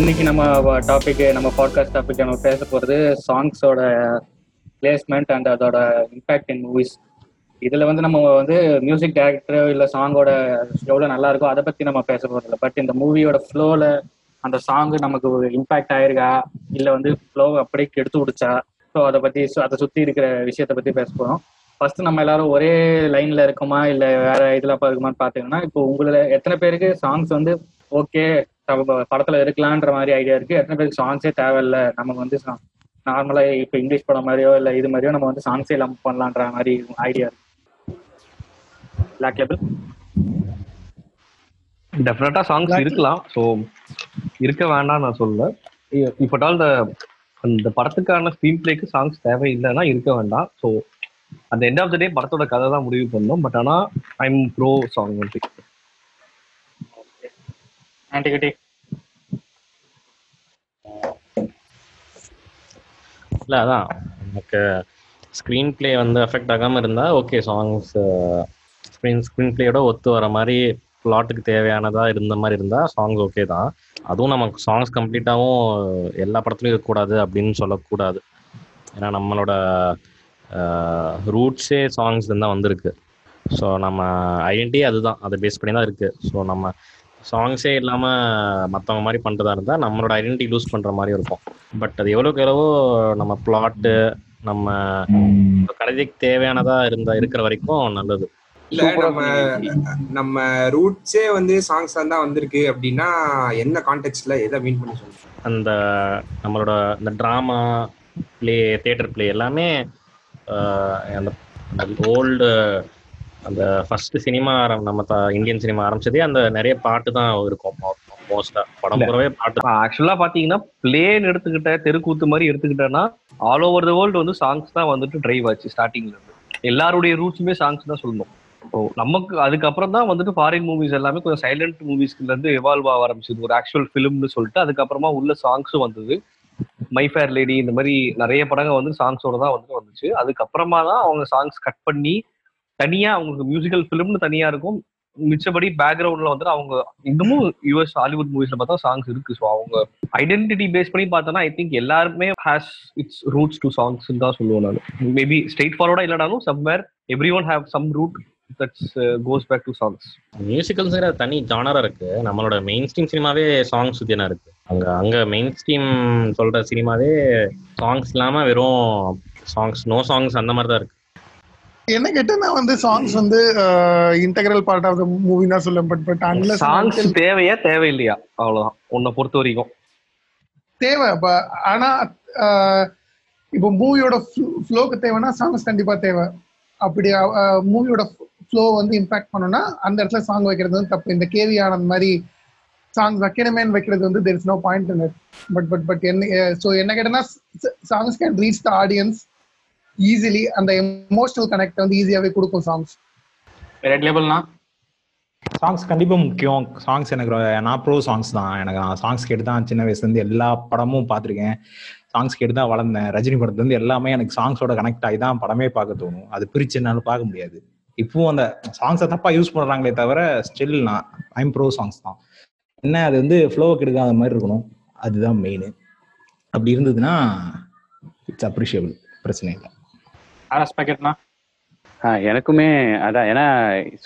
இன்னைக்கு நம்ம podcast topic நம்ம பேச போகிறது சாங்ஸோட பிளேஸ்மெண்ட் அண்ட் அதோட இம்பேக்ட் இன் மூவிஸ். இதில் நம்ம மியூசிக் டைரக்டரோ இல்லை சாங்கோட எவ்வளோ நல்லா இருக்கோ அதை பற்றி நம்ம பேச போகிறது இல்லை. பட் இந்த மூவியோட ஃப்ளோவில் அந்த சாங்கு நமக்கு இம்பேக்ட் ஆயிருக்கா இல்லை ஃப்ளோ அப்படியே கெடுத்து விடுச்சா, ஸோ அதை சுற்றி இருக்கிற விஷயத்தை பற்றி பேச போகிறோம். ஃபர்ஸ்ட் நம்ம எல்லாரும் ஒரே லைனில் இருக்கோமா இல்லை வேற இதில் இருக்குமான்னு பார்த்தீங்கன்னா, இப்போ உங்களை எத்தனை பேருக்கு சாங்ஸ் ஓகே படத்தில் இருக்கலான்ற மாதிரி ஐடியா இருக்குது? எத்தனை பேருக்கு சாங்ஸே தேவையில்லை, நமக்கு நார்மலாக இப்போ இங்கிலீஷ் படம் மாதிரியோ இல்லை இது மாதிரியோ நம்ம சாங்ஸே இல்லாமல் பண்ணலான்ற மாதிரி ஐடியா இருக்குது? பிளாக் லேபிள் டெஃபினட்டாக சாங்ஸ் இருக்கலாம், ஸோ இருக்க வேண்டாம் நான் சொல்லலை. இப்போட்டால் இந்த படத்துக்கான ஸ்க்ரீன் பிளேக்கு சாங்ஸ் தேவையில்லைன்னா இருக்க வேண்டாம். ஸோ அந்த எண்ட் ஆஃப் த டே படத்தோட கதை தான் முடிவு பண்ணோம். பட் ஆனால் ஐம் ப்ரோ சாங். இல்லை அதான் நமக்கு ஸ்க்ரீன் பிளே அஃபெக்ட் ஆகாமல் இருந்தால் ஓகே, சாங்ஸ் ஸ்க்ரீன் பிளேயோட ஒத்து வர மாதிரி பிளாட்டுக்கு தேவையானதாக இருந்த மாதிரி இருந்தால் சாங்ஸ் ஓகே தான். அதுவும் நமக்கு சாங்ஸ் கம்ப்ளீட்டாகவும் எல்லா படத்துலையும் இருக்கக்கூடாது அப்படின்னு சொல்லக்கூடாது. ஏன்னா நம்மளோட ரூட்ஸே சாங்ஸ் தான் வந்திருக்கு. ஸோ நம்ம ஐடென்டிட்டி அதுதான், அதை பேஸ் பண்ணி தான் இருக்குது. ஸோ நம்ம சாங்ஸே இல்லாமல் மற்றவங்க மாதிரி பண்ணுறதா இருந்தால் நம்மளோட ஐடென்டிட்டி லூஸ் பண்ணுற மாதிரி இருக்கும். பட் அது எவ்வளோக்கு எவ்வளவோ நம்ம பிளாட்டு நம்ம கடைக்கு தேவையானதாக இருக்கிற வரைக்கும் நல்லது. இல்லை நம்ம ரூட்ஸே சாங்ஸாக தான் வந்திருக்கு அப்படின்னா என்ன கான்டெக்ஸ்டில் எதை மீன் பண்ணி சொல்லுவோம்? அந்த நம்மளோட இந்த ட்ராமா பிளே, தியேட்டர் பிளே எல்லாமே அந்த ஓல்டு அந்த ஃபஸ்ட்டு சினிமா நம்ம இந்தியன் சினிமா ஆரம்பிச்சதே அந்த நிறைய பாட்டு தான் இருக்கும். மோஸ்ட்டாக படம் பூராவே பாட்டு. ஆக்சுவலாக பார்த்தீங்கன்னா பிளேன்னு எடுத்துக்கிட்ட தெருக்கூத்து மாதிரி எடுத்துக்கிட்டேன்னா all over the world songs தான் ட்ரைவ் ஆச்சு. ஸ்டார்டிங்லேருந்து எல்லாருடைய ரூட்ஸுமே சாங்ஸ் தான் சொல்லணும். ஸோ நமக்கு அதுக்கப்புறம் தான் ஃபாரின் மூவிஸ் எல்லாமே கொஞ்சம் சைலண்ட் மூவிஸ்லேருந்து எவால்வ் ஆக ஆரம்பிச்சிது. ஒரு ஆக்சுவல் ஃபிலிம்னு சொல்லிட்டு அதுக்கப்புறமா உள்ள சாங்ஸும் வந்தது. மை ஃபேர் லேடி இந்த மாதிரி நிறைய படங்கள் சாங்ஸோட தான் வந்துச்சு. அதுக்கப்புறமா தான் அவங்க சாங்ஸ் கட் பண்ணி தனியாக அவங்களுக்கு மியூசிக்கல் ஃபிலிம்னு தனியாக இருக்கும். மிச்சபடி பேக்ரவுண்டில் அவங்க இன்னமும் யூஎஸ் ஹாலிவுட் மூவிஸில் பார்த்தா சாங்ஸ் இருக்கு. ஸோ அவங்க ஐடென்டிட்டி பேஸ் பண்ணி பார்த்தோன்னா ஐ திங்க் எல்லாருமே has its roots to songs தான் சொல்லுவோம். நான் மேபி ஸ்ட்ரெயிட் ஃபார்வர்டா இல்லைனாலும் somewhere every one have some root that's goes back to songs. மியூசிக்கல்ஸுங்கிற தனி ஜானரா இருக்கு. நம்மளோட மெயின் ஸ்ட்ரீம் சினிமாவே சாங்ஸ் சுத்தினா இருக்கு. அங்கே மெயின் ஸ்ட்ரீம் சொல்கிற சினிமாவே சாங்ஸ் இல்லாமல் வெறும் சாங்ஸ் நோ சாங்ஸ் அந்த மாதிரி தான் இருக்குது. என்ன கேட்டால் நான் songs integral part of the movie தான் சொல்லுவேன். பட் அங்கே சாங்ஸ் தேவையா தேவையில்லையா அவ்வளோதான் உன்னை பொறுத்த வரைக்கும் தேவை. இப்போ ஆனால் இப்போ மூவியோட ஃப்ளோக்கு தேவைன்னா சாங்ஸ் கண்டிப்பாக தேவை. அப்படி மூவியோட ஃப்ளோ இம்பேக்ட் பண்ணோன்னா அந்த இடத்துல சாங் வைக்கிறது தப்பு. இந்த கேவி ஆனந்த் மாதிரி சாங்ஸ் வைக்கணுமே வைக்கிறது there is no point in it. But என்ன கேட்டனா songs can reach the audience easily. அந்த எமோஷனல் கனெக்ட் ஈஸியாவே கொடுக்கும் சாங்ஸ். ரெட் லேபிள்னா சாங்ஸ் கண்டிப்பாக முக்கியம். சாங்ஸ் எனக்கு நான் ப்ரோ சாங்ஸ் தான். எனக்கு நான் சாங்ஸ் கேட்டு தான் சின்ன வயசுலேருந்து எல்லா படமும் பார்த்துருக்கேன். சாங்ஸ் கேட்டு தான் வளர்ந்தேன். ரஜினி படத்துலேருந்து எல்லாமே எனக்கு சாங்ஸோட கனெக்ட் ஆகி தான் படமே பார்க்க தோணும். அது பிரிச்சு என்னால் பார்க்க முடியாது. இப்போவும் அந்த சாங்ஸை தப்பாக யூஸ் பண்ணுறாங்களே தவிர ஸ்டில் நான் ஐம் ப்ரோ சாங்ஸ் தான். என்ன அது ஃப்ளோவுக்கு எடுக்காத மாதிரி இருக்கணும், அதுதான் மெயின். அப்படி இருந்ததுன்னா இட்ஸ் அப்ரிஷியபிள், பிரச்சனை இல்லை. ஆர்எஸ்னா எனக்குமே அதான். ஏன்னா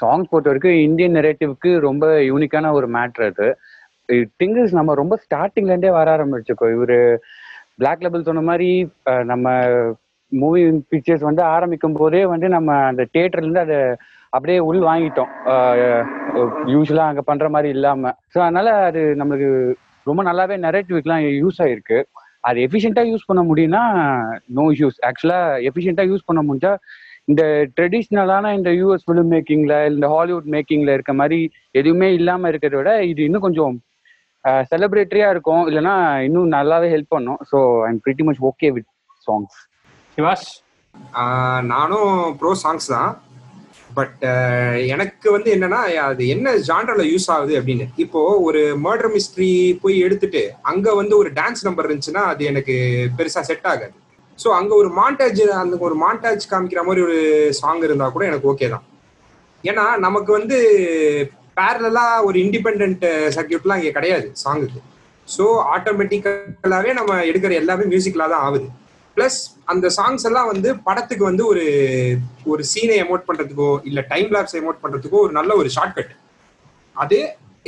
சாங் பொறுத்த வரைக்கும் இந்தியன் நெரேட்டிவ்க்கு ரொம்ப யூனிக்கான ஒரு மேட்ரு அது. திங்கஸ் நம்ம ரொம்ப ஸ்டார்டிங்லேருந்தே வர ஆரம்பிச்சிருக்கோம். இவர் பிளாக் லேபிள் சொன்ன மாதிரி நம்ம மூவி பிக்சர்ஸ் ஆரம்பிக்கும் போதே நம்ம அந்த தியேட்டர்லேருந்து அதை அப்படியே உள் வாங்கிட்டோம். யூஸ்வலாக அங்கே பண்ணுற மாதிரி இல்லாமல். ஸோ அதனால அது நம்மளுக்கு ரொம்ப நல்லாவே நெரேட்டிவ்க்குலாம் யூஸ் ஆகிருக்கு. அது எஃபிஷியண்ட்டாக யூஸ் பண்ண முடியும்னா நோ இஷ்யூஸ். ஆக்சுவலாக எஃபிஷியண்ட்டாக யூஸ் பண்ண முடிஞ்சால் இந்த ட்ரெடிஷ்னலான இந்த யூஎஸ் ஃபிலிம் மேக்கிங்கில் இந்த ஹாலிவுட் மேக்கிங்கில் இருக்க மாதிரி எதுவுமே இல்லாமல் இருக்கிறத விட இது இன்னும் கொஞ்சம் செலிப்ரேட்டரியாக இருக்கும். இல்லைனா இன்னும் நல்லாவே ஹெல்ப் பண்ணும். So I am pretty much okay with songs. சிவாஸ் நானும் ப்ரோ சாங்ஸ் தான். பட் எனக்கு என்னன்னா அது என்ன ஜான்ரல யூஸ் ஆகுது அப்படின்னு. இப்போ ஒரு மர்டர் மிஸ்ட்ரி போய் எடுத்துட்டு அங்க ஒரு டான்ஸ் நம்பர் இருந்துச்சுன்னா அது எனக்கு பெருசா செட் ஆகாது. ஸோ அங்க ஒரு மாண்டாஜ் காமிக்கிற மாதிரி ஒரு சாங் இருந்தா கூட எனக்கு ஓகே தான். ஏன்னா நமக்கு பேரலா ஒரு இண்டிபெண்ட் சர்க்கியூட்லாம் இங்கே கிடையாது சாங்குக்கு. ஸோ ஆட்டோமேட்டிக்கலாகவே நம்ம எடுக்கிற எல்லாமே மியூசிக்கலாக தான் ஆகுது. ப்ளஸ் அந்த சாங்ஸ் எல்லாம் வந்து படத்துக்கு வந்து ஒரு ஒரு சீனை எமோட் பண்ணுறதுக்கோ இல்லை டைம் லேப்ஸை எமோட் பண்ணுறதுக்கோ ஒரு நல்ல ஒரு ஷார்ட்கட். அது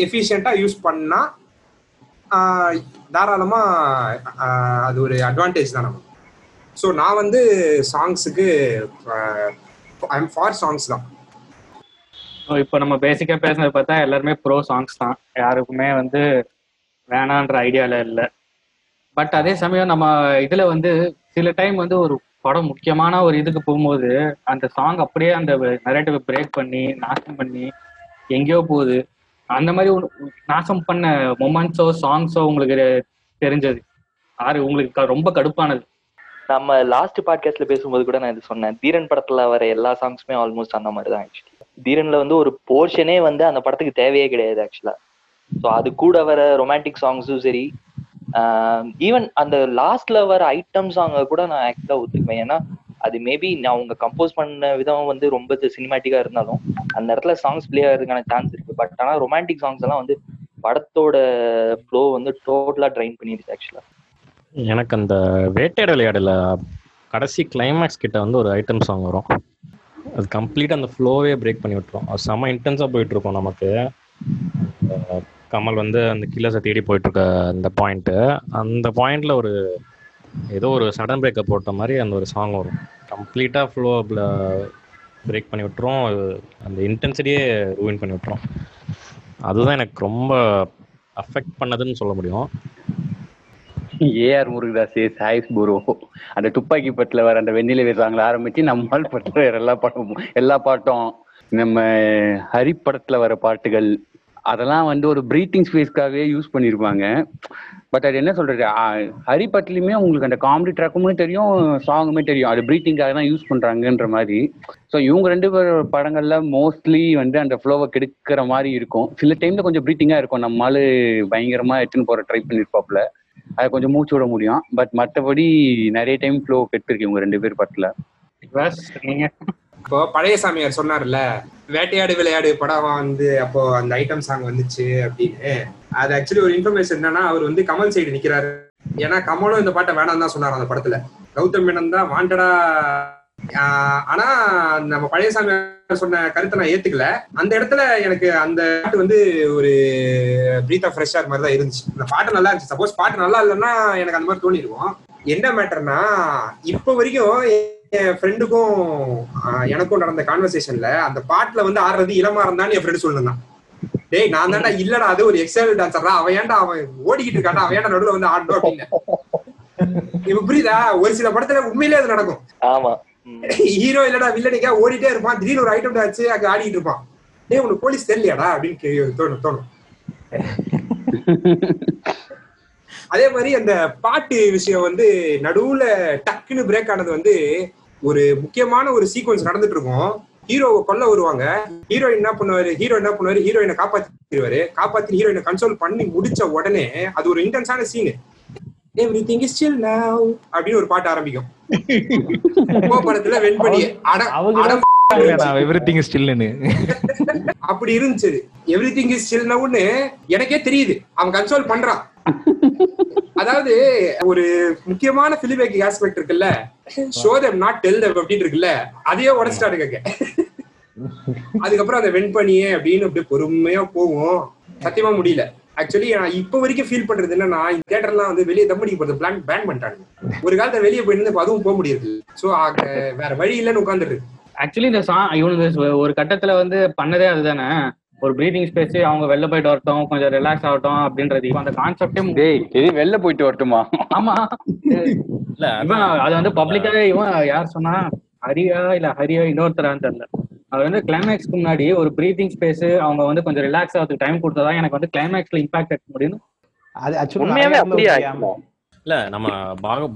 எஃபிஷியண்ட்டாக யூஸ் பண்ணால் தாராளமாக அது ஒரு அட்வான்டேஜ் தான் நமக்கு. ஸோ நான் வந்து சாங்ஸுக்கு ஐ எம் ஃபார் சாங்ஸ் தான். இப்போ நம்ம பேசிக்காக பேசுனது பார்த்தா எல்லாருமே ப்ரோ சாங்ஸ் தான், யாருக்குமே வந்து வேணான்ற ஐடியாவில் இல்லை. பட் அதே சமயம் நம்ம இதில் வந்து சில டைம் வந்து ஒரு படம் முக்கியமான ஒரு இதுக்கு போகும்போது அந்த சாங் அப்படியே அந்த நரேட்டிவை பிரேக் பண்ணி நாசம் பண்ணி எங்கேயோ போகுது. அந்த மாதிரி நாசம் பண்ண மொமெண்ட்ஸோ சாங்ஸோ உங்களுக்கு தெரிஞ்சது யாரு? உங்களுக்கு ரொம்ப கடுப்பானது? நம்ம லாஸ்ட் பாட்காஸ்ட்ல பேசும்போது கூட நான் இது சொன்னேன், தீரன் படத்தில் வர எல்லா சாங்ஸுமே ஆல்மோஸ்ட் அந்த மாதிரி தான். ஆக்சுவலி தீரனில் வந்து ஒரு போர்ஷனே வந்து அந்த படத்துக்கு தேவையே கிடையாது ஆக்சுவலாக. ஸோ அது கூட வர ரொமான்டிக் சாங்ஸும் சரி, ஈவன் அந்த லாஸ்ட்ல வர ஐட்டம் சாங்கை கூட நான் ஆக்சுவலாக ஒத்துக்குவேன். ஏன்னா அது மேபி நான் அவங்க கம்போஸ் பண்ண விதம் வந்து ரொம்ப சினிமேட்டிக்காக இருந்தாலும் அந்த இடத்துல சாங்ஸ் பிளே ஆகிறதுக்கான சான்ஸ் இருக்குது. பட் ஆனால் ரொமான்டிக் சாங்ஸ் எல்லாம் வந்து படத்தோட ஃப்ளோ வந்து டோட்டலாக ட்ரைன் பண்ணிடுச்சு ஆக்சுவலாக. எனக்கு அந்த வேட்டையாட விளையாடல கடைசி கிளைமேக்ஸ் கிட்ட வந்து ஒரு ஐட்டம் சாங் வரும், அது கம்ப்ளீட்டாக அந்த ஃப்ளோவே பிரேக் பண்ணி விட்டுரும். அது செம்ம இன்டென்ஸாக போயிட்டுருக்கோம். நமக்கு கமல் வந்து அந்த கில்லர்ஸை தேடி போயிட்டுருக்க அந்த பாயிண்ட்டு, அந்த பாயிண்டில் ஒரு ஏதோ ஒரு சடன் பிரேக்கை போட்ட மாதிரி அந்த ஒரு சாங் வரும். கம்ப்ளீட்டாக ஃப்ளோ பிரேக் பண்ணி விட்டுரும், அந்த இன்டென்சிட்டியே ரூயின் பண்ணி விட்டுரும். அதுதான் எனக்கு ரொம்ப அஃபெக்ட் பண்ணதுன்னு சொல்ல முடியும். ஏஆர் முருகதாஸ் சாய்ஸ் புரோ அந்த துப்பாக்கி பட்டில் வர அந்த வெண்ணிலை சாங்கில் ஆரம்பித்து நம்மால் பட்டில் எல்லா பாட்டும் நம்ம ஹரி படத்தில் வர பாட்டுகள் அதெல்லாம் வந்து ஒரு பிரீத்திங் ஸ்பேஸ்க்காகவே யூஸ் பண்ணியிருப்பாங்க. பட் அது என்ன சொல்கிறது, ஹரி பட்லையுமே உங்களுக்கு அந்த காமெடி ட்ராக்குமே தெரியும், சாங்குமே தெரியும், அது பிரீத்திங்காக தான் யூஸ் பண்ணுறாங்கன்ற மாதிரி. ஸோ இவங்க ரெண்டு பேர் படங்களில் மோஸ்ட்லி வந்து அந்த ஃப்ளோவை கெடுக்கிற மாதிரி இருக்கும். சில டைமில் கொஞ்சம் பிரீத்திங்காக இருக்கும், நம்மளால பயங்கரமாக எடுத்துன்னு போகிற ட்ரை பண்ணியிருப்பாப்புல, அதை கொஞ்சம் மூச்சு விட முடியும். பட் மற்றபடி நிறைய டைம் ஃப்ளோ கெடுத்துருக்கு இவங்க ரெண்டு பேர் படத்தில். இப்போ பழைய சாமியார் சொன்னார்ல வேட்டையாடு விளையாடு படம் வந்து அப்போ அந்த ஐட்டம் சாங் வந்துச்சு அப்படின்னு, அது ஆக்சுவலி ஒரு இன்ஃபர்மேஷன் என்னன்னா அவர் வந்து கமல் சைடு நிக்கிறாரு. ஏன்னா கமலும் இந்த பாட்டை வேணாம் தான் சொன்னார் அந்த படத்துல, கௌதம் மேனன் தான் வாண்டடா. ஆனா நம்ம பழைய சாமியார் சொன்ன கருத்தை நான் ஏத்துக்கல. அந்த இடத்துல எனக்கு அந்த பாட்டு வந்து ஒரு பிரீத் ஆஃப் ஃப்ரெஷ் ஏர் மாதிரி தான் இருந்துச்சு. அந்த பாட்டு நல்லா இருந்துச்சு. சப்போஸ் பாட்டு நல்லா இல்லைன்னா எனக்கு அந்த மாதிரி தோணிருக்கும். என்ன மேட்டர்னா இப்போ வரைக்கும் என் ஃப்ரெண்டுக்கும் எனக்கும் நடந்த கான்வர்சேஷன்ல அந்த பாட்டுல வந்து ஆடுறது இளமாறந்தான்னு என் ஃப்ரெண்டு சொல்லிருந்தான். டேய் நான் தாண்டா இல்லடா அது ஒரு எக்ஸ்டர்னல் டான்சர் தான், அவன் ஏன்டா அவன் ஓடிக்கிட்டு இருக்காண்டா, அவன் ஏன்டா நடுவில் வந்து ஆடணும் அப்படின்னு. இப்ப புரியுதா, ஒரு சில படத்துல உண்மையிலேயே அது நடக்கும். ஆமா, ஹீரோ இல்லடா வில்லனிக்கா ஓடிட்டே இருப்பான், திடீர்னு ஒரு ஐட்டம் டான்ஸ் அங்க ஆடிட்டு இருப்பான். டேய் உனக்கு போலீஸ் தெரியலையாடா அப்படின்னு தோணும். அதே மாதிரி அந்த பாட்டு விஷயம் வந்து நடுவுல டக்குன்னு பிரேக் ஆனது வந்து ஒரு முக்கியமான ஒரு சீக்வன்ஸ் நடந்துட்டு இருக்கும். ஹீரோவை கொல்ல வருவாங்க, ஹீரோ என்ன பண்ணுவாரு ஹீரோயினை காப்பாத்திடுவாரு, காப்பாத்தி ஹீரோயினை கன்சோல் பண்ணி முடிச்ச உடனே அது ஒரு இன்டென்ஸான scene, everything is chill now அப்படின்னு ஒரு பாட்டு ஆரம்பிக்கும். படத்துல வெண்படியே எவ்ரிதிங் இஸ் சில்னு அப்படி இருந்துச்சு. எவ்ரிதிங் இஸ் சில் நவ்னு எனக்கே தெரியுது அவன் கன்சோல் பண்றான். அதாவது ஒரு முக்கியமான பிலிமேக்கிங் ஆஸ்பெக்ட் இருக்குல்ல, show them not tell them அப்படின்னு இருக்குல்ல, அதையே உடச்சிட்டாருங்க. அதுக்கப்புறம் அதை வின் பண்ணியே அப்படின்னு அப்படியே பொறுமையா போவோம். சத்தியமா முடியல. ஆக்சுவலி நான் இப்ப வரைக்கும் ஃபீல் பண்றது என்னன்னா இந்த தியேட்டர்லாம் வந்து வெளியே தம்படிக்கு போறது பேன் பண்ணிட்டாங்க. ஒரு காலத்துல வெளியே போயிருந்து அதுவும் போக முடியாது. சோ வேற வழி இல்லைன்னு உட்காந்துருக்கு. ஆக்சுவலி இந்த ஒரு கட்டத்துல வந்து பண்ணதே அதுதானே, ஒரு பிரீதிங் ஸ்பேஸ், அவங்க வெளில போயிட்டு வரட்டும், கொஞ்சம் ரிலாக்ஸ் ஆகட்டும் அப்படின்றது அந்த கான்செப்டே. இது வெளில போயிட்டு வரட்டுமா? ஆமா இல்ல அது வந்து பப்ளிக்காவே இவன் யார் சொன்னா ஹரியா இல்ல ஹரியா இன்னொருத்தரான்னு தெரியல, அவர் வந்து கிளைமேக்ஸ்க்கு முன்னாடி ஒரு பிரீதிங் ஸ்பேஸ் அவங்க வந்து கொஞ்சம் ரிலாக்ஸ் ஆகிறதுக்கு டைம் கொடுத்ததா எனக்கு வந்து கிளைமேக்ஸ்ல இம்பாக்ட் எடுக்க முடியும். இல்ல நம்ம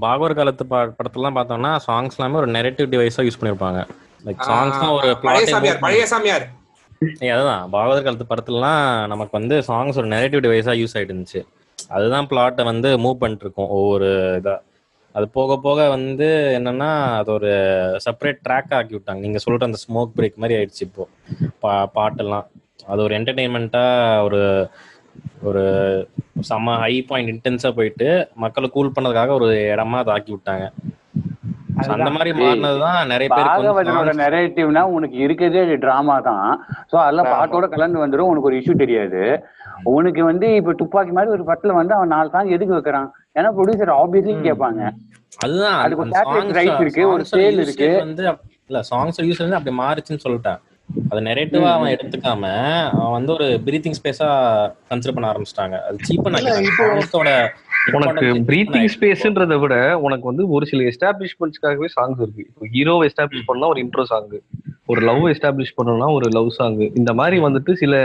பாகவர காலத்து படத்துலாம் பார்த்தோம்னா சாங்ஸ் எல்லாமே ஒரு நெரேட்டிவ் டிவைஸா யூஸ் பண்ணிருப்பாங்க. லைக் சாங்ஸ் தான் ஒரு பழைய சாமியார் அதுதான் பாகவதர் காலத்து படத்துலலாம் நமக்கு வந்து சாங்ஸ் ஒரு நெரேட்டிவ் டிவைஸாக யூஸ் ஆகிட்டு இருந்துச்சு. அதுதான் பிளாட்டை வந்து மூவ் பண்ணிட்டு இருக்கோம் ஒவ்வொரு இதாக. அது போக போக வந்து என்னன்னா அது ஒரு செப்பரேட் ட்ராக் ஆக்கி விட்டாங்க. நீங்கள் சொல்லிட்டு அந்த ஸ்மோக் பிரேக் மாதிரி ஆயிடுச்சு இப்போது பாட்டெல்லாம். அது ஒரு என்டர்டெயின்மெண்ட்டாக ஒரு ஒரு செம்ம ஹை பாயிண்ட் இன்டென்ஸா போயிட்டு மக்களை கூல் பண்ணதுக்காக ஒரு இடமா தாக்கி விட்டாங்க. அந்த மாதிரி மாறினதுதான் நிறைய பேர் நெரேட்டிவ்னா உனக்கு இருக்கிறதே டிராமா தான். ஸோ அதெல்லாம் பாட்டோட கலந்து வந்துடும், உனக்கு ஒரு இஷ்யூ தெரியாது. உனக்கு வந்து இப்ப துப்பாக்கி மாதிரி ஒரு படத்துல வந்து அவன் 4 சாங் எதுக்கு வைக்கிறான், ஏன்னா ப்ரொடியூசர் ஆப்வியஸ்லி கேட்பாங்க. அதுதான் அதுக்கு ஒரு சாட்டிங் ரைட் இருக்கு, ஒரு சேல் இருக்கு. வந்து இல்ல சாங்ஸ் யூஸ் வந்து அப்படி மாறுச்சுன்னு சொல்லிட்டான். அது நெரேட்டிவா அவன் எடுத்துக்காம அவன் வந்து ஒரு பிரீத்திங் ஸ்பேஸா கன்சிடர் பண்ண ஆரம்பிச்சிட்டாங்க. அது சீப்பா சாங்ஸோட உனக்கு பிரீத்திங் ஸ்பேஸ்ன்றத விட உனக்கு வந்து ஒரு சில எஸ்டாப்ளிஷ்மெண்ட்ஸ்க்காகவே சாங்ஸ் இருக்கு. இப்போ ஹீரோவை எஸ்டாப்ளிஷ் பண்ணலாம் ஒரு இன்ட்ரோ சாங்கு, ஒரு லவ் எஸ்டாப்ளிஷ் பண்ணலாம் ஒரு லவ் சாங்கு, இந்த மாதிரி வந்துட்டு சில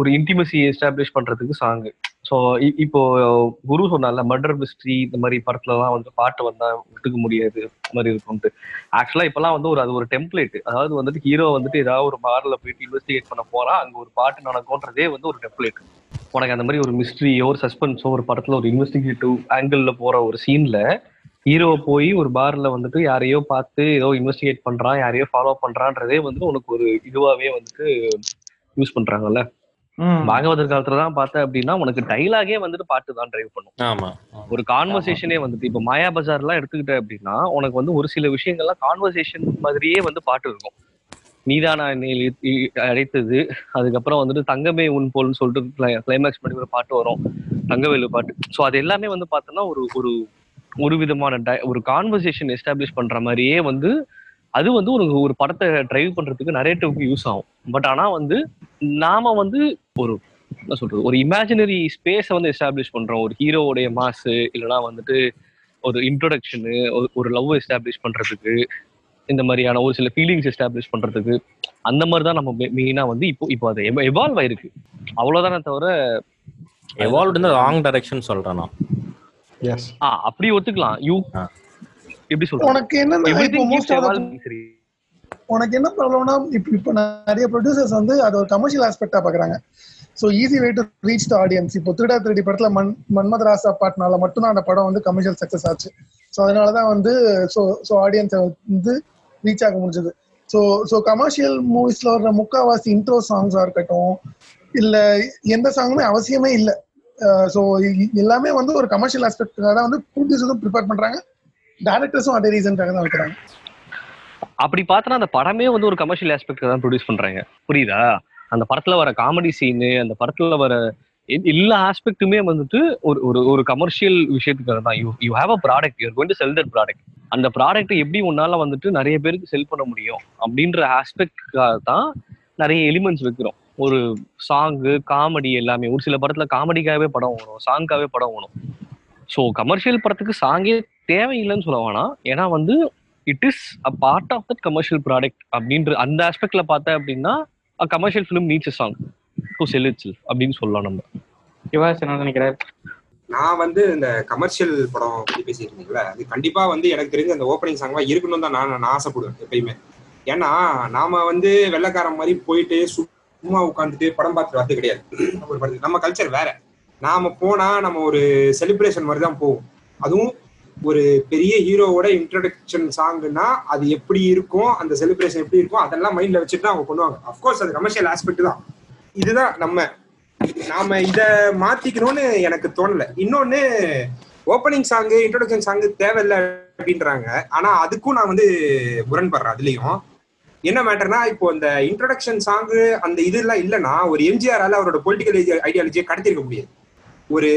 ஒரு இன்டிமசி எஸ்டாப்ளிஷ் பண்றதுக்கு சாங்கு. ஸோ இப்போ குரு சொன்னால மர்டர் மிஸ்ட்ரி இந்த மாதிரி படத்துலலாம் வந்து பாட்டு வந்தா ஒத்துக்க முடியாது மாதிரி இருக்கும்ட்டு. ஆக்சுவலா இப்பெல்லாம் வந்து ஒரு அது ஒரு டெம்ப்ளேட், அதாவது வந்துட்டு ஹீரோ வந்துட்டு ஏதாவது ஒரு பார்ல போயிட்டு இன்வெஸ்டிகேட் பண்ண போறா, அங்க ஒரு பாட்டு நடக்கும்ன்றதே வந்து ஒரு டெம்ப்ளேட். உனக்கு அந்த மாதிரி ஒரு மிஸ்ட்ரியோ ஒரு சஸ்பென்ஸோ ஒரு படத்துல ஒரு இன்வெஸ்டிகேட்டிவ் ஆங்கிள் போற ஒரு சீன்ல ஹீரோ போய் ஒரு பார்ல வந்துட்டு யாரையோ பார்த்து ஏதோ இன்வெஸ்டிகேட் பண்றான், யாரையோ ஃபாலோ பண்றான்றதே வந்து உனக்கு ஒரு இதுவாவே வந்துட்டு யூஸ் பண்றாங்கல்ல. பாகவதர் காலத்துலதான் பார்த்தேன் அப்படின்னா உனக்கு டைலாகே வந்துட்டு பாட்டு தான் டிரைவ் பண்ணும், ஒரு கான்வர்சேஷனே வந்துட்டு. இப்ப மாயா பஜார் எல்லாம் எடுத்துக்கிட்ட அப்படின்னா உனக்கு வந்து ஒரு சில விஷயங்கள்லாம் கான்வர்சேஷன் மாதிரியே வந்து பாட்டு இருக்கும். நீதானா அழைத்தது, அதுக்கப்புறம் வந்துட்டு தங்கமே உன் போல்னு சொல்லிட்டு கிளைமேக்ஸ் பண்ணி ஒரு பாட்டு வரும், தங்கவேலு பாட்டு. ஸோ அது எல்லாமே வந்து பார்த்தோம்னா ஒரு ஒரு விதமான ஒரு கான்வர்சேஷன் எஸ்டாப்ளிஷ் பண்ற மாதிரியே வந்து அது வந்து ஒரு படத்தை டிரைவ் பண்றதுக்கு நரேட்டிவ்க்கு யூஸ் ஆகும். பட் ஆனா வந்து நாம வந்து ஒரு என்ன சொல்றது ஒரு இமேஜினரி ஸ்பேஸை வந்து எஸ்டாப்ளிஷ் பண்றோம். ஒரு ஹீரோவுடைய மாசு இல்லைன்னா வந்துட்டு ஒரு இன்ட்ரோடக்ஷனு, ஒரு லவ் எஸ்டாப்ளிஷ் பண்றதுக்கு, இந்த மாதிரியான ஒரு சில ஃபீலிங்ஸ் எஸ்டாப்ளிஷ் பண்றதுக்கு, அந்த மாதிரி தான் நம்ம மெயினா வந்து இப்போ அது எவால்வ் ஆயிருக்கு, அவ்வளவுதானே தவிர எவால்வ்டு ராங் டைரக்ஷன் சொல்றேன். அப்படி ஒத்துக்கலாம் யூ எப்படி சொல்றேன். உனக்கு என்ன ப்ராப்ளம்னா இப்போ நிறைய ப்ரொடியூசர்ஸ் வந்து அது ஒரு கமர்ஷியல் ஆஸ்பெக்டா பாக்குறாங்க. So easy way to reach the audience. இப்போ திருடா திருடி படத்துல மன்மதராசா பாட்டினால மட்டும்தான் அந்த படம் வந்து கமர்ஷியல் சக்சஸ் ஆச்சு. ஸோ அதனாலதான் வந்து ஸோ ஆடியன்ஸை வந்து ரீச் ஆக முடிஞ்சது. ஸோ கமர்ஷியல் மூவிஸ்ல வர்ற முக்காவாசி இன்ட்ரோ சாங்ஸா இருக்கட்டும், இல்ல எந்த சாங்குமே அவசியமே இல்லை. ஸோ எல்லாமே வந்து ஒரு கமர்ஷியல் ஆஸ்பெக்டாக தான் வந்து ப்ரொடியூசரும் ப்ரிப்பேர் பண்றாங்க, டைரக்டர்ஸும் அதே ரீசனுக்காக தான் இருக்கிறாங்க. அப்படி பார்த்தோன்னா அந்த படமே வந்து ஒரு கமர்ஷியல் ஆஸ்பெக்ட் தான் ப்ரொடியூஸ் பண்றாங்க, புரியுதா? அந்த படத்துல வர காமெடி சீனு, அந்த படத்துல வர எல்லா ஆஸ்பெக்ட்டுமே வந்துட்டு ஒரு ஒரு கமர்ஷியல் விஷயத்துக்காக தான். You have a product, you are going to sell that product. அந்த ப்ராடக்ட் எப்படி உன்னால வந்துட்டு நிறைய பேருக்கு செல் பண்ண முடியும் அப்படின்ற ஆஸ்பெக்டுக்காக தான் நிறைய எலிமெண்ட்ஸ் வைக்கிறோம். ஒரு சாங்கு, காமெடி, எல்லாமே. ஒரு சில படத்துல காமெடிக்காகவே படம் ஓடும், சாங்காகவே படம் ஓடும். ஸோ கமர்ஷியல் படத்துக்கு சாங்கே தேவையில்லைன்னு சொல்லுவானா, ஏன்னா வந்து it is a part of that commercial product அப்படின்ற அந்த ஆஸ்பெக்ட்ல பார்த்தேன் அப்படின்னா a commercial film needs a song to sell itself அப்படின்னு சொல்லலாம். நம்ம இவாஸ் என்ன நினைக்கிறாரு? நான் வந்து இந்த கமர்ஷியல் படம் பற்றி பேசியிருந்தீங்களே, அது கண்டிப்பா வந்து எனக்கு தெரிஞ்ச அந்த ஓப்பனிங் சாங்காக இருக்கணும் தான் நான் ஆசைப்படுவேன் எப்பயுமே. ஏன்னா நாம வந்து வெள்ளைக்காரன் மாதிரி போயிட்டு சும்மா உட்காந்துட்டு படம் பார்த்துட்டு வரது கிடையாது. ஒரு படத்துக்கு நம்ம கல்ச்சர் வேற. நாம போனா நம்ம ஒரு செலிப்ரேஷன் மாதிரி தான் போவோம். அதுவும் ஒரு பெரிய ஹீரோவோட இன்ட்ரோடக்ஷன் சாங்குன்னா அது எப்படி இருக்கும், அந்த செலிப்ரேஷன் எப்படி இருக்கும், அதெல்லாம் மைண்ட்ல வச்சுட்டு தான் அவங்க பண்ணுவாங்க. அஃப்கோர்ஸ் அது கமர்ஷியல் ஆஸ்பெக்ட் தான். இதுதான் நாம இதை மாத்திக்கணும்னு எனக்கு தோணலை. இன்னொன்னு ஓப்பனிங் சாங்கு, இன்ட்ரோடக்ஷன் சாங்கு தேவையில்லை அப்படின்றாங்க. ஆனா அதுக்கும் நான் வந்து முரண்படுறேன். அதுலயும் என்ன மேட்டர்னா, இப்போ இந்த இன்ட்ரோடக்ஷன் சாங்கு அந்த இது எல்லாம் இல்லைன்னா ஒரு எம்ஜிஆரால அவரோட பொலிட்டிக்கல் ஐடியாலஜியை கடத்திருக்க முடியாது. ஒரு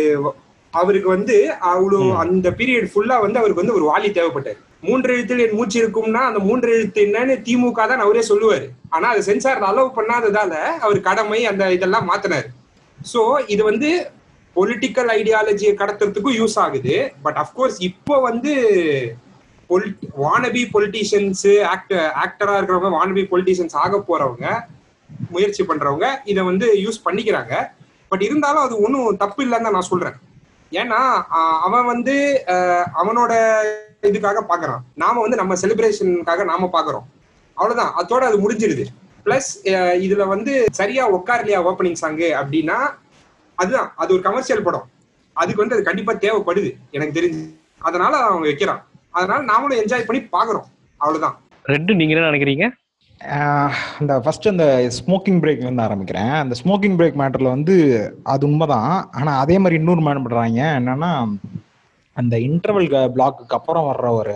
அவருக்கு வந்து அவ்வளோ அந்த பீரியட் ஃபுல்லா வந்து அவருக்கு வந்து ஒரு வாலி தேவைப்பட்டாரு. 3 எழுத்தில் என் மூச்சு இருக்கும்னா அந்த 3 எழுத்து என்னன்னு திமுக தான் அவரே சொல்லுவாரு. ஆனா அது சென்சார் அலோவ் பண்ணாததால அவர் கடமை அந்த இதெல்லாம் மாத்தினாரு. ஸோ இது வந்து பொலிட்டிக்கல் ஐடியாலஜியை கடத்துறதுக்கும் யூஸ் ஆகுது. பட் அஃப்கோர்ஸ் இப்போ வந்து வானபி பொலிட்டிஷியன்ஸு, ஆக்டரா இருக்கிறவங்க, வானபி பொலிட்டிஷியன்ஸ் ஆக போறவங்க, முயற்சி பண்றவங்க இதை வந்து யூஸ் பண்ணிக்கிறாங்க. பட் இருந்தாலும் அது ஒன்றும் தப்பு இல்லைன்னு தான் நான் சொல்றேன். ஏன்னா அவன் வந்து அவனோட இதுக்காக பாக்குறான், நாம வந்து நம்ம செலிப்ரேஷனுக்காக நாம பாக்குறோம், அவ்வளவுதான். அதோட அது முடிஞ்சிருது. பிளஸ் இதுல வந்து சரியா உட்காரலையா ஓப்பனிங் சாங்கு அப்படின்னா அதுதான் அது ஒரு கமர்ஷியல் படம், அதுக்கு வந்து அது கண்டிப்பா தேவைப்படுது எனக்கு தெரிஞ்சு. அதனால அவன் வைக்கிறான், அதனால நாமளும் என்ஜாய் பண்ணி பாக்குறோம், அவ்வளவுதான். ரெண்டு நீங்க என்ன நினைக்கிறீங்க? அந்த ஃபஸ்ட்டு அந்த ஸ்மோக்கிங் பிரேக்லேருந்து ஆரம்பிக்கிறேன். அந்த ஸ்மோக்கிங் பிரேக் மேட்டரில் வந்து அது உண்மை தான். ஆனால் அதே மாதிரி இன்னொரு மேடம் பண்ணுறாங்க என்னென்னா, அந்த இன்டர்வல் பிளாக்குக்கு அப்புறம் வர்ற ஒரு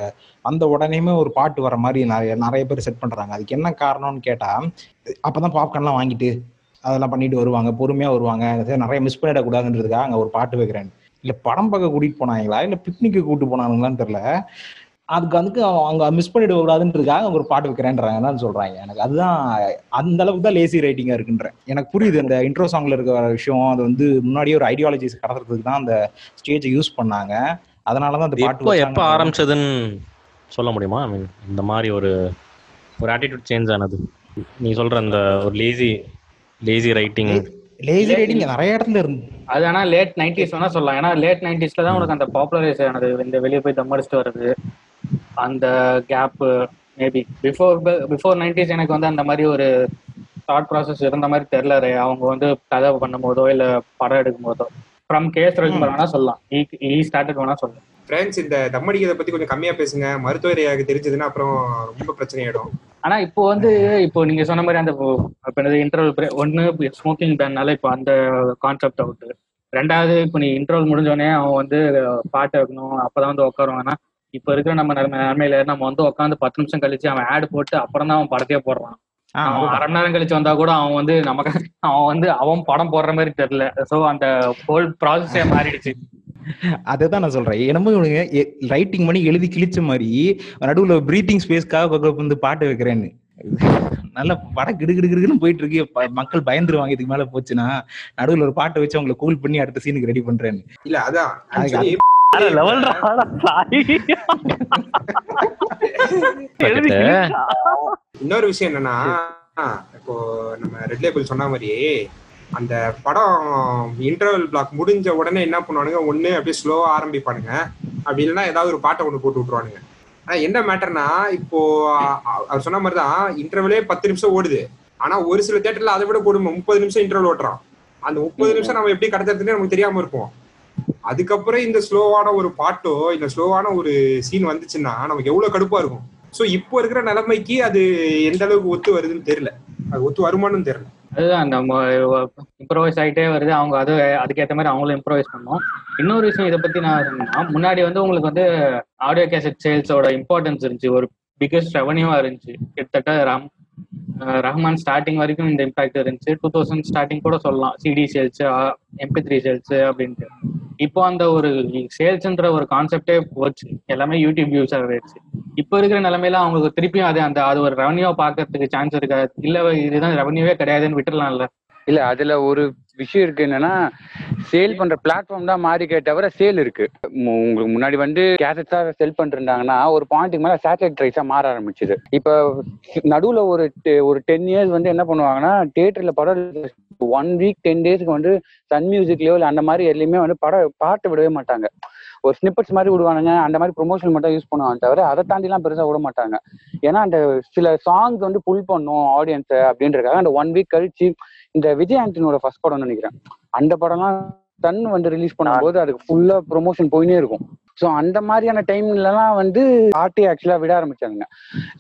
அந்த உடனேயுமே ஒரு பாட்டு வர மாதிரி நிறைய பேர் செட் பண்ணுறாங்க. அதுக்கு என்ன காரணம்னு கேட்டால், அப்போ தான் பாப்கார்ன்லாம் வாங்கிட்டு அதெல்லாம் பண்ணிட்டு வருவாங்க, பொறுமையாக வருவாங்க, நிறைய மிஸ் பண்ணிடக்கூடாதுன்றதுக்காக அங்கே ஒரு பாட்டு வைக்கிறேன். இல்லை படம் பார்க்க கூட்டிகிட்டு போனாங்களா, இல்லை பிக்னிக்கு கூப்பிட்டு போனாங்களான்னு தெரில, அதுக்கு வந்து அவங்க மிஸ் பண்ணிட கூடாதுன்றதுக்காக அவங்க ஒரு பாட்டு வைக்கிறேன்றாங்க தான் சொல்கிறாங்க. எனக்கு அதுதான் அந்த அளவுக்கு தான் லேசி ரைட்டிங்காக இருக்குன்றேன். எனக்கு புரியுது அந்த இன்ட்ரோ சாங்கில் இருக்கிற விஷயம், அது வந்து முன்னாடியே ஒரு ஐடியாலஜிஸ் கடத்துறதுக்கு தான் அந்த ஸ்டேஜை யூஸ் பண்ணாங்க. அதனால தான் அந்த பாட்டு எப்போ ஆரம்பிச்சதுன்னு சொல்ல முடியுமா? ஐ மீன் இந்த மாதிரி ஒரு ஆட்டிடியூட் சேஞ்ச் ஆனது நீ சொல்கிற அந்த ஒரு லேசி ரைட்டிங் நிறைய இடத்துல இருந்து அது. ஆனால் லேட் 90s வேணா சொல்லலாம். ஏன்னா லேட் 90sல தான் உனக்கு அந்த பாப்புலரைஸ் ஆனது, இந்த வெளியே போய் தம் அடிச்சுட்டு வருது அந்த கேப்பு. மேபி பிஃபோர் 90s எனக்கு வந்து அந்த மாதிரி ஒரு தாட் ப்ராசஸ் இருந்த மாதிரி தெரியல. அவங்க வந்து கதை பண்ணும் போதோ இல்லை படம் எடுக்கும் போதோ ஃப்ரம் கேஸ் ரஜ்குமார் வேணா சொல்லலாம், ஈ ஸ்டார்டட் வேணா சொல்லலாம். ஃப்ரெண்ட்ஸ், இந்த தம்மடிக்கிறத பற்றி கொஞ்சம் கம்மியாக பேசுங்க, மருத்துவரையாக தெரிஞ்சதுன்னா அப்புறம் ரொம்ப பிரச்சனை ஆகிடும். ஆனால் இப்போ வந்து இப்போ நீங்கள் சொன்ன மாதிரி அந்த இன்டர்வல் பிரேக் ஒன்று ஸ்மோக்கிங் பேன்னால இப்போ அந்த கான்செப்ட் அவுட்டு. ரெண்டாவது, இப்போ நீ இன்டர்வல் முடிஞ்சோடனே அவன் வந்து பாட்டு வைக்கணும், அப்போ தான் வந்து உட்காருவாங்கன்னா இப்போ இருக்கிற நம்ம நிலைமையில நம்ம வந்து உட்காந்து 10 நிமிஷம் கழிச்சு அவன் ஆடு போட்டு அப்புறம் தான் அவன் படத்தையே போடுறான். அவன் அரை மணி நேரம் கழிச்சு வந்தா கூட அவன் வந்து நமக்கு அவன் படம் போடுற மாதிரி தெரியல. ஸோ அந்த ஹோல் ப்ராசஸே மாறிடுச்சு. அதுதான் நான் சொல்றேன். என்னமோ இவனுங்க ரைட்டிங் பண்ணி எழுதி கிழிச்ச மாதிரி நடுவில் பிரீத்திங் ஸ்பேஸ்க்காக வந்து பாட்டு வைக்கிறேன்னு நல்லா படம் கிடுகிடுன்னு போயிட்டு இருக்கு. மக்கள் பயந்துருவாங்க இதுக்கு மேல போச்சுன்னா, நடுவில் ஒரு பாட்டை வச்சு அவங்களை கூல் பண்ணி அடுத்த சீனுக்கு ரெடி பண்றேன்னு. இல்ல அதான் இன்னொரு விஷயம் என்னன்னா, இப்போ நம்ம ரெட் லேபிள் சொன்ன மாதிரி அந்த படம் இன்டர்வல் பிளாக் முடிஞ்ச உடனே என்ன பண்ணுவானுங்க, ஒன்று அப்படியே ஸ்லோவா ஆரம்பிப்பானுங்க, அப்படி இல்லைன்னா ஏதாவது ஒரு பாட்டை ஒன்று போட்டு விட்டுருவானுங்க. ஆனால் என்ன மேட்டர்னா, இப்போ அவர் சொன்ன மாதிரி தான் இன்டர்வலே 10 நிமிஷம் ஓடுது. ஆனால் ஒரு சில தியேட்டர்ல அதை விட போடுமா 30 நிமிஷம் இன்டர்வல் ஓட்டுறான். அந்த 30 நிமிஷம் நம்ம எப்படி கடத்துறதுன்னு நமக்கு தெரியாம இருப்போம். அதுக்கப்புறம் இந்த ஸ்லோவான ஒரு பாட்டோ இல்லை ஸ்லோவான ஒரு சீன் வந்துச்சுன்னா நமக்கு எவ்வளோ கடுப்பா இருக்கும். ஸோ இப்போ இருக்கிற நிலைமைக்கு அது எந்த அளவுக்கு ஒத்து வருதுன்னு தெரியல, அது ஒத்து வருமானு தெரியல. அதுதான் நம்ம இம்ப்ரோவைஸ் ஆகிட்டே வருது. அவங்க அதுக்கேற்ற மாதிரி அவங்களும் இம்ப்ரோவைஸ் பண்ணுவோம். இன்னொரு விஷயம் இதை பற்றி நான் சொன்னா, முன்னாடி வந்து உங்களுக்கு வந்து ஆடியோ கேசட் சேல்ஸோட இம்பார்ட்டன்ஸ் இருந்துச்சு, ஒரு பிக்கஸ்ட் ரெவன்யூவாக இருந்துச்சு. கிட்டத்தட்ட ரஹ்மான் ஸ்டார்டிங் வரைக்கும் இந்த இம்பாக்ட் இருந்துச்சு. 2000 ஸ்டார்டிங் கூட சொல்லலாம், சிடி சேல்ஸு, MP3 சேல்ஸு அப்படின்ட்டு. இப்போ அந்த ஒரு சேல்ஸ்ன்ற ஒரு கான்செப்டே போச்சு, எல்லாமே யூடியூப் யூஸாக ஆயிடுச்சு. இப்போ இருக்கிற நிலைமையில அவங்களுக்கு திருப்பியும் அது ஒரு ரெவன்யூவா பார்க்கறதுக்கு சான்ஸ் இருக்காது. இல்லை இதுதான் ரெவன்யூவே கிடையாதுன்னு விட்டுடலாம்ல. இல்லை, அதில் ஒரு விஷயம் இருக்குது என்னன்னா, சேல் பண்ணுற பிளாட்ஃபார்ம் தான் மாறி கேட்டவரை சேல் இருக்குது. உங்களுக்கு முன்னாடி வந்து கேசட்ஸாக செல் பண்ணிருந்தாங்கன்னா ஒரு பாயிண்ட்டுக்கு மேலே சேட்டலைட் ரைஸாக மாற ஆரம்பிச்சுது. இப்போ நடுவில் ஒரு 10 years வந்து என்ன பண்ணுவாங்கன்னா, தியேட்டரில் படம் 1 week 10 daysக்கு வந்து சன் மியூசிக்லேயோ இல்லை அந்த மாதிரி எல்லையுமே வந்து படம் பாட்டு விடவே மாட்டாங்க. ஒரு ஸ்னிப்பட்ஸ் மாதிரி விடுவானுங்க, அந்த மாதிரி ப்ரொமோஷன் மட்டும் யூஸ் பண்ணுவாங்க, தவிர அதை தாண்டிலாம் பெருசாக விட மாட்டாங்க. ஏன்னா அந்த சில சாங்ஸ் வந்து புல் பண்ணும் ஆடியன்ஸை அப்படின்றக்காக அந்த 1 week கழிச்சு இந்த விஜய் ஆண்டனியோட ஃபர்ஸ்ட் படம்னு நினைக்கிறேன், அந்த படம்லாம் தன் வந்து ரிலீஸ் பண்ணும்போது அதுக்கு ஃபுல்லாக ப்ரொமோஷன் போயினே இருக்கும். ஸோ அந்த மாதிரியான டைம்லலாம் வந்து பாட்டு ஆக்சுவலாக விட ஆரம்பிச்சாங்க.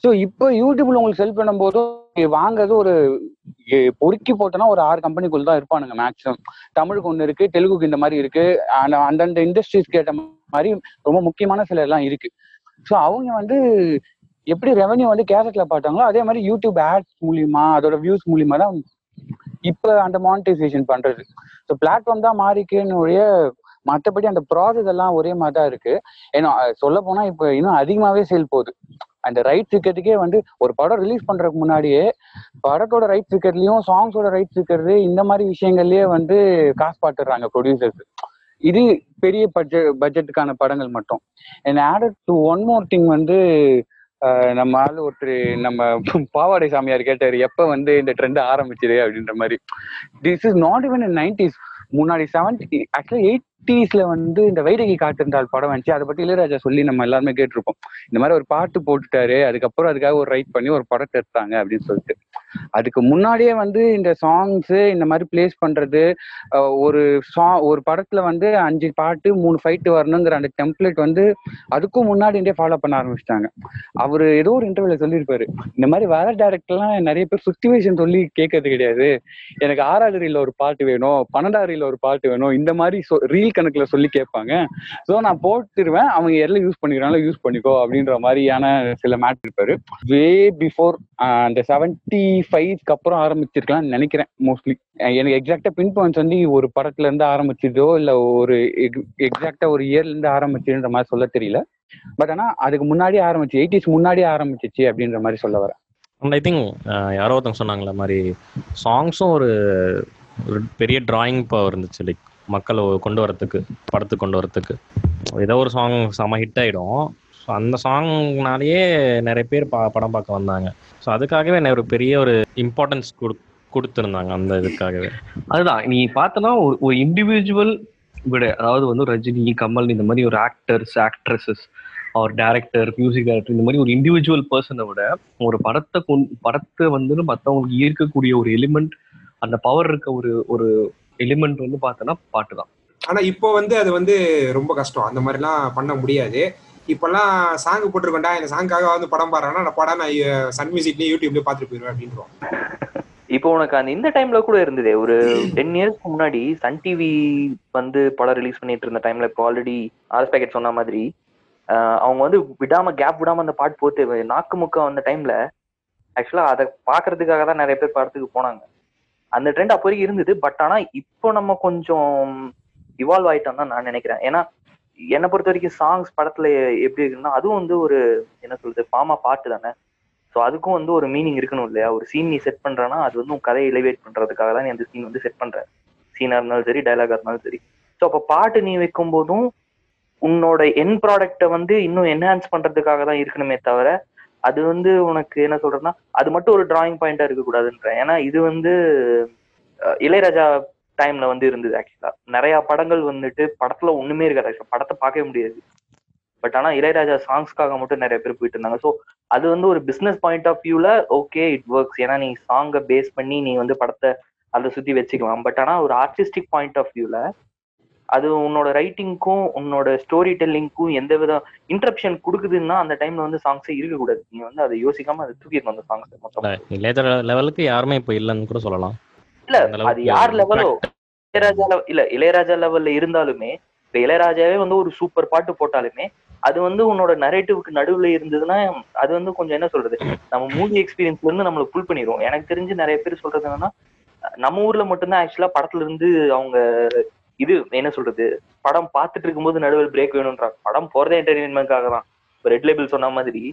ஸோ இப்போ யூடியூப்ல உங்களுக்கு செல் பண்ணும் போதும் வாங்குறது ஒரு பொறுக்கி போட்டோன்னா ஒரு 6 கம்பெனிக்குள்ள தான் இருப்பானுங்க மேக்ஸிமம். தமிழுக்கு ஒன்று இருக்கு, தெலுங்குக்கு இந்த மாதிரி இருக்கு, அந்தந்த இண்டஸ்ட்ரீஸ்க்கு ஏற்ற மாதிரி ரொம்ப முக்கியமான சில எல்லாம் இருக்கு. ஸோ அவங்க வந்து எப்படி ரெவன்யூ வந்து கேசட்ல பாட்டாங்களோ அதே மாதிரி யூடியூப் ஆட்ஸ் மூலியமா அதோட வியூஸ் மூலியமா தான் இப்ப அந்த மானிட்டைசேஷன் பண்றது. ஸோ பிளாட்ஃபார்ம் தான் மாறிக்குன்னுடைய, மற்றபடி அந்த ப்ராசஸ் எல்லாம் ஒரே மாதிரி தான் இருக்கு. ஏன்னா சொல்ல போனா இப்போ இன்னும் அதிகமாவே சேல் போகுது. அந்த ரைட் டிக்கெட்டுக்கே வந்து ஒரு படம் ரிலீஸ் பண்றதுக்கு முன்னாடியே படத்தோட ரைட் டிக்கெட்லயும் சாங்ஸோட ரைட் டிக்கெட் இந்த மாதிரி விஷயங்கள்லயே வந்து காசு பாட்டுறாங்க ப்ரொடியூசர்ஸ். இது பெரிய பட்ஜெட்டுக்கான படங்கள் மட்டும். And added to one more thing வந்து, நம்ம ஆள் ஒருத்தர் நம்ம பாவாடை சாமியார் கேட்டாரு எப்போ வந்து இந்த ட்ரெண்ட் ஆரம்பிச்சது அப்படின்ற மாதிரி. This is not even in 90s, முன்னாடி 70s ஆக்சுவலி 80 80ஸ்ல வந்து இந்த வைரகி காட்டிருந்தால் படம் வந்துச்சு, அதை பற்றி இளையராஜா சொல்லி நம்ம எல்லாருமே கேட்டிருப்போம். இந்த மாதிரி ஒரு பாட்டு போட்டுட்டாரு, அதுக்கப்புறம் அதுக்காக ஒரு ரைட் பண்ணி ஒரு படத்தை எடுத்தாங்க அப்படின்னு சொல்லிட்டு. அதுக்கு முன்னாடியே வந்து இந்த சாங்ஸு இந்த மாதிரி பிளேஸ் பண்றது, ஒரு படத்துல வந்து 5 பாட்டு 3 ஃபைட்டு வரணுங்கிற அந்த டெம்ப்ளேட் வந்து அதுக்கும் முன்னாடி ஃபாலோ பண்ண ஆரம்பிச்சிட்டாங்க. அவரு ஏதோ ஒரு இன்டர்வியூல சொல்லியிருப்பாரு, இந்த மாதிரி வேற டேரக்டர்லாம் நிறைய பேர் சுச்சுவேஷன் சொல்லி கேட்கறது கிடையாது, எனக்கு 6ஆவது ரீல்ல ஒரு பாட்டு வேணும், 12ஆவது ரீல்ல ஒரு பாட்டு வேணும், இந்த மாதிரி ரீல் கணக்குல சொல்லி கேட்பாங்க. சோ நான் போட்டுருவேன், அவங்க எல்லாம் யூஸ் பண்ணிக்கிறாங்களோ யூஸ் பண்ணிக்கோ அப்படின்ற மாதிரியான சில மேட் இருப்பாரு. வே பிஃபோர் அந்த 75க்கு அப்புறம் ஆரம்பிச்சிருக்கலாம்னு நினைக்கிறேன் மோஸ்ட்லி. எனக்கு எக்ஸாக்டா பின் பாயிண்ட்ஸ் வந்து ஒரு படத்துல இருந்து ஆரம்பிச்சதோ இல்ல ஒரு எக்ஸாக்டா ஒரு இயர்ல இருந்து ஆரம்பிச்சதுன்ற மாதிரி சொல்ல தெரியல. பட் ஆனா அதுக்கு முன்னாடி ஆரம்பிச்சு 80s முன்னாடி ஆரம்பிச்சிச்சு அப்படின்ற மாதிரி சொல்ல வரேன். அண்ட் ஐ திங்க் யாரோ ஒருத்தவங்க சொன்னாங்களே மாதிரி சாங்ஸும் ஒரு பெரிய டிராயிங் பவர் இருந்துச்சு, லைக் மக்களை கொண்டு வரத்துக்கு, படத்துக்கு கொண்டு வரத்துக்கு. ஏதோ ஒரு சாங் செம ஹிட் ஆகிடும், ஸோ அந்த சாங்னாலேயே நிறைய பேர் படம் பார்க்க வந்தாங்க. ஸோ அதுக்காகவே ஒரு பெரிய ஒரு இம்பார்ட்டன்ஸ் கொடுத்துருந்தாங்க அந்த இதுக்காகவே. அதுதான் நீ பார்த்தனா ஒரு இண்டிவிஜுவல் விட, அதாவது வந்து ரஜினி, கமல், இந்த மாதிரி ஒரு ஆக்டர்ஸ், ஆக்ட்ரஸஸ், அவர் டேரக்டர், மியூசிக் டைரக்டர், இந்த மாதிரி ஒரு இண்டிவிஜுவல் பர்சனை விட ஒரு படத்தை வந்து மற்றவங்களுக்கு ஈர்க்கக்கூடிய ஒரு எலிமெண்ட், அந்த பவர் இருக்க ஒரு எலிமெண்ட் வந்து பார்த்தோன்னா பாட்டு தான். ஆனால் இப்போ வந்து அது வந்து ரொம்ப கஷ்டம், அந்த மாதிரிலாம் பண்ண முடியாது. இப்போல்லாம் சாங்கு போட்டிருக்கேன்டா, இந்த சாங்காக வந்து படம் பாடுறாங்கன்னா அந்த படம் நான் சன் மியூசிக்லேயும் யூடியூப்லேயும் பார்த்துட்டு போயிடுவேன் அப்படின்றோம். இப்போ உனக்கு அந்த இந்த டைம்ல கூட இருந்தது, ஒரு 10 இயர்ஸ்க்கு முன்னாடி சன் டிவி வந்து படம் ரிலீஸ் பண்ணிட்டு இருந்த டைம்ல, இப்போ ஆல்ரெடி ஆர்எஸ் பேக்கெட் சொன்ன மாதிரி அவங்க வந்து விடாம கேப் விடாம அந்த பாட்டு போட்டு நாக்கு முக்கா வந்த டைம்ல ஆக்சுவலா அதை பாக்குறதுக்காக தான் நிறைய பேர் படத்துக்கு போனாங்க. அந்த ட்ரெண்ட் அப்போ வரைக்கும் இருந்தது. பட் ஆனா இப்போ நம்ம கொஞ்சம் இவால்வ் ஆயிட்டோம் தான் நான் நினைக்கிறேன். ஏன்னா என்னை பொறுத்த வரைக்கும் சாங்ஸ் படத்துல எப்படி இருக்குன்னா, அதுவும் வந்து ஒரு என்ன சொல்றது, பாமா பாட்டு தானே. ஸோ அதுக்கும் வந்து ஒரு மீனிங் இருக்கணும் இல்லையா? ஒரு சீன் நீ செட் பண்றேன்னா அது வந்து உன் கதையை எலிவேட் பண்றதுக்காக தான் நீ அந்த சீன் வந்து செட் பண்ற, சீனா இருந்தாலும் சரி, டைலாகா இருந்தாலும் சரி. ஸோ அப்போ பாட்டு நீ வைக்கும் போதும் உன்னோட என் ப்ராடக்டை வந்து இன்னும் என்ஹான்ஸ் பண்றதுக்காக தான் இருக்கணுமே தவிர, அது வந்து உனக்கு என்ன சொல்றதுன்னா அது மட்டும் ஒரு டிராயிங் பாயிண்டா இருக்கக்கூடாதுன்ற. ஏன்னா இது வந்து இளையராஜா டைம்ல வந்து இருந்தது. ஆக்சுவலா நிறைய படங்கள் வந்துட்டு படத்துல ஒண்ணுமே இருக்காது, ஆக்சுவலா படத்தை பார்க்கவே முடியாது. பட் ஆனா இளையராஜா சாங்ஸ்க்காக மட்டும் நிறைய பேர் போயிட்டு இருந்தாங்க. ஸோ அது வந்து ஒரு பிசினஸ் பாயிண்ட் ஆஃப் வியூல ஓகே, இட் ஒர்க்ஸ். ஏன்னா நீ சாங்கை பேஸ் பண்ணி நீ வந்து படத்தை அதை சுத்தி வச்சுக்கலாம். பட் ஆனா ஒரு ஆர்டிஸ்டிக் பாயிண்ட் ஆஃப் வியூல அது உன்னோட ரைட்டிங்க்கும் உன்னோட ஸ்டோரி டெல்லிங்க்கும் எந்த வித இன்டரப்ஷன் கொடுக்குதுன்னா அந்த டைம்ல வந்து சாங்ஸே இருக்கக்கூடாது. நீ வந்து அதை யோசிக்காம அதை தூக்கிடணும் அந்த சாங்ஸ். மொத்தம் லேட்டர் லெவலுக்கு யாருமே இப்போ இல்லைன்னு கூட சொல்லலாம். இல்ல அது யார் லெவலோ, இளையராஜா இல்ல இளையராஜா லெவல்ல இருந்தாலுமே, இப்ப இளையராஜாவே வந்து ஒரு சூப்பர் பாட்டு போட்டாலுமே அது வந்து உன்னோட நரேட்டிவ்க்கு நடுவுல இருந்ததுன்னா அது வந்து கொஞ்சம் என்ன சொல்றது, நம்ம மூவி எக்ஸ்பீரியன்ஸ்ல இருந்து நம்மளை புல் பண்ணிடுவோம். எனக்கு தெரிஞ்சு நிறைய பேர் சொல்றது என்னன்னா, நம்ம ஊர்ல மட்டும்தான் ஆக்சுவலா படத்துல இருந்து அவங்க இது என்ன சொல்றது, படம் பார்த்துட்டு இருக்கும்போது நடுவில் பிரேக் வேணும்ன்றாங்க. படம் போறதே என்டர்டெயின்மெண்ட்காக தான். இப்போ ரெட் லேபிள் சொன்ன மாதிரி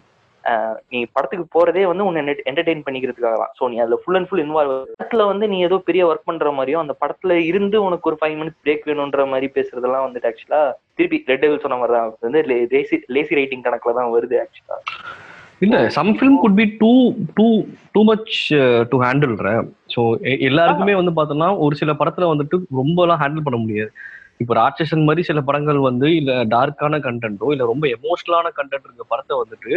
நீ படத்துக்கு போறதே வந்து உன்னை என்டர்டெயின் பண்ணிக்கிறதுக்காக தான். ஸோ நீ அதுல ஃபுல் அண்ட் ஃபுல் இன்வால்வ் படத்துல வந்து நீ ஏதோ பெரிய ஒர்க் பண்ற மாதிரியும் அந்த படத்துல இருந்து உனக்கு ஒரு 5 மினிட்ஸ் பிரேக் வேணும்ன்ற மாதிரி பேசுறதெல்லாம் வந்துட்டு ஆக்சுவலா திருப்பி ரெட் லேபிள் சொன்ன மாதிரி தான் வந்து லேசி ரைட்டிங் கணக்குல தான் வருது ஆக்சுவலா. இல்ல some film could be too much to handle. So எல்லாருக்குமே வந்து பார்த்தோம்னா ஒரு சில படத்துல வந்துட்டு ரொம்பலாம் ஹேண்டில் பண்ண முடியாது. இப்போ ராட்சசன் மாதிரி சில படங்கள் வந்து இல்ல டார்க்கான கண்டென்ட்டோ இல்ல ரொம்ப எமோஷனலான கண்டென்ட் இருக்க படத்தை வந்துட்டு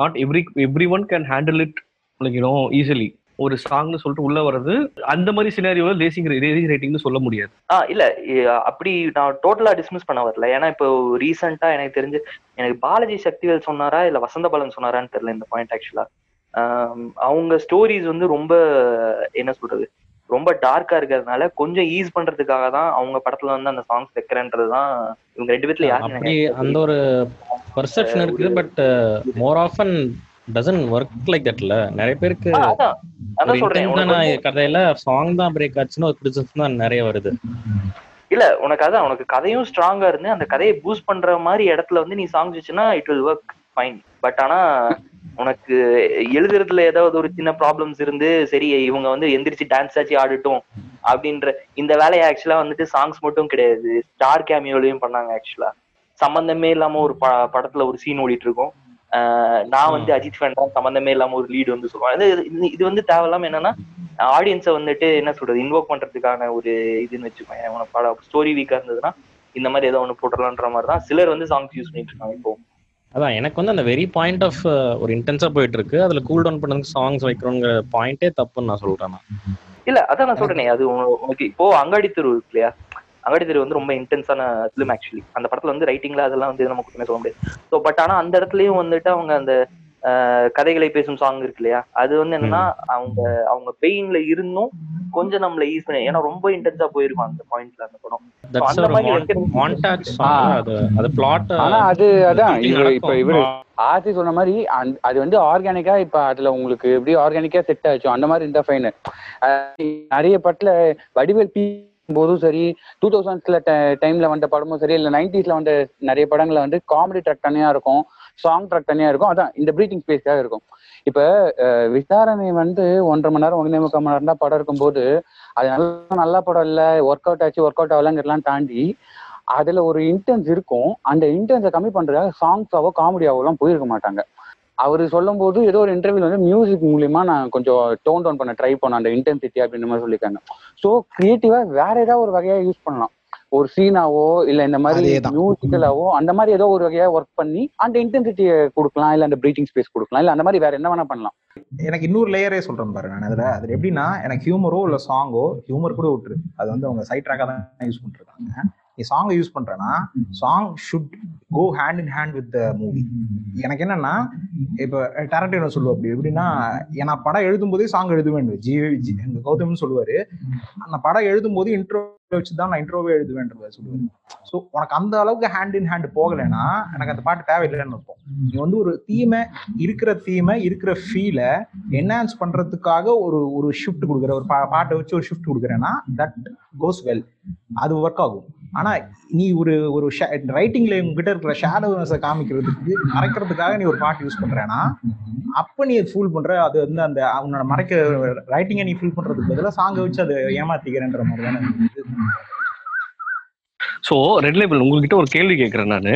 not everyone can handle it லைக்னோம் ஈஸிலி. ஒரு சாங்னு சொல்லிட்டு உள்ள வர்றது அந்த மாதிரி சினாரியோல லேசி ரைட்டிங்னு சொல்ல முடியாது. இல்ல அப்படி நான் டோட்டலா டிஸ்மிஸ் பண்ண வரல. ஏன்னா இப்போ ரீசெண்டா எனக்கு தெரிஞ்சு எனக்கு பாலாஜி சக்திவேல் சொன்னாரா இல்ல வசந்த பாலன் சொன்னாரான்னு தெரியல இந்த பாயிண்ட். ஆக்சுவலா அவங்க ஸ்டோரிஸ் வந்து ரொம்ப என்ன சொல்றது, ரொம்ப டார்க்கா இருக்கிறதுனால கொஞ்சம் ஈஸ் பண்றதுக்காக தான் அவங்க படத்துல வந்து அந்த சாங்ஸ் வைக்கிறன்றதுதான் இவங்க ரெண்டு பேர்ல யாரும் அந்த ஒரு பெர்செப்ஷன் இருக்குது. But more often doesn't work like that. நிறைய பேருக்கு அதான் சொல்றேன், கதையில சாங் தான் பிரேக் ஆச்சுன்னு ஒரு கிரிட்டிசிசம் தான் நிறைய வருது. இல்ல உனக்கு அதான், உனக்கு கதையும் ஸ்ட்ராங்கா இருந்து அந்த கதையை பூஸ்ட் பண்ற மாதிரி இடத்துல வந்து நீ சாங்ஸ் வச்சுன்னா it will work fine. But ஆனா உனக்கு எழுதுறதுல ஏதாவது ஒரு சின்ன ப்ராப்ளம்ஸ் இருந்து சரி இவங்க வந்து எந்திரிச்சு டான்ஸ் ஆச்சு ஆடிட்டோம் அப்படின்ற இந்த வேலையை ஆக்சுவலா வந்துட்டு சாங்ஸ் மட்டும் கிடையாது, ஸ்டார் கேமியோலையும் பண்ணாங்க. ஆக்சுவலா சம்பந்தமே இல்லாம ஒரு படத்துல ஒரு சீன் ஓடிட்டு இருக்கும், நான் வந்து அஜித் ஃபேன் தான், சம்பந்தமே இல்லாம ஒரு லீடு வந்து சொல்லுவேன். இது வந்து தேவையில்லாம என்னன்னா ஆடியன்ஸை வந்துட்டு என்ன சொல்றது இன்வோக் பண்றதுக்கான ஒரு இதுன்னு வச்சுக்கோங்க. உனக்கு ஸ்டோரி வீக்கா இருந்ததுன்னா இந்த மாதிரி ஏதோ ஒன்று போட்டுடலான்ற மாதிரி தான் சிலர் வந்து சாங்ஸ் யூஸ் பண்ணிட்டு இருக்காங்க இப்போ. அதான் எனக்கு வந்து அந்த வெரி பாயிண்ட் ஆஃப் ஒரு இன்டென்ஸா போயிட்டு இருக்கு, அதுல கூல் டவுன் பண்ணதுக்கு சாங்ஸ் வைக்கிறோங்கிற பாயிண்டே தப்புன்னு நான் சொல்றேன். இல்ல அதான் நான் சொல்றேனே, அது உங்களுக்கு இப்போ அங்காடி தெரு இல்லையா, அங்காடி தெரு வந்து ரொம்ப இன்டென்ஸான ஃபிலிம் ஆக்சுவலி. அந்த படத்துல வந்து ரைட்டிங்ல அதெல்லாம் வந்து நமக்கு சொல்ல முடியாது. ஸோ பட் ஆனா அந்த இடத்துலயும் வந்துட்டு அவங்க அந்த கதைகளை பேசும் சாங் இருக்கு இல்லையா, அது வந்து என்னன்னா அவங்க அவங்க பெயின்ல இருந்தும் கொஞ்சம் நம்மள ஈஸ் பண்ணி, ஏன்னா ரொம்ப இன்டென்ஸா போயிருக்கும் அந்த பாயிண்ட்ல அந்த படம். ஆதி சொன்ன மாதிரி அது வந்து ஆர்கானிக்கா இப்ப அதுல உங்களுக்கு எப்படி ஆர்கானிக்கா செட் ஆயிடுச்சு அந்த மாதிரி இருந்தா ஃபைன். நிறைய படத்துல வடிவேல் போதும் சரி, 2000s டைம்ல வந்த படமும் சரி, இல்ல 90s வந்த நிறைய படங்கள்ல வந்து காமெடி ட்ராக் தனியா இருக்கும், சாங் ட்ராக் தனியா இருக்கும். அதான் இந்த பிரீத்திங் ஸ்பேஸ்க்காக இருக்கும். இப்ப விசாரணை வந்து 1.5 மணி நேரம் 1.25 மணி நேரம் தான் படம் இருக்கும்போது அது நல்ல படம் இல்லை, ஒர்க் அவுட் ஆச்சு ஒர்க் அவுட் ஆகலங்கிறலாம் தாண்டி அதுல ஒரு இன்டென்ஸ் இருக்கும். அந்த இன்டென்ஸை கம்மி பண்றதுக்காக சாங்ஸாவோ காமெடியாவோ எல்லாம் போயிருக்க மாட்டாங்க. அவரு சொல்லும் போது ஏதோ ஒரு இன்டர்வியூல வந்து மியூசிக் மூலியமா நான் கொஞ்சம் டோன் டவுன் பண்ண ட்ரை பண்ணேன் அந்த இன்டென்சிட்டி அப்படின்ற மாதிரி சொல்லியிருக்காங்க. ஸோ கிரியேட்டிவா வேற ஏதாவது ஒரு வகையா யூஸ் பண்ணலாம், ஒரு சீனாவோ இல்ல இந்த மாதிரி மியூசிக்கலாவோ அந்த மாதிரி ஏதோ ஒரு வகையா ஒர்க் பண்ணி அந்த இன்டென்சிட்டியை கொடுக்கலாம், இல்ல அந்த பிரீத்திங் ஸ்பேஸ் கொடுக்கலாம், இல்ல அந்த மாதிரி வேற என்ன வேணா பண்ணலாம். எனக்கு இன்னொரு லேயரே சொல்றேன் பாரு நான் அதுல. அது எப்படின்னா எனக்கு ஹியூமரோ இல்ல சாங்கோ, ஹியூமர் கூட விட்டுரு, அது வந்து அவங்க சைட் ட்ராக்கா தான் யூஸ் பண்ணிருக்காங்க. நீ சாங்கை யூஸ் பண்றேன்னா song should go hand in hand with the movie. எனக்கு என்னன்னா இப்போ டேரக்டர் சொல்லுவோம் அப்படி எப்படின்னா, ஏன்னா படம் எழுதும் போதே சாங் எழுதுவேன் ஜி கௌதம்னு சொல்லுவாரு. அந்த படம் எழுதும் போது இன்ட்ரோ வச்சுதான் நான் இன்ட்ரோவே எழுதுவேன்றத சொல்லுவேன். ஸோ உனக்கு அந்த அளவுக்கு ஹேண்ட் இன் ஹேண்ட் போகலைன்னா எனக்கு அந்த பாட்டு தேவையில்லைன்னு இருக்கும். நீ வந்து ஒரு தீமை இருக்கிற ஃபீலை என்ஹான்ஸ் பண்றதுக்காக ஒரு ஷிஃப்ட் கொடுக்குற ஒரு பாட்டை வச்சு ஒரு ஷிஃப்ட் கொடுக்குறேன்னா தட் கோஸ் வெல், அது ஒர்க் ஆகும். ஆனா நீ ஒரு ரைட்டிங்ல உங்ககிட்ட இருக்கிற ஷேடோனஸை காமிக்கிறதுக்கு மறைக்கிறதுக்காக நீ ஒரு பாட்டு யூஸ் பண்றேன்னா அப்ப நீ ஃபூல் பண்ற. அது வந்து அந்த உன்னோட மறைக்கிற ரைட்டிங்கை நீ ஃபீல் பண்றதுக்கு பதிலாக சாங்கை வச்சு அதை ஏமாத்திக்கிறேன்ற மாதிரி தானே. ஸோ ரெட் லேபிள் உங்ககிட்ட ஒரு கேள்வி கேட்கறேன் நான்.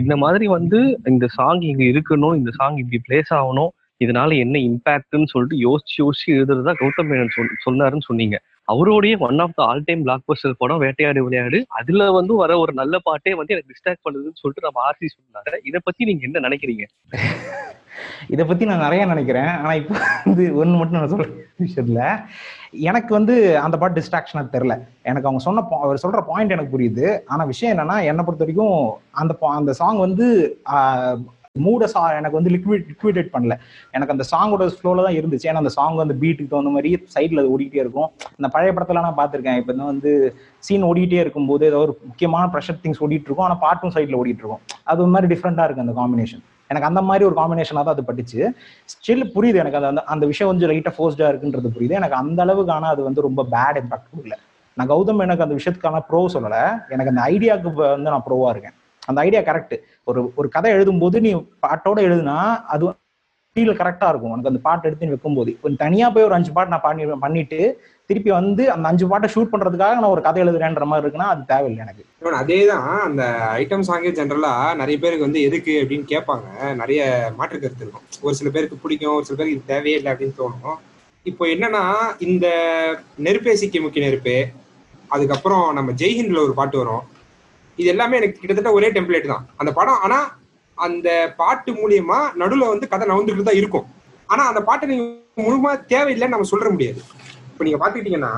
இந்த மாதிரி வந்து இந்த சாங் இங்க இருக்கணும், இந்த சாங் இப்படி பிளேஸ் ஆகணும், இதனால என்ன இம்பாக்ட்ன்னு சொல்லிட்டு யோசிச்சு எழுதுறதா கௌதம் மேனன் சொன்னாருன்னு சொன்னீங்க. அவருடைய one of the all time blockbuster படம் வேட்டையாடு விளையாடு, அதுல வந்து வர ஒரு நல்ல பாட்டே வந்து எனக்கு டிஸ்ட்ராக்ட் பண்ணுதுன்னு சொல்லிட்டு நம்ம ஆர்சி சொன்னாங்க. இதை பத்தி நீங்க என்ன நினைக்கிறீங்க? இதை பத்தி நான் நிறைய நினைக்கிறேன். ஆனா இப்போ வந்து ஒன்று மட்டும் நான் சொல்ற விஷயத்துல எனக்கு வந்து அந்த பாட்டு டிஸ்ட்ராக்ஷனா தெரியல. எனக்கு அவங்க அவர் சொல்ற பாயிண்ட் எனக்கு புரியுது. ஆனா விஷயம் என்னன்னா என்னை பொறுத்த வரைக்கும் அந்த சாங் வந்து மூட எனக்கு வந்து லிக்விடேட் பண்ணல. எனக்கு அந்த சாங்கோட ஃப்ளோல தான் இருந்துச்சு. ஏன்னா அந்த சாங் அந்த பீட்டுக்கு தகுந்த மாதிரி சைட்ல அது ஓடிக்கிட்டே இருக்கும். இந்த பழைய படத்துல நான் பார்த்திருக்கேன், இப்போ வந்து சீன் ஓடிக்கிட்டே இருக்கும்போது ஏதோ ஒரு முக்கியமான ப்ரெஷர் திங்ஸ் ஓடிட்டு இருக்கும், ஆனால் பாட்டும் சைட்ல ஓடிட்டு இருக்கும். அது ஒரு மாதிரி டிஃப்ரெண்டா இருக்கு அந்த காம்பினேஷன். எனக்கு அந்த மாதிரி ஒரு காம்பினேஷனாக தான் அது பட்டுச்சு. ஸ்டில் புரியுது எனக்கு அந்த விஷயம் கொஞ்சம் லைட்டாக ஃபோர்ஸ்டாக இருக்குன்றது புரியுது. எனக்கு அந்த அளவுக்கு ஆனால் அது வந்து ரொம்ப பேட் இம்பாக்ட் இல்லை. நான் கௌதம் எனக்கு அந்த விஷயத்துக்கான ப்ரோ சொல்லலை, எனக்கு அந்த ஐடியாவுக்கு வந்து நான் ப்ரோவாக இருக்கேன். அந்த ஐடியா கரெக்ட். ஒரு கதை எழுதும்போது நீ பாட்டோட எழுதுனா அது ஃபீல் கரெக்டா இருக்கும். எனக்கு அந்த பாட்டு எடுத்து வைக்கும் போது கொஞ்சம் தனியா போய் ஒரு 5 பாட்டு நான் பண்ணிட்டு திருப்பி வந்து அந்த 5 பாட்டை ஷூட் பண்றதுக்காக நான் ஒரு கதை எழுதுறேன்ற மாதிரி இருக்குன்னா அது தேவையில்லை எனக்கு. அதேதான் அந்த ஐட்டம் சாங்கே ஜென்ரலா நிறைய பேருக்கு வந்து எதுக்கு அப்படின்னு கேட்பாங்க. நிறைய மாற்று கருத்து இருக்கும். ஒரு சில பேருக்கு பிடிக்கும், ஒரு சில பேருக்கு இது தேவையே இல்லை அப்படின்னு தோணும். இப்போ என்னன்னா இந்த நெருப்பேசிக்கு முக்கிய நெருப்பு, அதுக்கப்புறம் நம்ம ஜெய்ஹிந்த்ல ஒரு பாட்டு வரும், இது எல்லாமே எனக்கு கிட்டத்தட்ட ஒரே டெம்ப்ளேட் தான் அந்த படம். ஆனா அந்த பாட்டு மூலியமா நடுவில் வந்து கதை நவுந்துக்கிட்டு தான் இருக்கும். ஆனா அந்த பாட்டை நீங்க முழுமா தேவையில்லைன்னு நம்ம சொல்ல முடியாது. இப்ப நீங்க பாத்துக்கிட்டீங்கன்னா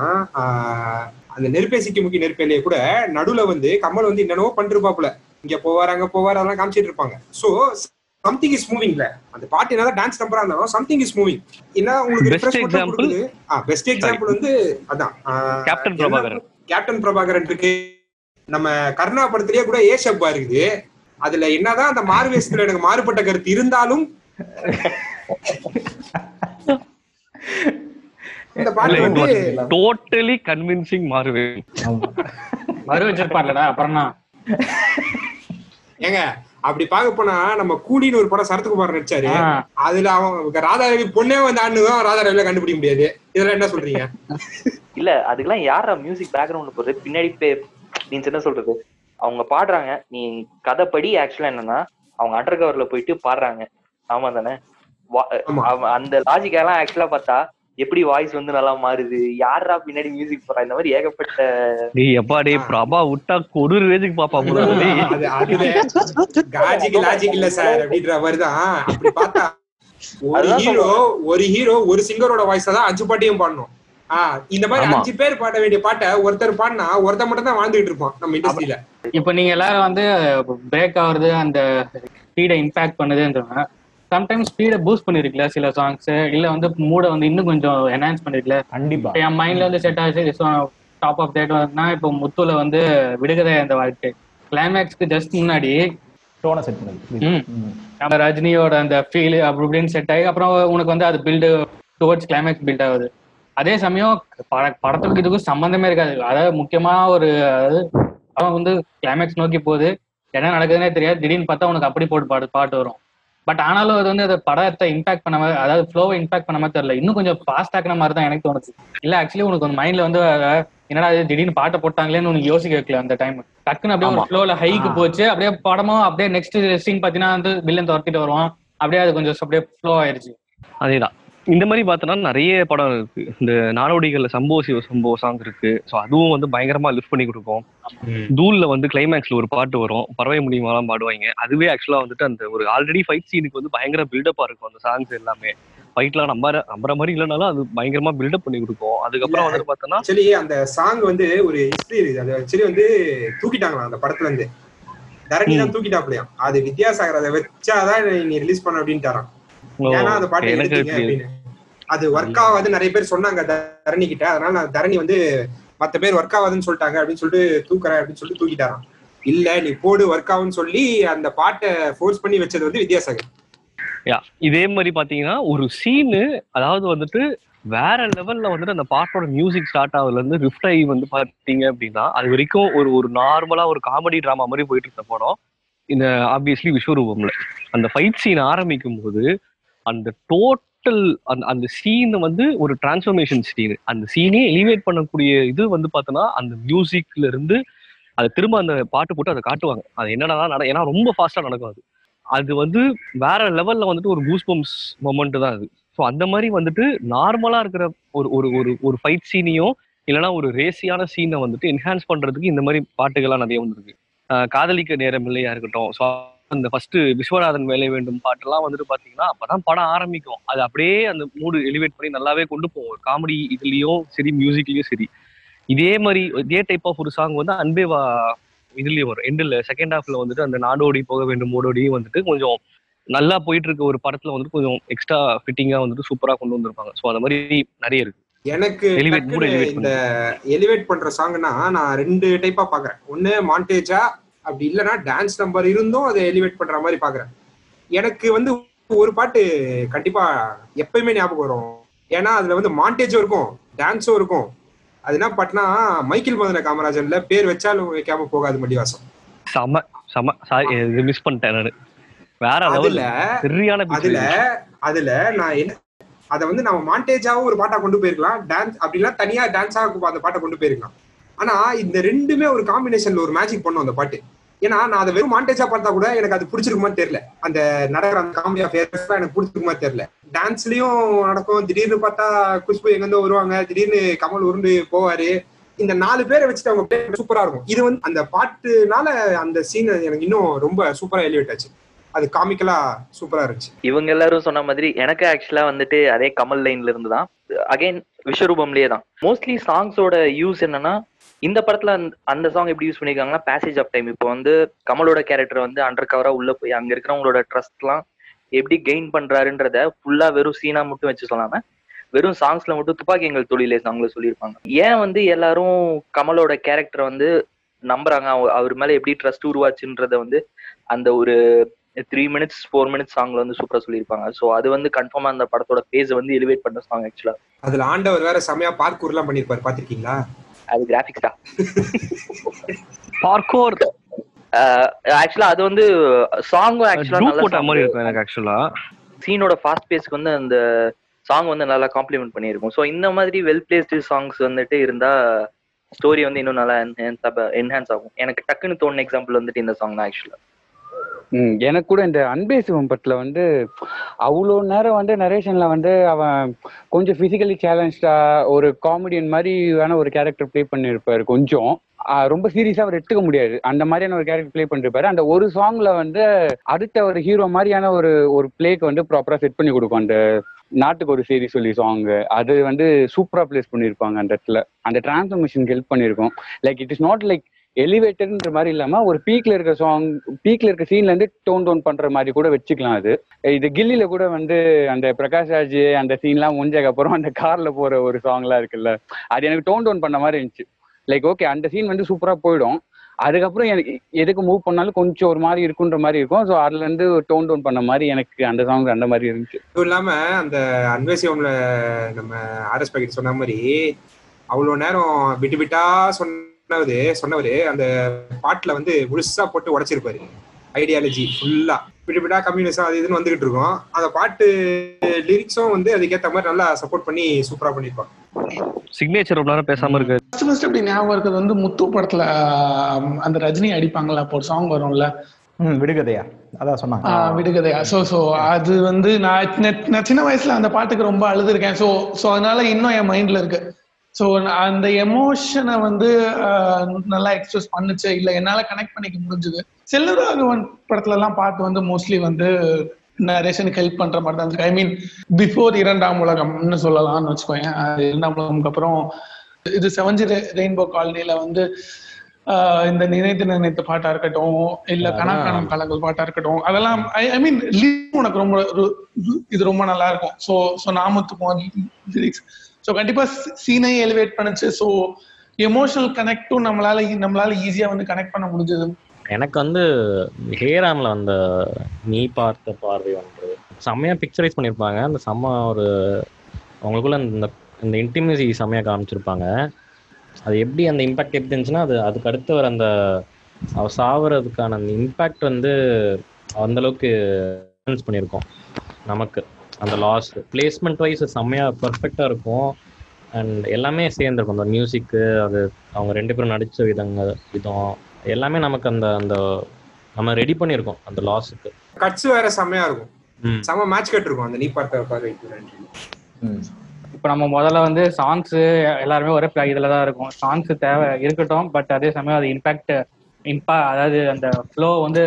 அந்த நெருப்பேசிக்கு முக்கிய நெருப்பேலையே கூட நடுவில் வந்து கமல் வந்து என்னென்னவோ பண்ணிருப்பாப்புல, இங்க போவார் அங்க போவார் அதெல்லாம் காமிச்சிட்டு இருப்பாங்க. ஸோ சம்திங் இஸ் மூவிங்ல அந்த பாட்டு என்னதான் டான்ஸ் நம்பரா இருந்தாலும் சம்திங் இஸ் மூவிங். ஏன்னா உங்களுக்கு பெஸ்ட் எக்ஸாம்பிள் வந்து அதான் கேப்டன் பிரபாகரன் இருக்கு. நம்ம கருணா படத்திலேயே கூட ஏ சப்பா இருக்குது. அதுல என்னதான் அந்த மாறுவேஷத்துல எனக்கு மாறுபட்ட கருத்து இருந்தாலும் இந்த பாட்டு வந்து டோட்டலி கன்வின்சிங் மாறுவேஷம் பாடலடா. அப்புறம்னா ஏங்க அப்படி பாக்க போனா நம்ம கூடின்னு ஒரு படம் சரத்குமார் நடிச்சாரு, அதுல அவன் ராதாரவி பொண்ணே வந்து ஆடுதான், ராதாரவில கண்டுபிடிக்க முடியாது. இதெல்லாம் என்ன சொல்றீங்க? இல்ல அதுக்கெல்லாம் யாரா மியூசிக் பேக்ரவுண்ட் போறது பின்னாடி நீ என்ன சொல்றது? அவங்க பாடுறாங்க, நீ கதைப்படி ஆக்சுவலா என்னன்னா அவங்க அண்டர் கவர்ல போயிட்டு பாடுறாங்க. ஆமா தானே, அந்த லாஜிக்கெல்லாம் ஆக்சுவலா பார்த்தா எப்படி வாய்ஸ் வந்து நல்லா மாறுது, யாரா பின்னாடி மியூசிக் போறா, இந்த மாதிரி ஏகப்பட்ட நீ எப்பாடி பிரபா விட்டா கொடூர் வேதுக்கு பாப்பா லாஜிக் இல்ல சார் அப்படின்ற மாதிரிதான். அப்படி பார்த்தா ஒரு ஹீரோ ஒரு சிங்கரோட வாய்ஸ் தான் 5 பாட்டையும் பாடணும். இந்த மாதிரி 5 பேர் பாட வேண்டிய பாட்டை ஒருத்தர் பாடினா ஒருத்தர் மட்டும் தான் வாழ்ந்துட்டு இருப்போம் நம்ம இண்டஸ்ட்ரியில. இப்ப நீங்க எல்லாரும் வந்து பிரேக் ஆகுறது, அந்த ஸ்பீடை இம்பாக்ட் பண்ணுதுன்றவங்க சம்டைம்ஸ் ஸ்பீடை பூஸ்ட் பண்ணிருக்கல சில சாங்ஸ், இல்ல வந்து மூட வந்து இன்னும் கொஞ்சம் என்ஹான்ஸ் பண்ணிருக்கல. கண்டிப்பா என் மைண்ட்ல வந்து செட் ஆச்சு. டாப் ஆஃப் தேட் வந்துன்னா இப்போ முத்துல வந்து விடுகதை அந்த வாழ்க்கை கிளைமேக்ஸ்க்கு ஜஸ்ட் முன்னாடி டோனை செட் பண்ணி ரஜினியோட அந்த ஃபீல் அப்படி இப்படின்னு செட் ஆகி அப்புறம் உனக்கு வந்து அது பில்டு டுவர்ட்ஸ் கிளைமேக்ஸ் பில்ட் ஆகுது. அதே சமயம் படத்துக்கு இதுக்கும் சம்பந்தமே இருக்காது. அதாவது முக்கியமா ஒரு அவன் வந்து கிளைமேக்ஸ் நோக்கி போகுது, என்ன நடக்குதுன்னே தெரியாது, திடீர்னு பார்த்தா உனக்கு அப்படி போட்டு பாட்டு வரும். பட் ஆனாலும் அது வந்து அதை படத்தை இம்பாக்ட் பண்ண மாதிரி, அதாவது ஃப்ளோவை இம்பாக்ட் பண்ண மாதிரி தெரியல, இன்னும் கொஞ்சம் ஃபாஸ்ட் ஆக்கின மாதிரி தான் எனக்கு தோணுச்சு. இல்லை ஆக்சுவலி உனக்கு வந்து மைண்ட்ல வந்து என்னடா அது திடீர்னு பாட்டை போட்டாங்களேன்னு உனக்கு யோசிக்க வைக்கல. அந்த டைம் டக்குன்னு அப்படியே ஒரு ஃப்ளோல ஹைக்கு போச்சு, அப்படியே படமும் அப்படியே நெக்ஸ்ட் சீன் பார்த்தீங்கன்னா வந்து வில்லன் துரத்திட்டு வருவான், அப்படியே அது கொஞ்சம் அப்படியே ஃப்ளோ ஆயிடுச்சு. அதேதான் இந்த மாதிரி பார்த்தோன்னா நிறைய படம் இருக்கு. இந்த நாடோடிகள்ல சம்போ சாங் இருக்கு. ஸோ அதுவும் வந்து பயங்கரமா லிஃப்ட் பண்ணி கொடுக்கும். தூள்ல வந்து கிளைமேக்ஸ்ல ஒரு பாட்டு வரும், பறவை முடியுமாலாம் பாடுவாங்க. அதுவே ஆக்சுவலா வந்துட்டு அந்த ஒரு ஆல்ரெடி ஃபைட் சீனுக்கு வந்து பயங்கர பில்டப்பா இருக்கும். அந்த சாங்ஸ் எல்லாமே ஃபைட்லாம் நம்புற மாதிரி இல்லைனாலும் அது பயங்கரமா பில்டப் பண்ணி கொடுக்கும். அதுக்கப்புறம் வந்து பார்த்தோன்னா ஆக்சுவலி அந்த சாங் வந்து ஒரு ஹிஸ்டரி இருக்கு. அது ஆக்சுவலி வந்து தூக்கிட்டாங்களா அந்த படத்துல இருந்து, தரணி தான் தூக்கிட்டாப்லையா. அது வித்யாசாகர் அதை வச்சாதான் நீ ரிலீஸ் பண்ண அப்படின்ட்டாரான். ஏன்னா அந்த பாட்டு எடுத்தீங்க அப்படின்னு அது ஒர்க் ஆகாது நிறைய பேர் சொன்னாங்க தரணி கிட்ட. அதனால நான் தரணி வந்து மத்த பேர் ஒர்க் ஆகாதுன்னு சொல்லிட்டாங்க அப்படின்னு சொல்லிட்டு தூக்குறேன் அப்படின்னு சொல்லிட்டு தூக்கிட்டாரான். இல்ல நீ போடு ஒர்க் ஆகுன்னு சொல்லி அந்த பாட்டை ஃபோர்ஸ் பண்ணி வச்சது வந்து வித்யாசாகர். இதே மாதிரி பாத்தீங்கன்னா ஒரு சீனு, அதாவது வந்துட்டு வேற லெவல்ல வந்துட்டு அந்த பாட்டோட மியூசிக் ஸ்டார்ட் ஆகுதுல இருந்து ரிஃப்ட் ஆகி வந்து பாத்தீங்க அப்படின்னா அது வரைக்கும் ஒரு நார்மலா ஒரு காமெடி டிராமா மாதிரி போயிட்டு இருந்த படம். இந்த ஆப்வியஸ்லி விஸ்வரூபம்ல அந்த ஃபைட் சீன் ஆரம்பிக்கும் போது அந்த டோட்டல் அந்த சீன் வந்து ஒரு டிரான்ஸ்ஃபர்மேஷன் சீன். அந்த சீனே எலிவேட் பண்ணக்கூடிய இது வந்து பார்த்தோன்னா அந்த மியூசிக்ல இருந்து அதை திரும்ப அந்த பாட்டு போட்டு அதை காட்டுவாங்க. அது என்னன்னா ஏன்னா ரொம்ப ஃபாஸ்டா நடக்காது. அது வந்து வேற லெவல்ல வந்துட்டு ஒரு கூஸ் பம்ப்ஸ் மொமெண்ட் தான் அது. ஸோ அந்த மாதிரி வந்துட்டு நார்மலா இருக்கிற ஒரு ஃபைட் சீனையும் இல்லைன்னா ஒரு ரேசியான சீனை வந்துட்டு என்ஹான்ஸ் பண்றதுக்கு இந்த மாதிரி பாட்டுகள்லாம் நிறைய வந்துருக்கு. காதலிக்க நேரம் இல்லையா இருக்கட்டும், ஸோ அந்த ஃபர்ஸ்ட் விஸ்வநாதன் வேலை வேண்டும் பாட்டெல்லாம் வந்துட்டு பாத்தீங்கன்னா அப்பதான் படம் ஆரம்பிக்கும். அது அப்படியே அந்த மூடு எலிவேட் பண்ணி நல்லாவே கொண்டு போவோம். காமெடி இதுலயும் சரி மியூசிக்லயும் சரி இதே டைப் ஆஃப் ஒரு சாங் வந்து அன்பேவா இதுலயும் வரும். எண்டில் செகண்ட் ஹாஃப்ல வந்துட்டு அந்த நாடோடி போக வேண்டும் மோடோடியும் வந்துட்டு கொஞ்சம் நல்லா போயிட்டு இருக்க ஒரு படத்துல வந்துட்டு கொஞ்சம் எக்ஸ்ட்ரா ஃபிட்டிங்கா வந்துட்டு சூப்பரா கொண்டு வந்திருப்பாங்க. ஸோ அந்த மாதிரி நிறைய இருக்கு. எனக்கு இந்த எலிவேட் பண்ற சாங்னா நான் 2 டைப்பா பாக்குறேன். ஒன்னு மாண்டேஜா, அப்படி இல்லைன்னா டான்ஸ் நம்பர் இருந்தும் அதை எலிவேட் பண்ற மாதிரி பாக்குறேன். எனக்கு வந்து ஒரு பாட்டு கண்டிப்பா எப்பயுமே ஞாபகம் வரும். ஏன்னா அதுல வந்து மாண்டேஜும் இருக்கும் டான்ஸும் இருக்கும். அது என்ன பாட்டுனா மைக்கேல் மதன காமராஜன்ல பேர் வச்சாலும் வைக்காம போகாது மடிவாசம். மிஸ் பண்ணிட்டேன் நான். வேற அதுல நான் என்ன அதை வந்து நம்ம மாண்டேஜாவும் ஒரு பாட்டா கொண்டு போயிருக்கலாம், டான்ஸ் அப்படிலாம் தனியா டான்ஸாக அந்த பாட்டை கொண்டு போயிருக்கலாம். ஆனா இந்த ரெண்டுமே ஒரு காம்பினேஷன்ல ஒரு மேஜிக் பண்ணும் அந்த பாட்டு. ஏன்னா நான் அதை வெறும் மாண்டேஜா பார்த்தா கூட எனக்கு அது பிடிச்சிருக்குமா தெரியல. அந்த நடக்கிற அந்த காமெடி அஃபேர்ஸ் தான் எனக்கு பிடிச்சிருக்குமா தெரியல. டான்ஸ்லயும் நடக்கும், திடீர்னு பார்த்தா குஷ்பு எங்கேருந்தோ வருவாங்க, திடீர்னு கமல் உருண்டு போவாரு. இந்த 4 பேரை வச்சுட்டு அவங்க பேர் சூப்பரா இருக்கும். இது வந்து அந்த பாட்டுனால அந்த சீன் எனக்கு இன்னும் ரொம்ப சூப்பரா எலிவேட் ஆச்சு. அது காமிக்கலா சூப்பரா இருந்துச்சு. இவங்க எல்லாரும் சொன்ன மாதிரி எனக்கு ஆக்சுவலா வந்துட்டு அதே கமல் லைன்ல இருந்துதான் அகைன் விஸ்வரூபம்லயே தான் மோஸ்ட்லி சாங்ஸோட யூஸ் என்னன்னா இந்த படத்துல அந்த சாங் எப்படி யூஸ் பண்ணிருக்காங்கன்னா பேசேஜ் ஆஃப் டைம். இப்போ வந்து கமலோட கேரக்டர் வந்து அண்டர் கவரா உள்ள போய் அங்க இருக்கிறவங்களோட ட்ரஸ்ட் எல்லாம் எப்படி கெயின் பண்றாருன்றத ஃபுல்லா வெறும் சீனா மட்டும் வச்சு சொல்லாம வெறும் சாங்ஸ்ல மட்டும் துப்பாக்கி எங்கள் தொழிலே சாங்ல சொல்லியிருப்பாங்க. ஏன் வந்து எல்லாரும் கமலோட கேரக்டர் வந்து நம்புறாங்க, அவர் மேல எப்படி ட்ரஸ்ட் உருவாச்சுன்றத வந்து அந்த ஒரு 3 minutes 4 minutes சாங்ல வந்து சூப்பரா சொல்லியிருப்பாங்க. ஸோ அது வந்து கன்ஃபார்மா அந்த படத்தோட பேஸ் வந்து எலிவேட் பண்ற சாங் ஆக்சுவலா. அதுல ஆண்டவர் வேற செமையா பார்க்கூர் எல்லாம் பண்ணிருப்பாரு, பாத்திருக்கீங்களா? அது கிராபிக்ஸ் தான். பார்க்கோர் ஆக்சுவலா அது வந்து சாங்கும் ஆக்சுவலா போட்ட மாதிரி இருக்கும். எனக்கு ஆக்சுவலா சீனோட ஃபாஸ்ட் பேஸ்க்கு வந்து அந்த சாங் வந்து நல்லா காம்ப்ளிமெண்ட் பண்ணியிருக்கும். ஸோ இந்த மாதிரி வெல் பிளேஸ்டு சாங்ஸ் வந்துட்டு இருந்தா ஸ்டோரி வந்து இன்னும் நல்லா என்ஹான்ஸ் ஆகும். எனக்கு டக்குன்னு தோணுன எக்ஸாம்பிள் வந்துட்டு இந்த சாங் தான் ஆக்சுவலா. எனக்கு கூட இந்த அன்பே சிவம் படத்துல வந்து அவ்வளோ நேரம் வந்து நரேஷன்ல வந்து அவன் கொஞ்சம் பிசிக்கலி சேலஞ்சா ஒரு காமெடியன் மாதிரியான ஒரு கேரக்டர் பிளே பண்ணிருப்பாரு. கொஞ்சம் ரொம்ப சீரியஸா அவர் எடுத்துக்க முடியாது, அந்த மாதிரியான ஒரு கேரக்டர் பிளே பண்ணிருப்பாரு. அந்த ஒரு சாங்ல வந்து அடுத்த ஒரு ஹீரோ மாதிரியான ஒரு பிளேக்கு வந்து ப்ராப்பரா செட் பண்ணி கொடுக்கும். அந்த நாட்டுக்கு ஒரு சீரி சொல்லி சாங்கு அது வந்து சூப்பரா பிளேஸ் பண்ணியிருப்பாங்க. அந்த இடத்துல அந்த டிரான்ஸ்ஃபர்மேஷனுக்கு ஹெல்ப் பண்ணிருக்கோம். Like it is not like எலிவேட்டர்ன்ற மாதிரி இல்லாம ஒரு பீக்ல இருக்க சாங், பீக்ல இருக்க சீன்ல இருந்து டோன் டோன் பண்ற மாதிரி கூட வச்சுக்கலாம். இது கில்லில கூட வந்து அந்த பிரகாஷ் ராஜ் அந்த சீன்லாம் முடிஞ்சதுக்கு அப்புறம் அந்த கார்ல போற ஒரு சாங்லாம் இருக்குல்ல, அது எனக்கு டோன் டோன் பண்ண மாதிரி இருந்துச்சு. லைக் ஓகே அந்த சீன் வந்து சூப்பரா போயிடும், அதுக்கப்புறம் எனக்கு எதுக்கு மூவ் பண்ணாலும் கொஞ்சம் ஒரு மாதிரி இருக்குன்ற மாதிரி இருக்கும். ஸோ அதுல இருந்து டோன் டோன் பண்ண மாதிரி எனக்கு அந்த சாங் அந்த மாதிரி இருந்துச்சு. அதுவும் இல்லாம அந்த அன்வேசியம்ல நம்ம ஆர்எஸ் பாக்கெட் சொன்ன மாதிரி அவ்வளோ நேரம் விட்டு விட்டா சொன்னவரு அந்த பாட்டுல வந்து முழுசா போட்டு உடைச்சிருப்பாரு. ஐடியாலஜி ஃபுல்லா விட்டு விட்டா கம்யூனிசம் அது இதுன்னு வந்துகிட்டு இருக்கும். அந்த பாட்டு லிரிக்ஸும் வந்து அதுக்கேற்ற மாதிரி நல்லா சப்போர்ட் பண்ணி சூப்பரா பண்ணிருப்பாங்க. சிக்னேச்சர் ரொம்ப பேசாம இருக்கு. ஃபர்ஸ்ட் ஃபர்ஸ்ட் அப்படி ஞாபகம் இருக்குது வந்து முத்து படத்துல அந்த ரஜினி அடிப்பாங்களா அப்போ ஒரு சாங் வரும்ல, விடுகதையா, அதான் சொன்னாங்க விடுகதையா. ஸோ அது வந்து நான் சின்ன வயசுல அந்த பாட்டுக்கு ரொம்ப அழுதுருக்கேன். ஸோ அதனால இன்னும் என் மைண்ட்ல இருக்கு. ஸோ அந்த எமோஷனை வந்து நல்லா எக்ஸ்பிரஸ் பண்ணுச்சு, இல்லை என்னால் கனெக்ட் பண்ணிக்க முடிஞ்சுது. செல்வராகவன் படத்துலலாம் பாட்டு வந்து மோஸ்ட்லி வந்து நரேஷனுக்கு ஹெல்ப் பண்ற மாதிரி தான் இருக்கு. ஐ மீன் பிஃபோர் இரண்டாம் உலகம்னு சொல்லலாம்னு வச்சுக்கோங்க. இரண்டாம் உலகம்க்கு அப்புறம் இது செவஞ்சு ரெயின்போ காலனியில வந்து இந்த நினைத்து நினைத்த பாட்டா இருக்கட்டும், இல்ல கணக்கான காலங்கள் பாட்டா இருக்கட்டும், அதெல்லாம் ஐ மீன் லிரிக்ஸ் உனக்கு ரொம்ப இது ரொம்ப நல்லா இருக்கும். ஸோ ஸோ நாமத்துக்கும் லிரிக்ஸ் ஸோ கண்டிப்பா சீனை எலிவேட் பண்ணுச்சு. ஸோ எமோஷனல் கனெக்டும் நம்மளால ஈஸியா வந்து கனெக்ட் பண்ண முடிஞ்சது. எனக்கு வந்து ஹேராம்ல அந்த நீ பார்த்த பார்வை ஒன்று செம்மையா பிக்சரைஸ் பண்ணியிருப்பாங்க. அந்த செம்ம ஒரு அவங்களுக்குள்ள அந்த இன்டிமேசி செம்மையா காமிச்சிருப்பாங்க. அது எப்படி அந்த இம்பாக்ட் எப்படி இருந்துச்சுன்னா அதுக்கு அடுத்து வர அந்த அவ சாவுறதுக்கான அந்த இம்பாக்ட் வந்து அந்த அளவுக்கு பண்ணியிருக்கோம். நமக்கு அந்த லாஸ்ட் பிளேஸ்மெண்ட் வைஸ் செம்மையா பர்ஃபெக்டா இருக்கும். அண்ட் எல்லாமே சேர்ந்துருக்கும். அந்த மியூசிக்கு அது அவங்க ரெண்டு பேரும் நடித்த விதம் எல்லாமே நமக்கு அந்த அந்த நம்ம ரெடி பண்ணியிருக்கோம். அந்த லாஸுக்கு கட்ஸ் வேற செம்மையா இருக்கும், செம்ம மேட்ச் கட் இருக்கும். அந்த நீ பார்த்த இப்போ நம்ம முதல்ல வந்து சாங்ஸு எல்லாருமே ஒரே இதில் தான் இருக்கும். சாங்ஸு தேவை இருக்கட்டும், பட் அதே சமயம் அது அதாவது அந்த ஃப்ளோ வந்து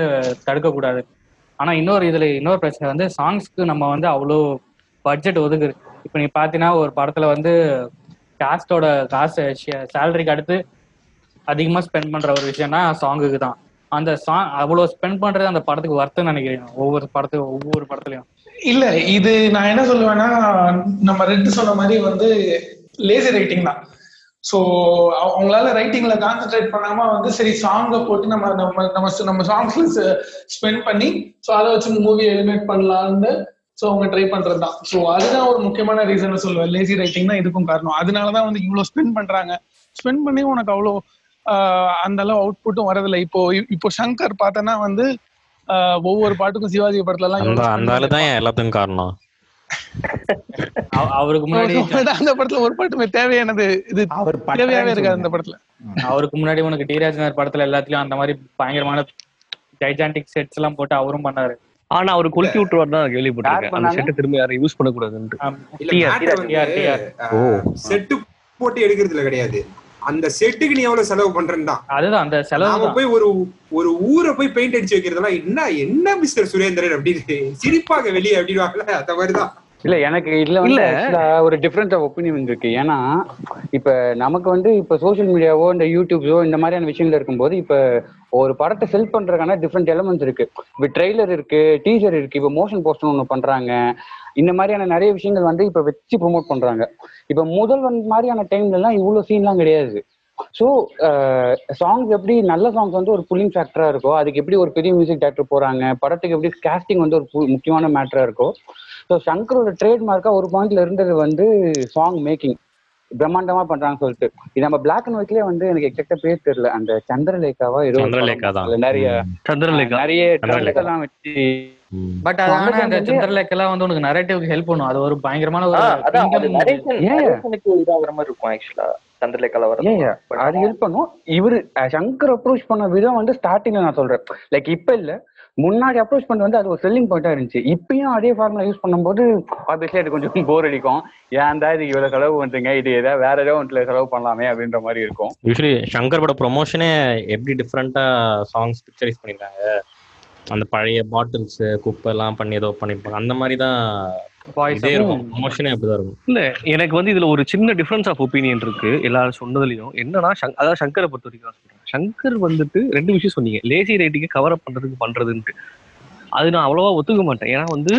தடுக்கக்கூடாது. ஆனால் இன்னொரு பிரச்சனை வந்து சாங்ஸ்க்கு நம்ம வந்து அவ்வளோ பட்ஜெட் ஒதுக்குது. இப்போ நீ பார்த்தீங்கன்னா ஒரு படத்தில் வந்து காஸ்டோட காசு சேலரிக்கு அடுத்து அதிகமாக ஸ்பெண்ட் பண்ணுற ஒரு விஷயம்னா சாங்குக்கு தான். அந்த சாங் அவ்வளோ ஸ்பெண்ட் பண்ணுறது அந்த படத்துக்கு வர்த்தன்னு நினைக்கிறேன். ஒவ்வொரு படத்துலையும் இல்ல இது நான் என்ன சொல்லுவேன்னா நம்ம ரெண்டு சொன்ன மாதிரி வந்து லேசி ரைட்டிங் தான். ஸோ அவங்களால ரைட்டிங்ல கான்சென்ட்ரேட் பண்ணாம வந்து சரி சாங்கை போட்டு நம்ம நம்ம நம்ம நம்ம சாங்ஸ்ல ஸ்பெண்ட் பண்ணி ஸோ அதை வச்சு மூவி எலிமேட் பண்ணலான்னு ஸோ அவங்க ட்ரை பண்றது தான். ஸோ அதுதான் ஒரு முக்கியமான ரீசன் சொல்லுவேன். லேசி ரைட்டிங் தான் இதுக்கும் காரணம். அதனாலதான் வந்து இவ்வளோ ஸ்பெண்ட் பண்றாங்க. ஸ்பெண்ட் பண்ணி உனக்கு அவ்வளோ அந்த அளவு அவுட்புட்டும் வரதில்லை. இப்போ சங்கர் பார்த்தோன்னா வந்து ஒவ்வொரு பாட்டுக்கும் சிவாஜி படத்துலாம் காரணம் அவருக்கு முன்னாடி அந்த படத்துல ஒரு பாட்டுமே தேவையானது இது தேவையாவே இருக்காது. அந்த படத்துல அவருக்கு முன்னாடி உனக்கு டி ராஜ்னார் படத்துல எல்லாத்துலயும் அந்த மாதிரி பயங்கரமான டைஜான்டிக் செட்ஸ் எல்லாம் போட்டு அவரும் பண்ணாரு. ஆனா அவரு குளிக்கி விட்டுருவாரு தான் கேள்விப்பட்டிருக்கேன். திரும்ப யாரும் யூஸ் பண்ணக்கூடாதுன்னு செட்டு போட்டு எடுக்கிறதுல கிடையாது. அந்த செட்டுக்கு நீ எவ்வளவு செலவு பண்றேன்னு தான். அதுதான் அந்த செலவு போய் ஒரு ஊரை போய் பெயிண்ட் அடிச்சு வைக்கிறதுலாம் என்ன மிஸ்டர் சுரேந்திரன் அப்படின்னு சிரிப்பாக வெளியே அப்படிவாங்கல்ல, அந்த மாதிரிதான். இல்ல எனக்கு இதுல வந்து ஒரு டிஃபரன்ஸ் ஆஃப் ஒப்பீனியன் இருக்கு. ஏன்னா இப்ப நமக்கு வந்து இப்ப சோசியல் மீடியாவோ இந்த யூடியூப்ஸோ இந்த மாதிரியான விஷயங்கள் இருக்கும்போது இப்ப ஒரு படத்தை செல் பண்றதுக்கான டிஃப்ரெண்ட் எலிமெண்ட்ஸ் இருக்கு. இப்ப ட்ரெய்லர் இருக்கு, டீசர் இருக்கு, இப்ப மோஷன் போஸ்டர் ஒண்ணு பண்றாங்க. இந்த மாதிரியான நிறைய விஷயங்கள் வந்து இப்ப வச்சு ப்ரொமோட் பண்றாங்க. இப்ப முதல்வன் மாதிரியான டைம்ல எல்லாம் இவ்வளவு சீன்லாம் கிடையாது. ஸோ சாங்ஸ் எப்படி நல்ல சாங்ஸ் வந்து ஒரு புல்லிங் ஃபேக்டரா இருக்கோ, அதுக்கு எப்படி ஒரு பெரிய மியூசிக் டேரக்டர் போறாங்க, படத்துக்கு எப்படி காஸ்டிங் வந்து ஒரு முக்கியமான மேட்டரா இருக்கோ. ஸோ சங்கரோட ட்ரேட்மார்க்கா ஒரு பாயிண்ட்ல இருந்தது வந்து சாங் மேக்கிங் பிரம்மாண்டமா பண்றாங்கன்னு சொல்லிட்டு இது நம்ம பிளாக் அண்ட் ஒயிட்லயே வந்து எனக்கு எக்ஸாக்டா பேர் தெரியல. அந்த சந்திரலேகாவா நிறையெல்லாம் வச்சு பட் அதான அந்த சந்திரலேகெல்லாம் வந்து உனக்கு நரேட்டிவ்க்கு ஹெல்ப் பண்ணும். அது ஒரு பயங்கரமான ஒரு இதாகிற மாதிரி இருக்கும். ஆக்சுவலா சந்திரலேகால வர அது ஹெல்ப் பண்ணும். இவரு சங்கர் அப்ரோச் பண்ண விதம் வந்து ஸ்டார்டிங்ல நான் சொல்றேன் லைக் இப்ப இல்ல முன்னாடி அப்ரோச் பண்ணி வந்து அது ஒரு செல்லிங் பாயிண்டா இருந்துச்சு. இப்பயும் அதே ஃபார்முலா யூஸ் பண்ணும்போது ஆப்வியஸ்லி அது கொஞ்சம் போர் அடிக்கும். ஏன் தான் இதுக்கு இவ்வளவு செலவு பண்றீங்க, இது ஏதாவது வேற ஏதாவது ஒன்றுல செலவு பண்ணலாமே அப்படின்ற மாதிரி இருக்கும். யூஸ்வலி சங்கரோட ப்ரொமோஷனே எப்படி டிஃப்ரெண்டா சாங்ஸ் பிக்சரைஸ் பண்ணிருக்காங்க, அந்த பழைய பாட்டில்ஸ் குப்பை எல்லாம் பண்ணி ஏதோ பண்ணிருப்பாங்க, அந்த மாதிரி தான் ப்ரொமோஷனே அப்படிதான் இருக்கும். இல்ல எனக்கு வந்து இதுல ஒரு சின்ன டிஃபரன்ஸ் ஆஃப் ஒப்பீனியன் இருக்கு எல்லாரும் சொன்னதுலயும். என்னன்னா அதாவது சங்கரை பொறுத்த வரைக்கும் நான் சொல்றேன், சங்கர் வந்துட்டு ரெண்டு விஷயம் சொன்னீங்க, லேசி ரைட்டிங்க கவர் அப் பண்றதுன்ட்டு. அது நான் அவ்வளவா ஒத்துக்க மாட்டேன். ஏன்னா வந்து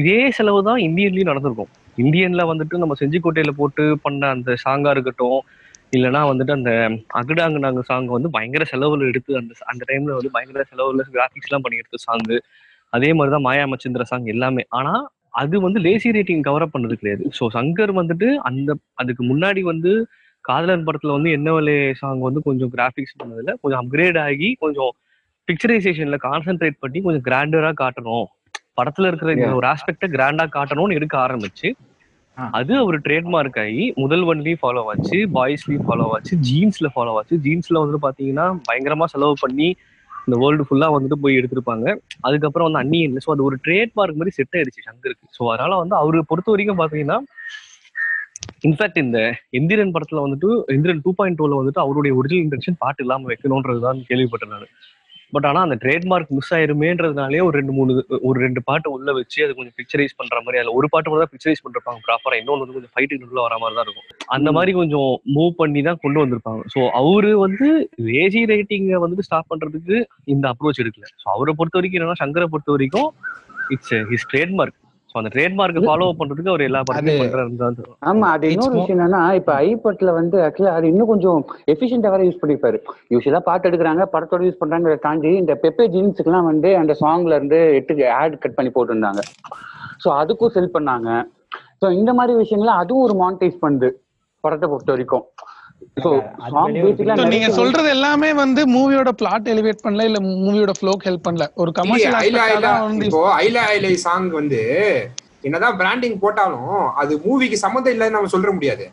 இதே செலவு தான் இந்தியன்லயும் நடந்திருக்கும். இந்தியன்ல வந்துட்டு நம்ம செஞ்சிக்கோட்டையில போட்டு பண்ண அந்த சாங்கா இருக்கட்டும், இல்லைன்னா வந்துட்டு அந்த அகடாங்கு நாங்க சாங் வந்து பயங்கர செலவுல எடுத்து அந்த டைம்ல வந்து பயங்கர செலவுல கிராஃபிக்ஸ் எல்லாம் பண்ணி எடுத்த சாங்கு, அதே மாதிரிதான் மாயா மச்சந்திர சாங் எல்லாமே. ஆனா அது வந்து லேசி ரேட்டிங் கவர் பண்ணது கிடையாது. ஸோ சங்கர் வந்துட்டு அதுக்கு முன்னாடி வந்து காதலன் படத்துல வந்து என்னவலே சாங் வந்து கொஞ்சம் கிராஃபிக்ஸ் பண்ணதுல கொஞ்சம் அப்கிரேட் ஆகி கொஞ்சம் பிக்சரைசேஷன்ல கான்சென்ட்ரேட் பண்ணி கொஞ்சம் கிராண்டரா காட்டணும், படத்துல இருக்கிற ஒரு ஆஸ்பெக்ட கிராண்டா காட்டணும்னு எடுக்க ஆரம்பிச்சு. அது ஒரு ட்ரேட்மார்க் ஆகி முதல்வன்லயும் ஃபாலோ ஆச்சு, பாய்ஸ்லயும் ஃபாலோ ஆச்சு, ஜீன்ஸ்ல ஃபாலோ ஆச்சு. ஜீன்ஸ்ல வந்துட்டு பாத்தீங்கன்னா பயங்கரமா செலவு பண்ணி இந்த வேர்ல்டு ஃபுல்லா வந்துட்டு போய் எடுத்திருப்பாங்க. அதுக்கப்புறம் வந்து அன்னியன். ஸோ அது ஒரு ட்ரேட்மார்க் மாதிரி செட் ஆயிடுச்சு சங்கருக்கு. ஸோ அதனால வந்து அவரு பொறுத்த வரைக்கும் பாத்தீங்கன்னா, இன்ஃபேக்ட் இந்த எந்திரன் படத்துல வந்துட்டு எந்திரன் 2.2ல வந்துட்டு அவருடைய ஒரிஜினல் இன்டென்ஷன் பாட்டு இல்லாம வைக்கணும்ன்றதுதான் கேள்விப்பட்டேன் நான். பட் ஆனா அந்த ட்ரேட்மார்க் மிஸ் ஆயிருமேன்றதுனாலே ஒரு ரெண்டு பாட்டு உள்ள வச்சு அது கொஞ்சம் பிக்சரைஸ் பண்ற மாதிரி, அதுல ஒரு பாட்டு மட்டும் பிக்சரைஸ் பண்றாங்க ப்ராப்பரா, இன்னொன்று வந்து கொஞ்சம் ஃபைட்டுக்கு உள்ள வர மாதிரி தான் இருக்கும். அந்த மாதிரி கொஞ்சம் மூவ் பண்ணி தான் கொண்டு வந்திருப்பாங்க. ஸோ அவரு வந்து லேசி ரைட்டிங்க வந்துட்டு ஸ்டாப் பண்றதுக்கு இந்த அப்ரோச் எடுக்கல. ஸோ அவரை பொறுத்த வரைக்கும் என்னன்னா, சங்கரை பொறுத்த வரைக்கும் இட்ஸ் ஹிஸ் ட்ரேட்மார்க். அந்த ட்ரேட்மார்க் ஃபாலோ பண்றதுக்கு அவர் எல்லா படமும் பண்றாரு. ஆமா, அது இன்னொரு விஷயம் என்னன்னா, இப்ப ஐபட்ல வந்து ஆக்சுவலா அது இன்னும் கொஞ்சம் எஃபிஷியன்ட்டா வேற யூஸ் பண்ணிப்பாரு. யூஸ்வலா பாட்டு எடுக்கிறாங்க, படத்தோட யூஸ் பண்றாங்க தாண்டி இந்த பெப்பே ஜீன்ஸுக்கு எல்லாம் வந்து அந்த சாங்ல இருந்து எட்டு ஆட் கட் பண்ணி போட்டுருந்தாங்க. சோ அதுக்கும் செல் பண்ணாங்க. சோ இந்த மாதிரி விஷயங்கள அதுவும் ஒரு மானிட்டைஸ் பண்ணுது படத்தை பொறுத்த வரைக்கும். நீங்க சொல்றது எல்லாமே வந்து மூவியோட பிளாட் எலிவேட் பண்ணல, இல்ல மூவியோட ஃப்ளோக்கு ஹெல்ப் பண்ணல. ஒரு கமர்ஷியல் ஐலா இப்போ ஐலா ஐலை சாங் வந்து என்னதான் பிராண்டிங் போட்டாலும் அது மூவிக்கு சம்மந்தம் இல்லன்னு நம்ம சொல்ற முடியாது.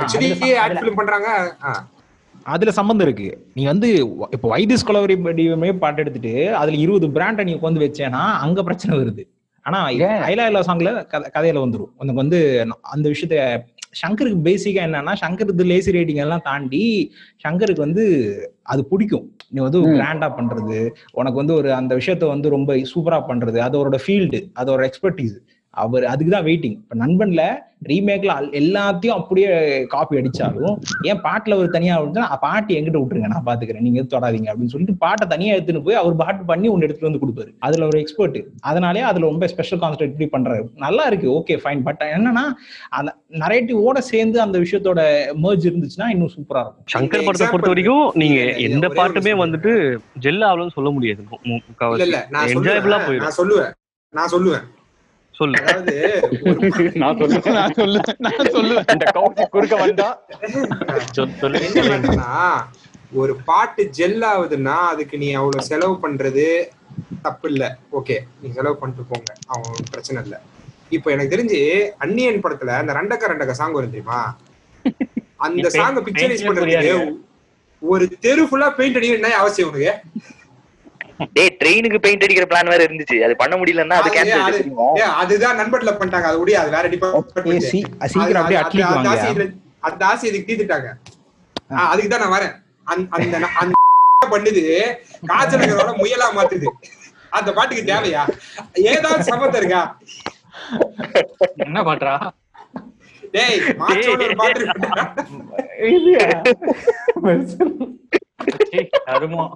ஆக்சுவலி ஆட் ஃபிலிம் பண்றாங்க, அதுல சம்மந்தம் இருக்கு. நீ வந்து இப்போ வைதிஸ் கொலவரிமே பாட்டு எடுத்துட்டு அதுல 20 பிராண்டை நீ கொண்டு வச்சேன்னா அங்க பிரச்சனை வருது. ஆனா ஐலா ஐலா சாங்ல கதையில வந்துரும். உனக்கு வந்து அந்த விஷயத்த சங்கருக்கு பேசிக்கா என்னன்னா, சங்கருக்கு லேசி ரேட்டிங் எல்லாம் தாண்டி சங்கருக்கு வந்து அது பிடிக்கும். நீ வந்து கிராண்டா பண்றது, உனக்கு வந்து ஒரு அந்த விஷயத்த வந்து ரொம்ப சூப்பரா பண்றது, அதோட ஃபீல்டு, அதோட எக்ஸ்பர்டீஸ். அவர் அதுக்குதான் வெயிட்டிங். இப்ப நண்பன்ல ரீமேக்ல எல்லாத்தையும் அப்படியே காப்பி அடிச்சாலும் ஏன் பாட்டுல ஒரு தனியா பாட்டு எங்கிட்ட விட்டுருங்க, நான் பாத்துக்கிறேன், நீங்க எது தொடாதீங்க அப்படின்னு சொல்லிட்டு பாட்டை தனியா எடுத்துன்னு போய் அவர் பாட்டு பண்ணி ஒன்னு எடுத்துட்டு வந்து கொடுப்பாரு. அதுல ஒரு எக்ஸ்பர்ட். அதனாலே அதுல ரொம்ப ஸ்பெஷல் கான்சென்ட்ரேட் இப்படி பண்றாரு. நல்லா இருக்கு, ஓகே ஃபைன். பட் என்னன்னா அந்த நரேட்டிவோட சேர்ந்து அந்த விஷயத்தோட மர்ஜ் இருந்துச்சுன்னா இன்னும் சூப்பரா இருக்கும். சங்கர் படத்தை பொறுத்த வரைக்கும் நீங்க எந்த பாட்டுமே வந்துட்டு ஜெல் ஆகலன்னு சொல்ல முடியாது. நான் சொல்லுவேன் ஒரு பாட்டு ஜெல் ஆகுதுன்னா அதுக்கு நீ அவ்வளவு செலவு பண்றது தப்பு இல்ல. ஓகே, நீ செலவு பண்ணிட்டு போங்க, அவன் பிரச்சனை இல்ல. இப்ப எனக்கு தெரிஞ்சு அன்னியன் படத்துல அந்த ரெண்டக்க சாங் வரும் தெரியுமா, அந்த சாங்க பிக்சரைஸ் பண்றதுக்கு ஒரு தெரு ஃபுல்லா பெயிண்ட் அடிக்கணும் அவசியம் உனக்கு. ட்ரெயினுக்கு பெயிண்ட் அடிக்கிற பிளான் வேற இருந்துச்சு, அது பண்ண முடியலன்னா அது கேன்சல் பண்ணிடுங்க. அதுதான் நண்பர்ல பண்ணிட்டாங்க, அது ஓடி அது வேற டிபார்ட்மென்ட். சீக்கிரம் அப்படியே அட்லீஸ்ட் வாங்க, அந்த ஆசி இதுக்கு தீத்துட்டாங்க. அதுக்கு தான் நான் வரேன். அந்த பண்ணுது காஜலகரோட முயலா மாத்துது. அந்த பாட்டுக்கு தேவையா? ஏதாவது சம்பந்தம் இருக்கா? என்ன பாட்றா டேய், மாச்சோட ஒரு பாட்டு இது டேய் அருமா.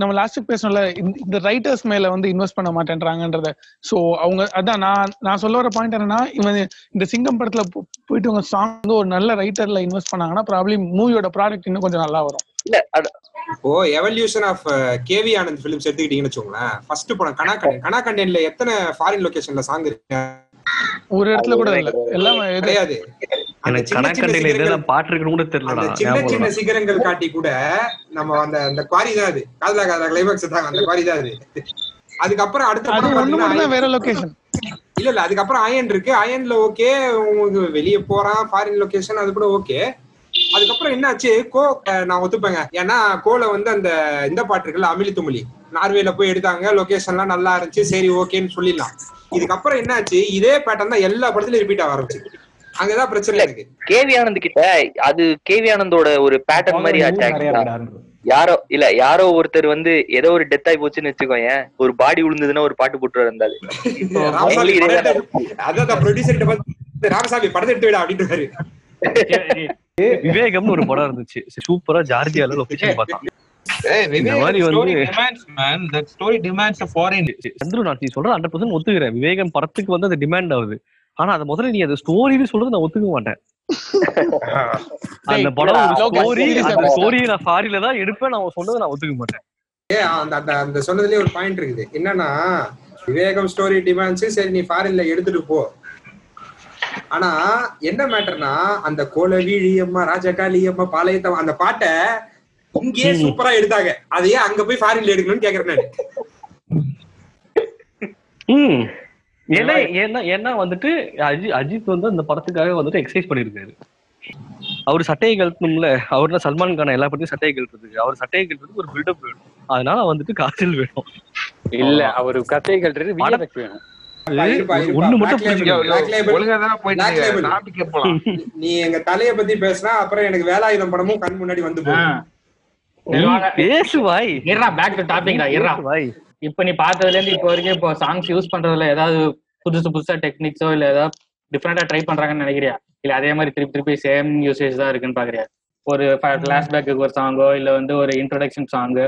நம்ம லாஸ்ட் பேசணும்ல, இந்த ரைட்டர்ஸ் மேல வந்து இன்வெஸ்ட் பண்ண மாட்டேன்றாங்கன்றத. சோ அவங்க அதான் நான் சொல்ல வர பாயிண்ட் என்னன்னா, இவன் இந்த சிங்கம் படத்துல போயிட்டு உங்க சாங் வந்து ஒரு நல்ல ரைட்டர்ல இன்வெஸ்ட் பண்ணாங்கன்னா ப்ராப்ளி மூவியோட ப்ராடக்ட் இன்னும் கொஞ்சம் நல்லா வரும். இல்ல இப்போ evolution of KV Anand films எடுத்துக்கிட்டீங்கன்னு வச்சுக்கோங்களேன். ஃபர்ஸ்ட் படம் கனாகண்டன். கனாகண்டன்ல எத்தனை ஃபாரின் லொகேஷன்ல சாங் இருக்கு? ஒரு இடத்துல கூட இல்ல, எல்லாம் கிடையாது. அதுக்கப்புறம் அயன் இருக்கு. அயன்ல ஓகே, உங்களுக்கு வெளியே போறான், ஃபாரின் லொகேஷன் அது கூட ஓகே. அதுக்கப்புறம் என்னாச்சு கோ, நான் ஒத்துப்பேங்க. ஏன்னா கோல வந்து அந்த இந்த பாட்டு இருக்குல்ல அமிலி துமிலி, நார்வேல போய் எடுத்தாங்க, லொகேஷன்லாம் நல்லா இருந்துச்சு, சரி ஓகேன்னு சொல்லிடலாம். இதுக்கப்புறம் என்னாச்சு, இதே பேட்டர்ன் தான் எல்லா படத்துலயும் ரிப்பீட் ஆக ஆரம்பிச்சு. அங்கதான் பிரச்சனை இருக்கு. கேவி ஆனந்த் கிட்ட அது கேவி ஆனந்தோட ஒரு பேட்டர்ன் மாதிரி ஆச்சு. யாரோ இல்ல யாரோ ஒருத்தர் வந்து ஏதோ ஒரு டெத் ஆகி போச்சுன்னு வச்சுக்கோங்க, ஒரு பாடி விழுந்ததுன்னா ஒரு பாட்டு போட்டு இருந்தாரு. ராமசாமி படத்தை எடுத்து விட அப்படின்ட்டு விவேகம்னு ஒரு படம் இருந்துச்சு, சூப்பரா ஜார்ஜியால லொகேஷன் பார்த்தேன். ஒத்துக்கிறேன் விவேகம் படத்துக்கு வந்து அது டிமாண்ட் ஆகுது. ஆனா அது முதல்ல நீ அந்த ஸ்டோரின்னு சொல்றது நான் ஒத்துக்க மாட்டேன். அந்த படம் தான் எடுப்பேன் நான் சொன்னது, நான் ஒத்துக்க மாட்டேன். அந்த சொன்னதுலயே ஒரு பாயிண்ட் இருக்குது, என்னன்னா விவேகம் ஸ்டோரி டிமாண்ட்ஸ், சரி நீ ஃபாரின்ல எடுத்துட்டு போ. ஆனா என்ன மேட்டர்னா அந்த கோலவீழியம்மா ராஜகாளியம்மா பாளையத்தம் அந்த பாட்டை இங்கேயே சூப்பரா எடுத்தாங்க, அதையே அங்க போய் ஃபாரின்ல எடுக்கணும்னு கேக்குறேன் நான். ஏன்னா வந்துட்டு அஜித் வந்து அந்த படத்துக்காக வந்துட்டு எக்ஸசைஸ் பண்ணிருக்காரு. அவரு சட்டையை கழட்டணும்ல, அவருனா சல்மான் கான் எல்லா படத்தையும் சட்டையை கழட்டுறது, அவர் சட்டையை கழட்டுறதுக்கு ஒரு பில்டப் வேணும், அதனால வந்துட்டு காய்ச்சல் வேணும் இல்ல, அவரு கட்டையை கழட்டுறது வேணும். ஒண்ணு மட்டும் நீ எங்க தலைய பத்தி பேசுனா அப்புறம் எனக்கு வேலாயுதம் படமும் கண் முன்னாடி வந்து பேசுவாய். இப்ப நீ பார்த்ததுல இருந்து இப்ப வரைக்கும் இப்போ சாங்ஸ் யூஸ் பண்றதுல ஏதாவது புதுசா டெக்னிக்ஸோ இல்ல ஏதாவது டிஃப்ரெண்டா ட்ரை பண்றாங்கன்னு நினைக்கிறியா, இல்ல அதே மாதிரி திருப்பி திருப்பி சேம் யூசேஜ் தான் இருக்குன்னு பாக்குறியா? ஒரு ஃபிளாஷ்பேக்கு ஒரு சாங்கோ இல்ல வந்து ஒரு இன்ட்ரோடக்ஷன் சாங்கு,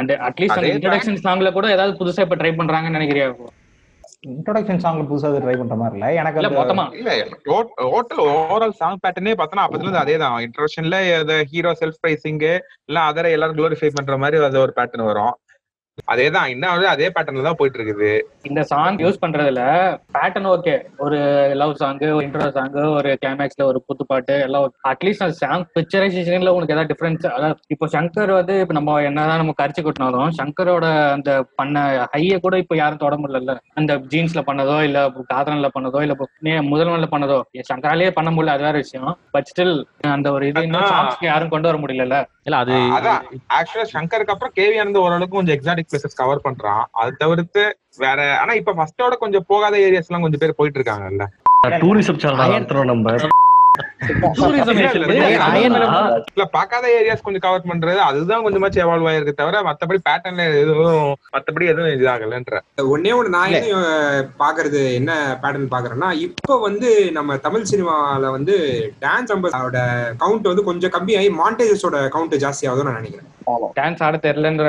அண்ட் அட்லீஸ்ட் அந்த இன்ட்ரோடக்ஷன் சாங்ல கூட ஏதாவது புதுசா இப்ப ட்ரை பண்றாங்கன்னு நினைக்கிறியா? இன்ட்ரோடக்ஷன் சாங்ல புதுசா ட்ரை பண்ற மாதிரி இல்ல எனக்கு, இல்ல மொத்தமா இல்ல டோட்டல் ஓவரால் சாங் பேட்டர்னே பார்த்தா அப்பத்துல இருந்து அதே தான். இன்ட்ரோடக்ஷன்ல ஹீரோ செல்ஃப் பிரைசிங் இல்ல அதர எல்லாரும் குளோரிஃபை பண்ற மாதிரி அது ஒரு பேட்டர்ன் வரும், அதேதான் இன்னும் அதே பேட்டர்ன்ல தான் போயிட்டு இருக்குது. இந்த சாங் யூஸ் பண்றதுல பேட்டர்ன் ஓகே, ஒரு லவ் சாங்கு, ஒரு இன்ட்ரோ சாங்கு, ஒரு கிளைமேக்ஸ்ல ஒரு புத்து பாட்டு எல்லாம் அட்லீஸ்ட் அந்த சாங் பிக்சரைசேஷன்ல உனக்கு ஏதாவது டிஃபரன்ஸ். அதாவது இப்போ சங்கர் வந்து இப்ப நம்ம என்னதான் நம்ம கரிச்சு கொட்டினாலும் சங்கரோட அந்த பண்ண ஹையை கூட இப்ப யாரும் தொட முடியல. அந்த ஜீன்ஸ்ல பண்ணதோ இல்ல காதரன்ல பண்ணதோ இல்ல முதல்வன்ல பண்ணதோ சங்கராலேயே பண்ண முடியல, அது வேற விஷயம். பட் ஸ்டில் அந்த ஒரு இது சாங்ஸ்க்கு யாரும் கொண்டு வர முடியல. இல்ல அது ஆக்சுவலா சங்கருக்கு அப்புறம் கேவி ஆனந்த் ஓரளவுக்கு கொஞ்சம் எக்ஸாக்ட் பிளேசஸ் கவர் பண்றான், அது தவிர்த்து வேற. ஆனா இப்ப ஃபர்ஸ்டோட கொஞ்சம் போகாத ஏரியாஸ் எல்லாம் கொஞ்சம் பேர் போயிட்டு இருக்காங்கல்ல. டூரிசம் சேனல் நம்ம இல்ல பாக்காத ஏரியாஸ் கொஞ்சம் கவர் பண்றது அதுதான் கொஞ்சமாச்சு எவால்வ் ஆயிருக்கு, தவிர மத்தபடி பேட்டர்ன்ல எதுவும் மத்தபடி எதுவும் இதாகலன்ற ஒன்னே ஒண்ணு. நான் பாக்குறது என்ன பேட்டர்ன் பாக்குறேன்னா, இப்ப வந்து நம்ம தமிழ் சினிமாவில வந்து டான்ஸ் நம்பர்ஸோட கவுண்ட் வந்து கொஞ்சம் கம்மியாகி மாண்டேஜஸோட கவுண்ட் ஜாஸ்தி ஆகுதுன்னு நான் நினைக்கிறேன். டான்ஸ் ஆட தெரியலன்ற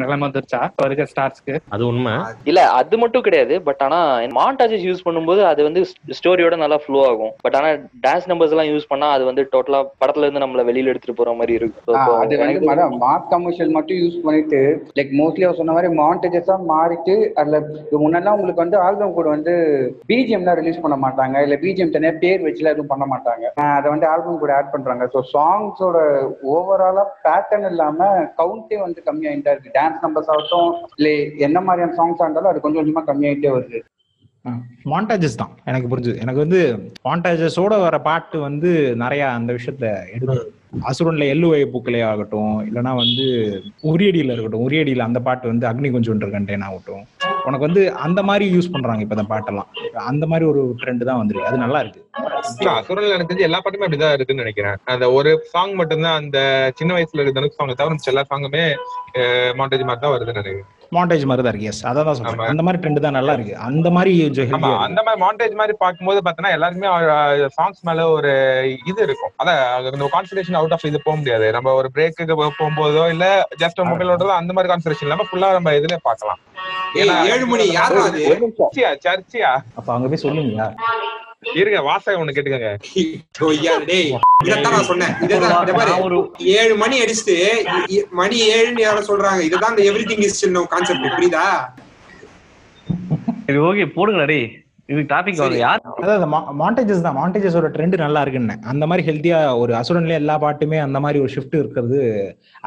நிலைமை வந்துருச்சா இருக்க ஸ்டார்ஸ்க்கு? அது உண்மை இல்ல, அது மட்டும் கிடையாது. பட் ஆனா மாண்டாஜஸ் யூஸ் பண்ணும்போது அது வந்து ஸ்டோரியோட நல்லா ஃப்ளோ ஆகும். பட் ஆனா டான்ஸ் நம்பர்ஸ் எல்லாம் யூஸ் பண்ணா அது வந்து டோட்டலா படத்துல இருந்து நம்மள வெளியில எடுத்துட்டு போற மாதிரி இருக்கு. அது வந்து மேடம் மார்க் கமர்ஷியல் மட்டும் யூஸ் பண்ணிட்டு லைக் மோஸ்ட்லி அவர் சொன்ன மாதிரி மாண்டாஜஸா மாறிட்டு, அதுல முன்னெல்லாம் உங்களுக்கு வந்து ஆல்பம் கூட வந்து பிஜிஎம் தான் ரிலீஸ் பண்ண மாட்டாங்க, இல்ல பிஜிஎம் தனியா பேர் வச்சுல எதுவும் பண்ண மாட்டாங்க, அதை வந்து ஆல்பம் கூட ஆட் பண்றாங்க. ஸோ சாங்ஸோட ஓவராலா பேட்டர்ன் இல்லாம கவுண்டே வந்து கம்மியாயிட்டா இருக்கு. டான்ஸ் நம்பர்ஸ் ஆகட்டும் இல்ல என்ன மாதிரியான சாங்ஸ் ஆனாலும் அது கொஞ்சம் கொஞ்சமா கம்மியாயிட்டே வருது. மாண்டாஜஸ் தான் எனக்கு புரிஞ்சது. எனக்கு வந்து மாண்டாஜஸோட வர பாட்டு வந்து நிறைய அந்த விஷயத்த எடுத்து அசுரன்ல எல்லுவை பூக்கலே ஆகட்டும், இல்லைன்னா வந்து உரியடியில இருக்கட்டும், உரியடியில அந்த பாட்டு வந்து அக்னி கொஞ்சம் கண்டேன் ஆகட்டும், உனக்கு வந்து அந்த மாதிரி யூஸ் பண்றாங்க இப்ப அந்த பாட்டெல்லாம். அந்த மாதிரி ஒரு ட்ரெண்ட் தான் வந்துருக்கு, அது நல்லா இருக்கு. அசுரன்ல எனக்கு தெரிஞ்சு எல்லா பாட்டுமே அப்படிதான் இருக்குன்னு நினைக்கிறேன். அந்த ஒரு சாங் மட்டும்தான் அந்த சின்ன வயசுல இருக்கிற சாங் தவிர எல்லா சாங்குமே மாண்டாஜ் மாதிரி தான் வருதுன்னு நினைக்கிறேன். மாண்டேஜ் மாதிரி தான் இருக்கு. எஸ் அதான் சொல்றேன், அந்த மாதிரி ட்ரெண்ட் தான் நல்லா இருக்கு. அந்த மாதிரி அந்த மாதிரி மாண்டேஜ் மாதிரி பார்க்கும்போது பார்த்தோன்னா எல்லாருமே சாங்ஸ் மேல ஒரு இது இருக்கும். அதான் கான்சன்ட்ரேஷன் அவுட் ஆஃப் இது போக முடியாது. நம்ம ஒரு பிரேக்கு போகும்போதோ இல்ல ஜஸ்ட் மொபைலோட அந்த மாதிரி கான்சன்ட்ரேஷன் இல்லாம ஃபுல்லா நம்ம இதுல பார்க்கலாம். சர்ச்சியா அப்ப அங்க போய் சொல்லுங்க இருங்க, வாசகம் ஒண்ணு கேட்டுக்கங்க. இதத்தான் நான் சொன்னேன், ஏழு மணி அடிச்சுட்டு மணி ஏழுன்னு யாரும் சொல்றாங்க. இதுதான் இந்த எவ்ரிதிங் இஸ் கான்செப்ட், புரியுதா? இது ஓகே போடுங்க. இதுக்கு டாபிக் வந்து யார் அதாவது மாண்டேஜஸ் தான். மாண்டேஜஸோட ட்ரெண்ட் நல்லா இருக்குன்னு அந்த மாதிரி ஹெல்த்தியா ஒரு அசுரன்ல எல்லா பாட்டுமே அந்த மாதிரி ஒரு ஷிஃப்ட் இருக்கிறது,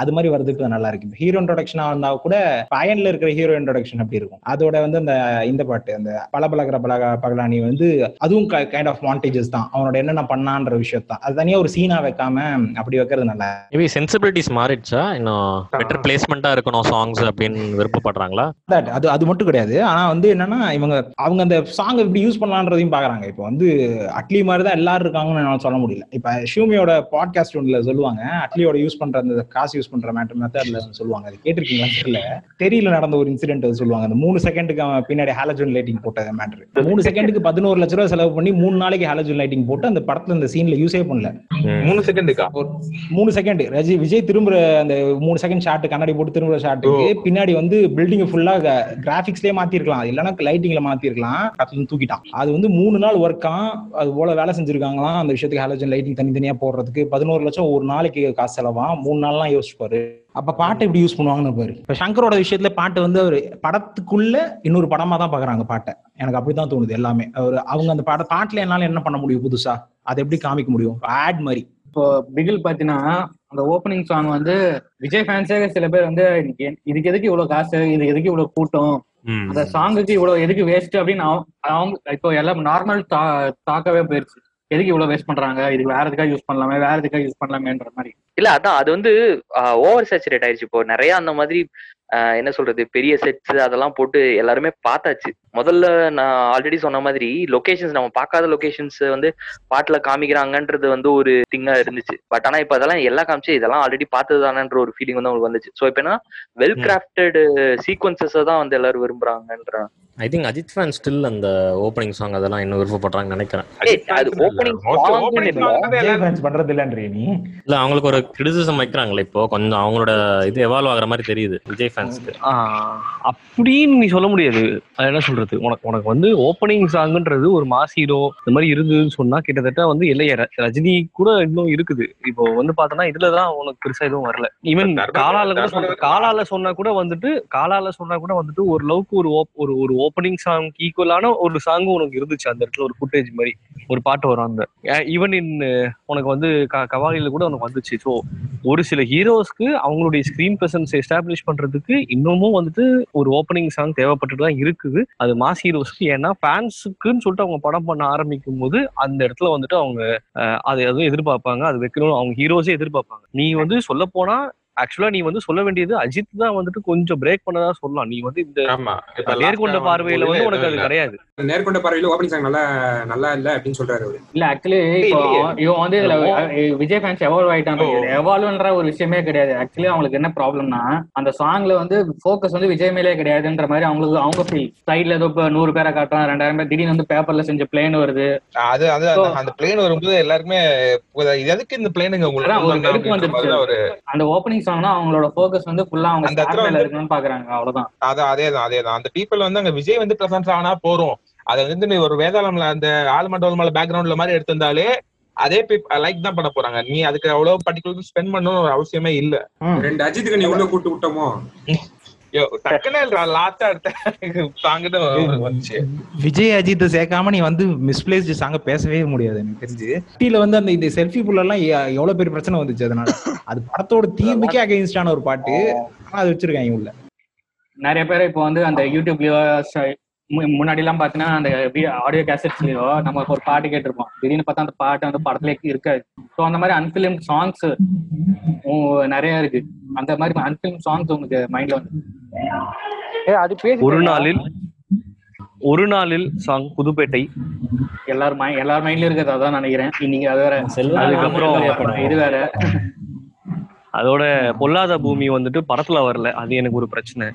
அது மாதிரி வர்றதுக்கு நல்லா இருக்கு. ஹீரோ இன்ட்ரோடக்ஷனா வந்தா கூட பயன்ல இருக்கிற ஹீரோ இன்ட்ரோடக்ஷன் அப்படி இருக்கும். அதோட வந்து அந்த இந்த பாட்டு அந்த பலபலகர பகலானி வந்து அதுவும் கைண்ட் ஆஃப் மாண்டேஜஸ் தான். அவனோட என்னென்ன பண்ணான்ற விஷயம் தான், அது தனியா ஒரு சீனா வைக்காம அப்படி வைக்கிறது நல்லா. மேபி சென்சிபிலிட்டிஸ் மாறிடுச்சா, இன்னும் பெட்டர் பிளேஸ்மெண்டா இருக்கணும் சாங்ஸ் அப்படின்னு விருப்பப்படுறாங்களா? அது அது மட்டும் கிடையாது. ஆனா வந்து என்னன்னா இவங்க அவங்க அந்த சாங் இப்படி யூஸ் பண்ணலான்றதையும் பாக்குறாங்க. இப்போ வந்து அட்லி மாதிரி தான் எல்லாரும் இருக்காங்கன்னு என்னால சொல்ல முடியல. இப்ப ஷூமியோட பாட்காஸ்ட் ஒன்றுல சொல்லுவாங்க, அட்லியோட யூஸ் பண்ற அந்த காசு யூஸ் பண்ற மேட்டர் மெத்தட்ல சொல்லுவாங்க. அது கேட்டிருக்கீங்களா? தெரியல, நடந்த ஒரு இன்சிடென்ட் சொல்லுவாங்க. அந்த 3 செகண்டுக்கு பின்னாடி ஹாலஜன் லைட்டிங் போட்ட மேட்டர், 3 செகண்டுக்கு 11 லட்ச ரூபாய் செலவு பண்ணி 3 நாளைக்கு ஹாலஜன் லைட்டிங் போட்டு அந்த படத்துல அந்த சீன்ல யூஸே பண்ணல. 3 செகண்டுக்கா? 3 செகண்ட் விஜய் திரும்புற அந்த 3 செகண்ட் ஷாட், கண்ணாடி போட்டு திரும்புற ஷாட்டுக்கு பின்னாடி வந்து பில்டிங் ஃபுல்லா கிராபிக்ஸ்லயே மாத்திருக்கலாம், இல்லைன்னா லைட்டிங்ல மாத்திருக்கலாம். தூக்கிட்டான். அது வந்து 3 நாள் ஒர்க்கா, அது போல வேலை செஞ்சிருக்காங்களாம் அந்த விஷயத்துக்கு. ஹாலஜன் லைட்டிங் தனித்தனியா போடுறதுக்கு 11 லட்சம் ஒரு நாளைக்கு காசு செலவா. 3 நாள்லாம் யோசிச்சுப்பாரு. அப்ப பாட்டை எப்படி யூஸ் பண்ணுவாங்கன்னு பாரு. இப்ப சங்கரோட விஷயத்துல பாட்டு வந்து ஒரு படத்துக்குள்ள இன்னொரு படமா தான் பாக்குறாங்க பாட்டை. எனக்கு அப்படிதான் தோணுது எல்லாமே. அவங்க அந்த பாட்டுல என்னால என்ன பண்ண முடியும் புதுசா, அதை எப்படி காமிக்க முடியும் ஆட் மாதிரி. இப்போ பிகில் பாத்தீங்கன்னா அந்த ஓப்பனிங் சாங் வந்து விஜய் ஃபேன்ஸாக சில பேர் வந்து இதுக்கு எதுக்கு இவ்வளவு காசு, இது எதுக்கு இவ்வளவு கூட்டம், அந்த சாங்குக்கு இவ்வளவு எதுக்கு வேஸ்ட் அப்படின்னு அவங்க இப்போ எல்லாம் நார்மல் தாக்கவே போயிருச்சு. எதுக்கு இவ்வளவு வேஸ்ட் பண்றாங்க, இதுக்கு வேற எதுக்காக யூஸ் பண்ணலாமே, வேற எதுக்காக யூஸ் பண்ணலாமேன்ற மாதிரி. இல்ல அதான் அது வந்து ஓவர் சேச்சுரேட் ஆயிடுச்சு. இப்போ நிறைய அந்த மாதிரி என்ன சொல்றது பெரிய செட்ஸ் அதெல்லாம் போட்டு எல்லாருமே பார்த்தாச்சு. முதல்ல நான் ஆல்ரெடி சொன்ன மாதிரி லொகேஷன்ஸ், நம்ம பார்க்காத லொகேஷன்ஸ் வந்து பாட்டுல காமிக்கிறாங்கன்றது வந்து ஒரு திங்கா இருந்துச்சு. பட் ஆனா இப்ப அதெல்லாம் எல்லாம் காமிச்சு இதெல்லாம் ஆல்ரெடி பார்த்ததுதானன்ற ஒரு ஃபீலிங் வந்து அவங்களுக்கு வந்துச்சு. ஸோ இப்போ என்னன்னா வெல் கிராஃப்டட் சீக்வன்சஸை தான் வந்து எல்லாரும் விரும்புறாங்கன்ற. I think Ajith fan still அந்த ஓப்பனிங் சாங் அதெல்லாம் இன்னும் விருப்பப்படுறாங்கன்னு நினைக்கிறேன். அது ஓப்பனிங் சாங் பண்றது இல்லன்றே நீ. இல்ல அவங்களுக்கு ஒரு கிரிட்டிசிசம் வைக்கறாங்களே இப்போ, கொஞ்சம் அவங்களோட இது எவால்வ் ஆகுற மாதிரி தெரியுது விஜய் ஃபேன்ஸ்க்கு. அப்படின்னு நீ சொல்ல முடியாது. அது என்ன சொல்றது, உனக்கு வந்து ஓப்பனிங் சாங்ன்றது ஒரு மாஸ் ஹீரோ இந்த மாதிரி இருந்ததுன்னு சொன்னா கிட்டத்தட்ட வந்து இல்லையா ரஜினி கூட இன்னும் இருக்குது. இப்போ வந்து பார்த்தோன்னா இதுலதான் உனக்கு பெருசா எதுவும் வரல. ஈவன் காலால கூட காலால சொன்னா கூட வந்துட்டு ஒரு லவுக்கு ஒரு ஓப்பனிங் சாங் ஈக்குவலான ஒரு சாங்கும் உனக்கு இருந்துச்சு. அந்த இடத்துல ஒரு ஃபுட்டேஜ் மாதிரி ஒரு பாட்டு வரும். அந்த ஈவன் உனக்கு வந்து கவாலியில கூட உனக்கு வந்துச்சு. ஸோ ஒரு சில ஹீரோஸ்க்கு அவங்களுடைய ஸ்கிரீன் பிரசன்ஸ் எஸ்டாப்ளிஷ் பண்றதுக்கு இன்னமும் வந்துட்டு ஒரு ஓப்பனிங் சாங் தேவைப்பட்டுட்டு தான் இருக்குது. அது மாஸ் ஹீரோஸ்க்கு. ஏன்னா ஃபேன்ஸுக்குன்னு சொல்லிட்டு அவங்க படம் பண்ண ஆரம்பிக்கும் போது அந்த இடத்துல வந்துட்டு அவங்க அதை எதுவும் எதிர்பார்ப்பாங்க, அது வைக்கணும் அவங்க ஹீரோஸே எதிர்பார்ப்பாங்க. நீ வந்து சொல்ல போனா ஆக்சுவலா நீ வந்து சொல்ல வேண்டியது அஜித் தான் வந்துட்டு கொஞ்சம் பிரேக் பண்ணதா சொல்லலாம். நீ வந்து இந்த நேர்கொண்ட பார்வையில வந்து உனக்கு அது கிடையாது. நேர்கொண்ட பார்வையில ஓபனிங் சாங் நல்லா நல்லா இல்ல அப்படின்னு சொல்றாரு அவரு. இல்ல ஆக்சுவலி இவன் வந்து இதுல விஜய் ஃபேன்ஸ் எவால்வ் ஆயிட்டாங்க. எவால்வ்ன்ற ஒரு விஷயமே கிடையாது. ஆக்சுவலி அவங்களுக்கு என்ன ப்ராப்ளம்னா அந்த சாங்ல வந்து போக்கஸ் வந்து விஜய் மேலே கிடையாதுன்ற மாதிரி அவங்களுக்கு அவங்க ஃபீல் சைட்ல ஏதோ இப்ப 100 பேரை காட்டுறான், 2000 பேர் திடீர்னு வந்து பேப்பர்ல செஞ்ச பிளேன் வருது. அது அது அந்த பிளேன் வரும்போது எல்லாருமே எதுக்கு இந்த பிளேனுங்க உங்களுக்கு வந்துருச்சு. அந்த ஓபனிங் அவங்களோட போக்கஸ் வந்து ஃபுல்லா அவங்க ஸ்டார் மேல இருக்குன்னு பாக்குறாங்க. அவ்வளவுதான். அதேதான் அந்த பீப்பிள் வந்து அங்க விஜய் வந்து பிரசன்ஸ் ஆனா போறோம். அது வந்து ஒரு வேதாளம்ல அந்த ஆல்மண்டோல்மல பேக்ரவுண்ட்ல மாதிரி எடுத்திருந்தாலே அதே லைக் தான் பண்ண போறாங்க. நீ அதுக்கு அவ்வளவு பர்டிகுலர் ஸ்பெண்ட் பண்ணணும் அவசியமே இல்ல. ரெண்டு அஜித்துக்கு நீ எவ்வளவு கூட்டு விட்டோமோ விஜய் அஜித் சேர்க்காம நீ வந்து மிஸ்பிளேஸ்ட் சாங்க பேசவே முடியாது. எனக்கு தெரிஞ்சு டீல வந்து அந்த இந்த செல்ஃபி புள்ள எல்லாம் எவ்வளவு பெரிய பிரச்சனை வந்துச்சு. அதனால அது படத்தோட தீமுக்கே அகைன்ஸ்டான ஒரு பாட்டு. ஆனா அது வச்சிருக்காங்க உள்ள. நிறைய பேர் இப்போ வந்து அந்த யூடியூப்லயோ முன்னாடி எல்லாம் பாத்தீங்கன்னா அந்த ஆடியோ கேசட்ஸ்லயோ நம்ம ஒரு பாட்டு கேட்டிருப்போம். திடீர்னு பார்த்தா அந்த பாட்டு வந்து படத்துல இருக்காது. ஸோ அந்த மாதிரி அன்பிலிம் சாங்ஸ் நிறைய இருக்கு. அந்த மாதிரி அன்பிலிம் சாங்ஸ் உங்களுக்கு மைண்ட்ல வந்து ஒரு நாளில் சாங் புதுப்பேட்டை எல்லாரும் மைண்ட்லயும் இருக்கிறது. அதான் நினைக்கிறேன் நீங்க அது வேற. அதுக்கப்புறம் இது வேற. அதோட பொல்லாத பூமி வந்துட்டு படத்துல வரல. அது எனக்கு ஒரு பிரச்சனை.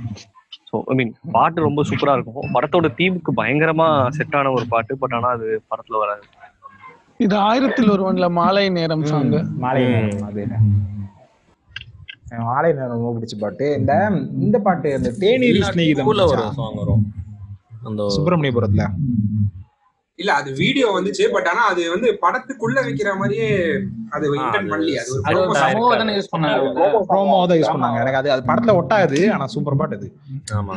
ஐ மீன் பாட்டு ரொம்ப சூப்பரா இருக்கும். படத்தோட தீமுக்கு பயங்கரமா செட் ஆன ஒரு பாட்டு. பட் ஆனா அது படத்துல வராது. இது 1000ல் 1 மாலை நேரம் சாங். மாலை நேரம் மாலை நேரம் ரொம்ப பிடிச்ச பாட்டு. இந்த இந்த பாட்டு அந்த தேநீர் ஸ்நேகிதம் சாங் வரும் அந்த சுப்பிரமணியபுரத்துல. இல்ல அது வீடியோ வந்துச்சு. பட் ஆனா அது வந்து படத்துக்குள்ள வைக்கிற மாதிரியே அது இன்டென்ட் பண்ணல. அது ஒரு ப்ரோமோவா தான் யூஸ் பண்ணாங்க. ப்ரோமோவா தான் யூஸ் பண்ணாங்க. எனக்கு அது படத்துல ஒட்டாது. ஆனா சூப்பர் பாட்டு அது. ஆமா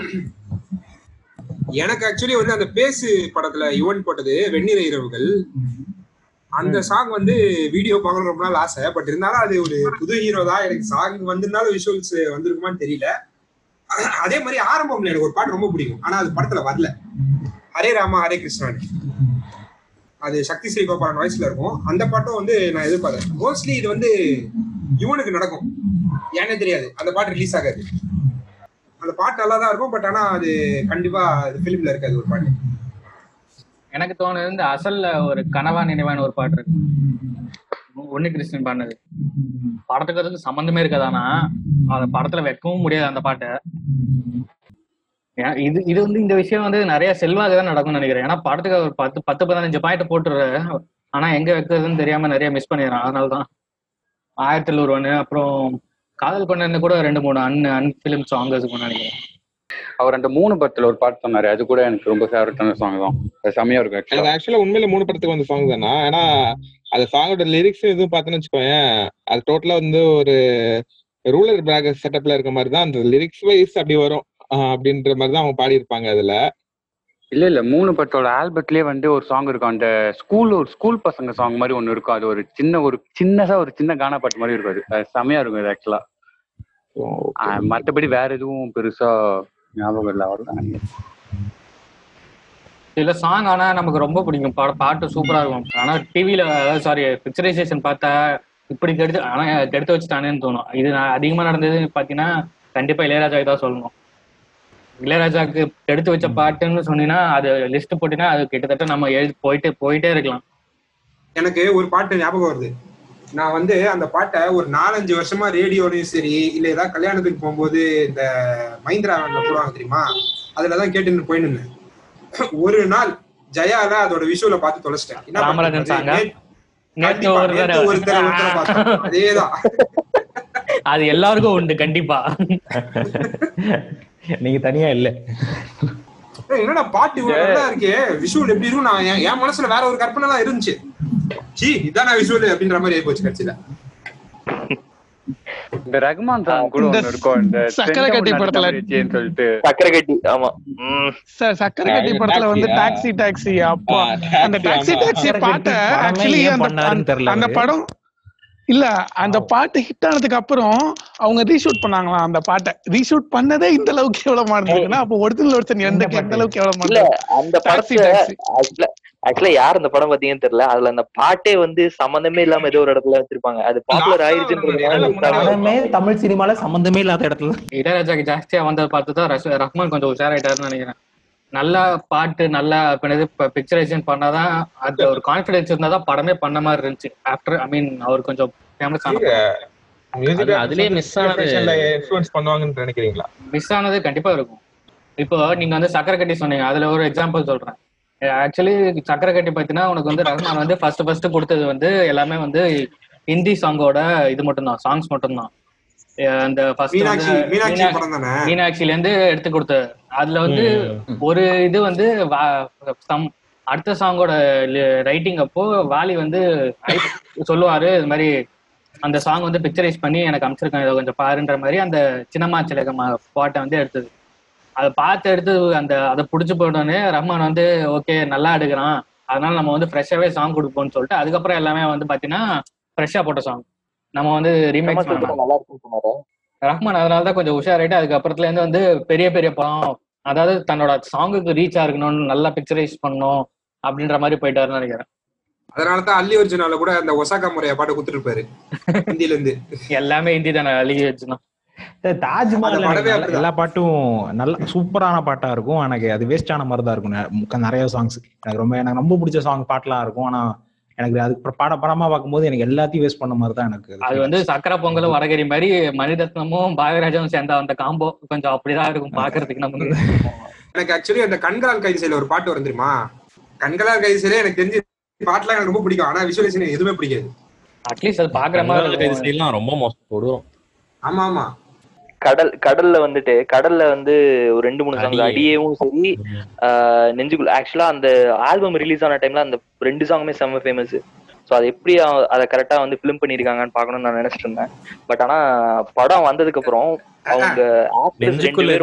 எனக்கு ஆக்சுவலி வந்து அந்த பேசு படத்துல யுவன் போட்டது வெண்ணிற இரவுகள் அந்த சாங் வந்து வீடியோ பார்க்க ரொம்ப நாள் ஆசை. பட் இருந்தாலும் அது ஒரு புது ஹீரோ தான், எனக்கு சாங் வந்திருந்தாலும் விஷுவல்ஸ் வந்திருக்குமான்னு தெரியல. அதே மாதிரி ஆரம்பம்ல எனக்கு ஒரு பாட்டு ரொம்ப பிடிக்கும், ஆனா அது படத்துல வரல. ஹரே ராமா ஹரே கிருஷ்ணன், அது சக்தி ஸ்ரீ கோபாலன் வாய்ஸ்ல இருக்கும். அந்த பாட்டும் வந்து நான் எதிர்பார்த்தேன். மோஸ்ட்லி இது வந்து இவனுக்கு நடக்கும், ஏன்னே தெரியாது. அந்த பாட்டு ரிலீஸ் ஆகாது, அந்த பாட்டு நல்லா தான் இருக்கும். பட் ஆனா அது கண்டிப்பா அது பிலிம்ல இருக்காது. ஒரு பாட்டு எனக்கு தோணுது இந்த அசல்ல ஒரு கனவா நினைவான ஒரு பாட்டு இருக்கு, ஒன்னு கிருஷ்ணன் பாடினது. படத்துக்கு அதுக்கு சம்பந்தமே இருக்காதானா, அந்த படத்துல வைக்கவும் முடியாது அந்த பாட்டை. இது இது வந்து இந்த விஷயம் வந்து நிறைய செல்வாக தான் நடக்கும்னு நினைக்கிறேன். ஏன்னா படத்துக்கு ஒரு 10-15 பாயிண்ட் போட்டுரு, ஆனா எங்க வைக்கிறதுன்னு தெரியாம நிறைய மிஸ் பண்ணிடுறான். அதனாலதான் 1000 அப்புறம் காதல் பண்ணு கூட 2-3 அன்பிலிம் சாங் நினைக்கிறேன். அவர் அந்த 3 படத்துல ஒரு பாட்டு சொன்னாரு, அது கூட எனக்கு ரொம்ப ஃபேவரட்டான சாங் தான். செம்மையா இருக்கும். அது ஆக்சுவலா உண்மையில 3 படத்துக்கு வந்து சாங் தானா? ஏன்னா அது சாங்கோட லிரிக்ஸ் எதுவும் பார்த்தோன்னு வச்சுக்கோங்க, அது டோட்டலா வந்து ஒரு ரூலர் பிராக் செட்டப்ல இருக்க மாதிரி தான் அந்த லிரிக்ஸ் வைஸ் அப்படி வரும். அப்படின்ற மாதிரி தான் அவங்க பாடியிருப்பாங்க அதுல. இல்ல 3 படத்தோட ஆல்பர்ட்லயே வந்து ஒரு சாங் இருக்கும், அந்த ஸ்கூல் பசங்க சாங் மாதிரி ஒண்ணு இருக்கும். அது ஒரு சின்ன கானா பாட்டு மாதிரி இருக்கும். அது செம்மையா இருக்கும். இது ஆக்சுவலா மற்றபடி வேற எதுவும் பெருசா ஞாபகம் இல்லை அவர்தான். சில சாங் ஆனா நமக்கு ரொம்ப பிடிக்கும், பாட்டு சூப்பரா இருக்கும். ஆனா டிவியில பிக்சரைசேஷன் பார்த்தா இப்படி கெடுத்து வச்சுட்டானேன்னு தோணும். இது அதிகமா நடந்தது பாத்தீங்கன்னா கண்டிப்பா இளையராஜாக்கு தான் சொல்லணும். இளையராஜாக்கு கெடுத்து வச்ச பாட்டுன்னு சொன்னீங்கன்னா அது லிஸ்ட் போட்டீங்கன்னா அது கிட்டத்தட்ட நம்ம போயிட்டே இருக்கலாம். எனக்கு ஒரு பாட்டு ஞாபகம் வருது. நான் வந்து அந்த பாட்டை ஒரு 4-5 வருஷமா ரேடியோலையும் சரி, இல்லை ஏதாவது கல்யாணத்துக்கு போகும்போது இந்த மஹிந்திரா போடுவாங்க தெரியுமா, அதுலதான் கேட்டுன்னு போயிட்டு ஒரு நாள் ஜயால அதோட விஷுவல பார்த்து தொலைச்சிட்டேன். அதேதான், அது எல்லாருக்கும் உண்டு கண்டிப்பா. நீங்க தனியா இல்ல. என்னடா பாட்டு இருக்கே, விஷுவல் எப்படி இருக்கும்? நான் என் மனசுல வேற ஒரு கற்பனை தான் இருந்துச்சு. அந்த பாட்டு ஹிட் ஆனதுக்கு அப்புறம் அவங்க ரீஷூட் பண்ணாங்களாம். அந்த பாட்டை ரீஷூட் பண்ணதே இந்த அளவுக்கு எவ்வளவு மாறினா, அப்ப ஒருத்தன் எந்த அளவுக்கு எவ்வளவு மாறல. ஆக்சுவலா யார் அந்த படம் பாத்தீங்கன்னு தெரியல, அதுல அந்த பாட்டே வந்து சம்பந்தமே இல்லாம ஏதோ ஒரு இடத்துல வச்சிருப்பாங்க. அது பாப்புலர் ஆயிருச்சு தமிழ் சினிமால, சம்பந்தமே இல்லாத இடத்துல. இளையராஜாக்கு ஜாஸ்தியா வந்ததை பார்த்துதான் ரஹ்மான் கொஞ்சம் உஷாராயிட்டாருன்னு நினைக்கிறேன். நல்லா பாட்டு நல்லா பிக்சரைசேஷன் பண்ணாதான், அது ஒரு கான்பிடன்ஸ் இருந்தாதான் படமே பண்ண மாதிரி இருந்துச்சு. ஆஃப்டர் ஐ மீன் அவர் கொஞ்சம் ஃபேமஸ் ஆனாங்க. அதுலயே மிஸ் ஆனது கண்டிப்பா இருக்கும். இப்போ நீங்க வந்து சக்கரை கட்டி சொன்னீங்க, அதுல ஒரு எக்ஸாம்பிள் சொல்றேன். ஆக்சுவலி சக்கரை கட்டி பார்த்தீங்கன்னா உனக்கு வந்து ரஹ்மான் வந்து ஃபர்ஸ்ட் கொடுத்தது வந்து எல்லாமே வந்து ஹிந்தி சாங்கோட இது மட்டும்தான், சாங்ஸ் மட்டும்தான். அந்த மீனாட்சியில இருந்து எடுத்து கொடுத்தது. அதுல வந்து ஒரு இது வந்து அடுத்த சாங்கோட ரைட்டிங் அப்போ வாலி வந்து சொல்லுவாரு, இது மாதிரி அந்த சாங் வந்து பிக்சரைஸ் பண்ணி எனக்கு அனுப்பிச்சிருக்கேன், இதை கொஞ்சம் பாருன்ற மாதிரி அந்த சின்னம்மா சிலகம்மா பாட்டை வந்து எடுத்தது. அதை பார்த்து எடுத்து அதை பிடிச்சி போட்டோன்னே ரஹ்மான் வந்து ஓகே நல்லா எடுக்கிறான், அதனால நம்ம வந்து ஃப்ரெஷ்ஷாகவே சாங் கொடுப்போம்னு சொல்லிட்டு அதுக்கப்புறம் எல்லாமே வந்து பார்த்தீங்கன்னா ஃப்ரெஷ்ஷாக போட்ட சாங் நம்ம வந்து ரீமேக் பண்ணலாம். ரஹ்மான் அதனால தான் கொஞ்சம் உஷாராயிட்டு அதுக்கப்புறத்துலேருந்து வந்து பெரிய பெரிய படம், அதாவது தன்னோட சாங்குக்கு ரீச் ஆகணும்னு நல்லா பிக்சரைஸ் பண்ணணும் அப்படின்ற மாதிரி போயிட்டாருன்னு நினைக்கிறேன். அதனால தான் அல்லி அர்ஜுனால கூட அந்த ஒசாக்கா முறையை பாட்டு கொடுத்துருப்பாரு. ஹிந்தில இருந்து எல்லாமே ஹிந்தி தானே அல்லி அர்ஜுனா. தாஜ்மஹால் எல்லா பாட்டும் நல்லா சூப்பரான பாட்டா இருக்கும். எனக்கு அது வேஸ்டான மாதிரி தான் இருக்கும். நிறைய சாங்ஸ் எனக்கு ரொம்ப பிடிச்ச சாங் பாட்டெலாம் இருக்கும். ஆனா எனக்கு அதுக்கு படமா பார்க்கும்போது எனக்கு எல்லாத்தையும் வேஸ்ட் பண்ண மாதிரி தான் எனக்கு. அது வந்து சக்கரை பொங்கலும் வரகரி மாதிரி மணிரத்னமும் பாகராஜாவும் சேர்ந்த அந்த காம்போ கொஞ்சம் அப்படிதான் இருக்கும் பாக்குறதுக்கு. நம்ம எனக்கு ஆக்சுவலி அந்த கண்களால் கைது செய்யல ஒரு பாட்டு வரும் தெரியுமா, கண்களால் கைது செய்யல. எனக்கு தெரிஞ்சு பாட்டுலாம் எனக்கு ரொம்ப பிடிக்கும், ஆனா விஷுவலைசேஷன் எதுவுமே பிடிக்காது. அட்லீஸ்ட் அது பாக்குற மாதிரி கைது செய்யலாம் ரொம்ப மோசம். ஆமா ஆமா, கடல்ல வந்துட்டு கடல்ல வந்து ஒரு 2-3 சாங் அடியேவும் சரி நெஞ்சுக்குள்ள. ஆக்சுவலா அந்த ஆல்பம் ரிலீஸ் ஆன டைம்ல அந்த 2 சாங்குமே செம்ம ஃபேமஸ். ஸோ அது எப்படி அதை கரெக்டா வந்து ஃபிலிம் பண்ணிருக்காங்கன்னு பாக்கணும்னு நான் நினைச்சிட்டு இருந்தேன். பட் ஆனா படம் வந்ததுக்கு அப்புறம் அவங்க ஆக்சுவலா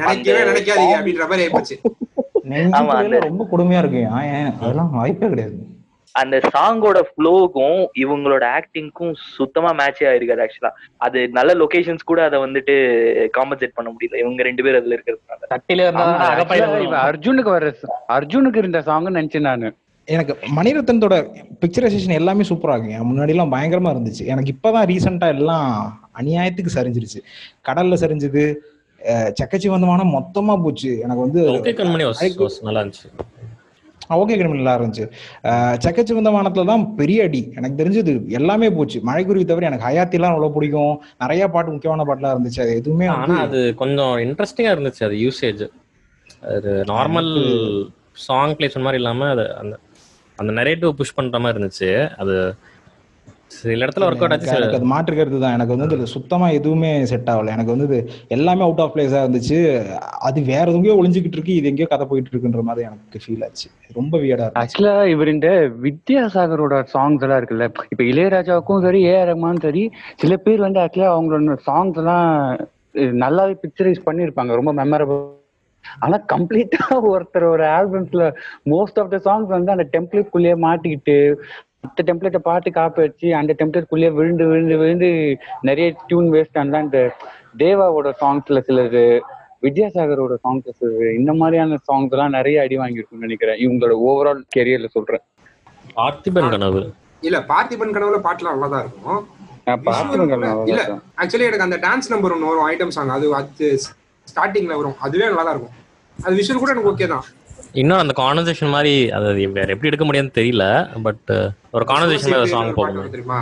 நினைக்கவே நினைக்காதீங்க அப்படின்ற மாதிரி ஆயிடுச்சு. ஆமா, ரொம்ப கொடுமையா இருக்கு. அதெல்லாம் வாய்ப்பே கிடையாது. அந்த சாங்கோட ஃப்ளோவுக்கும் இவங்களோட ஆக்டிங்க்கும் சுத்தமா மேட்சே ஆயிருக்காது. ஆக்சுவலா அது நல்ல லொகேஷன்ஸ் கூட அதை வந்துட்டு காம்பன்சேட் பண்ண முடியல இவங்க ரெண்டு பேரும் அதுல இருக்கிறதுனால. அர்ஜுனுக்கு இருந்த சாங்னு நினைச்சேன் நானு. எனக்கு மணிரத்னத்தோட பிக்சரைசேஷன் எல்லாமே சூப்பராக இருக்குங்க. முன்னாடி எல்லாம் பயங்கரமா இருந்துச்சு. எனக்கு இப்பதான் ரீசெண்டா எல்லாம் அநியாயத்துக்கு சரிஞ்சிருச்சு. கடல்ல சரிஞ்சது, சக்கச்சிவந்தமான மொத்தமா போச்சு. எனக்கு வந்து நல்லா இருந்துச்சு. ஓகே கிரமி நல்லா இருந்துச்சு. சக்கச்சிவந்த வானத்துலதான் பெரிய அடி எனக்கு தெரிஞ்சது. எல்லாமே போச்சு மழைக்குருவி தவிர. எனக்கு ஹயாத்தி எல்லாம் அவ்வளவு பிடிக்கும். நிறைய பாட்டு, முக்கியமான பாட்டுலாம் இருந்துச்சு. அது எதுவுமே ஆனா அது கொஞ்சம் இன்ட்ரெஸ்டிங்கா இருந்துச்சு. அது யூசேஜ் அது நார்மல் சாங் பிளேஸ் மாதிரி இல்லாம அது அந்த அந்த நரேட்டிவ் புஷ் பண்ற மாதிரி இருந்துச்சு. அது சில இடத்துல ஒர்க் அவுட் ஆச்சு. அது மாற்று கருத்து தான். எனக்கு வந்து அது சுத்தமா எதுவுமே செட் ஆகல. எனக்கு வந்து எல்லாமே அவுட் ஆஃப் பிளேஸா இருந்துச்சு. அது வேற எதுவுமே ஒளிஞ்சுக்கிட்டு இருக்கு, இது எங்கேயோ கதை போயிட்டு இருக்குன்ற மாதிரி எனக்கு ஃபீல் ஆச்சு. ரொம்ப வியர்டா இருக்கு. ஆக்சுவலா இவர் இந்த வித்யாசாகரோட சாங்ஸ் எல்லாம் இருக்குல்ல, இப்ப இளையராஜாவுக்கும் சரி, ஏஆர் ரஹ்மான் சரி, சில பேர் வந்து ஆக்சுவலா அவங்களோட சாங்ஸ் எல்லாம் நல்லாவே பிக்சரைஸ் பண்ணிருப்பாங்க, ரொம்ப மெமரபிள். ஆனா கம்ப்ளீட்டா ஒருத்தரோட ஆல்பம்ஸ்ல மோஸ்ட் ஆஃப் த சாங்ஸ் வந்து அந்த டெம்ப்ளேட்குள்ளேயே மாட்டிக்கிட்டு அந்த டெம்ப்ளேட்டை பாட்டு காப்பி வச்சு அந்த டெம்ப்ளேட்குள்ளேயே விழுந்து விழுந்து விழுந்து நிறைய டியூன் வேஸ்ட் ஆனதான். இந்த தேவாவோட சாங்ஸ்ல சிலது, வித்யாசாகரோட சாங்ஸ்ல சிலது, இந்த மாதிரியான சாங்ஸ் எல்லாம் நிறைய அடி வாங்கியிருக்குன்னு நினைக்கிறேன் இவங்களோட ஓவரால் கெரியர்ல. சொல்றேன் பார்த்திபன் கனவு இல்ல, பார்த்திபன் கனவுல பாட்டுலாம் அவ்வளவுதான் இருக்கும். இல்ல ஆக்சுவலி எனக்கு அந்த டான்ஸ் நம்பர் ஒன்று வரும் ஐட்டம் சாங், அது ஸ்டார்டிங்ல வரும், அதுவே நல்லா தான் இருக்கும். அது விஷுவல் கூட எனக்கு ஓகே தான். இன்னும் அந்த கான்வர்சேஷன் மாதிரி அது வேற எப்படி எடுக்க முடியாதுன்னு தெரியல. பட் ஒரு கான்வர்சேஷன் சாங் போடுறது தெரியுமா,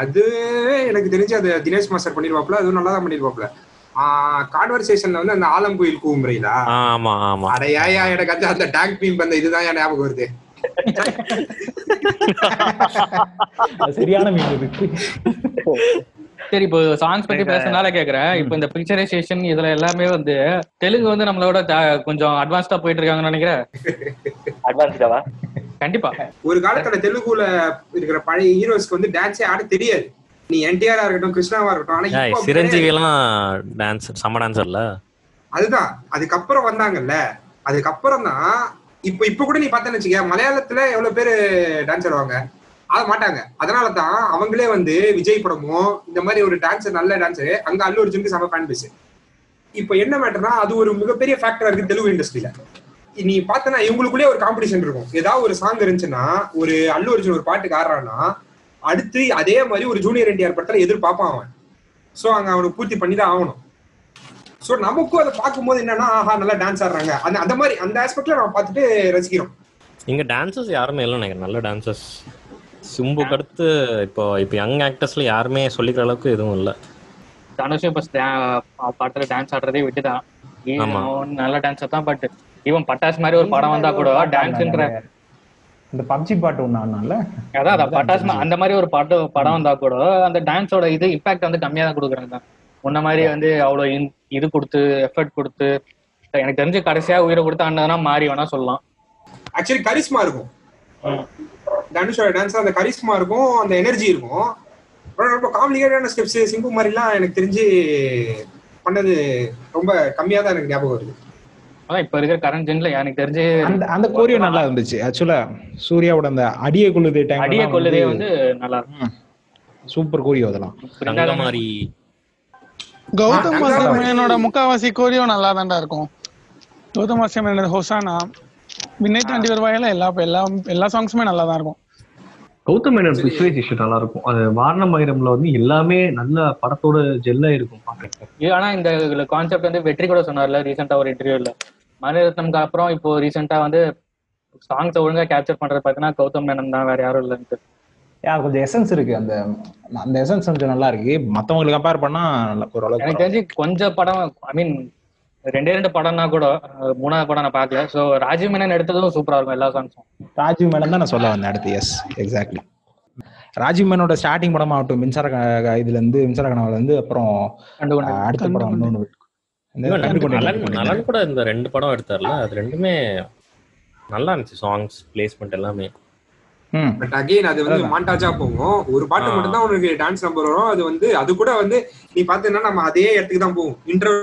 அது எனக்கு தெரிஞ்சு அது தினேஷ் மாஸ்டர் பண்ணிருவாப்ல, அது நல்லா தான் பண்ணிருவாப்ல. கான்வர்சேஷன்ல வந்து அந்த ஆலம்புயில் கூம்பறையிலா, ஆமா ஆமா, அடையா எனக்கு அந்த டாக் பீம் பண்ண இதுதான் என் ஞாபகம் வருது. சரியான சரி, இப்போ சாங்ஸ் பத்தி பேசினால கேக்குறேன். இப்ப இந்த பிக்சரைசேஷன் இதுல எல்லாமே வந்து தெலுங்கு வந்து நம்மளோட கொஞ்சம் அட்வான்ஸ்டா போயிட்டு இருக்காங்கன்னு நினைக்கிறேன். அட்வான்ஸ்டாவா? கண்டிப்பா. ஒரு காலத்துல தெலுங்குல இருக்கிற பழைய ஹீரோஸ்க்கு வந்து டான்ஸே ஆட தெரியாது. நீ என்டிஆரா இருக்கட்டும், கிருஷ்ணாவா இருக்கட்டும், ஆனா இப்போ சிரஞ்சீவி எல்லாம் டான்ஸ் சம டான்சர்ல. அதுதான் அதுக்கப்புறம் வந்தாங்கல்ல, அதுக்கப்புறம் தான் இப்ப கூட நீ பார்த்தேன்னு வச்சுக்க, மலையாளத்துல எவ்வளவு பேரு டான்ஸ் ஆடுவாங்க, ஆட மாட்டாங்க. அதனாலதான் அவங்களே வந்து விஜய் படமும் இந்த மாதிரி ஒரு டான்ஸர், நல்ல டான்ஸரு, அங்க அல்லு அர்ஜுனுக்கு சம ஃபேன் பேஸ். இப்ப என்ன மேட்டர்னா அது ஒரு மிகப்பெரிய ஃபேக்டரா இருக்கு தெலுங்கு இண்டஸ்ட்ரியில. நீ பார்த்தனா இவங்களுக்குள்ளே ஒரு காம்படிஷன் இருக்கும். ஏதாவது ஒரு சாங் இருந்துச்சுன்னா, ஒரு அல்லு அர்ஜுன் ஒரு பாட்டுக்கு ஆடுறான்னா, அடுத்து அதே மாதிரி ஒரு ஜூனியர் என்டிஆர் படத்துல எதிர்பார்ப்பான் அவன். சோ அங்க அவனுக்கு பூர்த்தி பண்ணி தான் ஆகணும். சோ நமக்கும் அதை பார்க்கும்போது என்னன்னா, ஆஹா நல்லா டான்ஸ் ஆடுறாங்க, அந்த அந்த மாதிரி அந்த ஆஸ்பெக்ட்ல நம்ம பார்த்துட்டு ரசிக்கிறோம். இங்க டான்சர்ஸ் யாருமே இல்லை நினைக்கிறேன், நல்ல டான்சர்ஸ். சிம்புக்கு அடுத்து இப்போ யங் ஆக்டர்ஸ்ல யாருமே சொல்லிக்கிற அளவுக்கு எதுவும் இல்லை. தனுஷும் இப்போ படத்துல டான்ஸ் ஆடுறதே விட்டுதான், நல்ல டான்ஸர் தான். பட் இவன் பட்டாசு மாதிரி ஒரு படம் வந்தா கூட டான்ஸ்ன்ற இந்த பப்ஜி பாட்டு ஒண்ணு ஆனால, அதான் பட்டாசு அந்த மாதிரி ஒரு படம் வந்தா கூட அந்த டான்ஸோட இது இம்பாக்ட் வந்து கம்மியா தான் கொடுக்குறாங்க. முன்ன மாதிரி வந்து அவ்வளோ இது கொடுத்து எஃபர்ட் கொடுத்து எனக்கு தெரிஞ்சு கடைசியா உயிரை கொடுத்து ஆனதுன்னா மாறி வேணா சொல்லலாம். ஆக்சுவலி கரிஸ்மா இருக்கும் தனுஷோட டான்ஸ், அந்த கரிஸ்மா இருக்கும், அந்த எனர்ஜி இருக்கும். ரொம்ப காம்ப்ளிகேட்டான ஸ்டெப்ஸ் சிம்பு மாதிரிலாம் எனக்கு தெரிஞ்சு பண்ணது ரொம்ப கம்மியா தான் எனக்கு ஞாபகம் வருது. அதான் இப்ப இருக்கிற கரண்ட் ஜென்ல எனக்கு தெரிஞ்சு அந்த கோரியோ நல்லா இருந்துச்சு. ஆக்சுவலா சூர்யாவோட அந்த அடியை கொள்ளுதே டைம், அடியை கொள்ளுதே வந்து நல்லா இருக்கும். Super choreo. அதெல்லாம் மாதிரி கௌதம் வாசுதேவனோட முக்காவாசி கோரியோ நல்லா தான்டா இருக்கும். கௌதம் வாசுதேவனோட ஹோசானா கௌதம் மேனன் பிக்சரைசேஷன் நல்லா இருக்கும். அது வாரணம் வைரம்ல வந்து எல்லாமே நல்ல படத்தோட ஜெல்லா இருக்கும். ஆனா இந்த கான்செப்ட் வந்து வெற்றி கூட சொன்னார்ல ரீசெண்டா ஒரு இன்டர்வியூல, மணிரத்னம்க்கு அப்புறம் இப்போ ரீசெண்டா வந்து சாங்ஸ் ஒழுங்கா கேப்சர் பண்றது பாத்தீங்கன்னா கௌதம் மேனன் தான், வேற யாரும் இல்லைன்னு. கொஞ்சம் எசன்ஸ் இருக்கு, அந்த அந்த எசன்ஸ் கொஞ்சம் நல்லா இருக்கு. மத்தவங்களுக்கு கம்பேர் பண்ணா ஓரளவுக்கு எனக்கு தெரிஞ்சு கொஞ்சம் படம், ஐ மீன் ரெண்டு படம்னா கூட, மூணாவது படம் நான் பார்க்கல. ஸோ ராஜீவ் மேனன் எடுத்ததும் சூப்பராக இருக்கும் எல்லா சாங்ஸும். ராஜீவ் மேனன் தான் நான் சொல்ல வந்தேன் அடுத்து. Yes exactly. ராஜீவ் மேனோட ஸ்டார்டிங் படம் ஆகட்டும், மின்சார இதுல இருந்து, மின்சார கனவுல இருந்து, அப்புறம் அடுத்த படம் நலன் கூட இந்த ரெண்டு படம் எடுத்தார்ல, அது ரெண்டுமே நல்லா இருந்துச்சு. சாங்ஸ் பிளேஸ்மெண்ட் எல்லாமே. பட் அகைன் அது வந்து மாண்டாஜா போகும். ஒரு பாட்டு மட்டும் தான் உனக்கு டான்ஸ் நம்பர் வரும். அது வந்து அது கூட வந்து நீ பார்த்தீங்கன்னா நம்ம அதே இடத்துக்கு தான் போவோம். இன்டர்வல்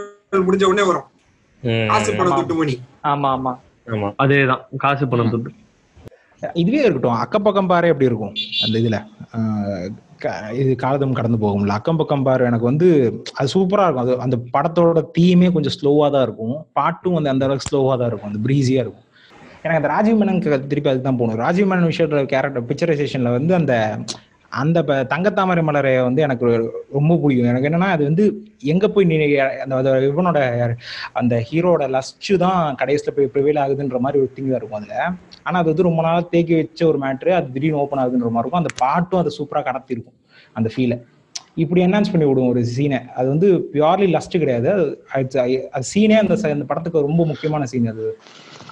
முடிஞ்ச உடனே வரும் காசு பணம் துட்டு மணி. ஆமா ஆமா ஆமா அதேதான் காசு பணம் துட்டு. இதுவே இருக்கட்டும், அக்கம் பக்கம் பாரு எப்படி இருக்கும் அந்த இதுல இது காலதம் கடந்து போகும்ல, அக்கம் பக்கம் பாரு எனக்கு வந்து அது சூப்பரா இருக்கும். அது அந்த படத்தோட தீமே கொஞ்சம் ஸ்லோவா தான் இருக்கும், பாட்டும் வந்து அந்த அளவுக்கு ஸ்லோவா தான் இருக்கும், அந்த பிரீஸியா இருக்கும். எனக்கு அந்த ராஜீவ் மேனனுக்கு திருப்பி அதுக்கு தான் போகணும். ராஜீவ் மேனன் விஷயத்துல கேரக்டர் பிக்சரைசேஷன்ல வந்து அந்த அந்த தங்கத்தாமரை மலரை வந்து எனக்கு ரொம்ப பிடிக்கும். எனக்கு என்னன்னா அது வந்து எங்க போய் அந்த இவனோட அந்த ஹீரோட லஸ்ட் தான் கடைசியில போய் ப்ரிவேல் ஆகுதுன்ற மாதிரி ஒரு திங்க் தான் இருக்கும் அதுல. ஆனா அது வந்து ரொம்ப நாளாக தேக்கி வச்ச ஒரு மேட்ரு அது திடீர்னு ஓப்பன் ஆகுதுன்ற மாதிரி இருக்கும். அந்த பாட்டும் அது சூப்பரா கடத்திருக்கும் அந்த ஃபீலை. இப்படி என்ஹான்ஸ் பண்ணி விடுவோம் ஒரு சீனை. அது வந்து பியூர்லி லஸ்ட் கிடையாது, அது சீனே அந்த படத்துக்கு ரொம்ப முக்கியமான சீன். அது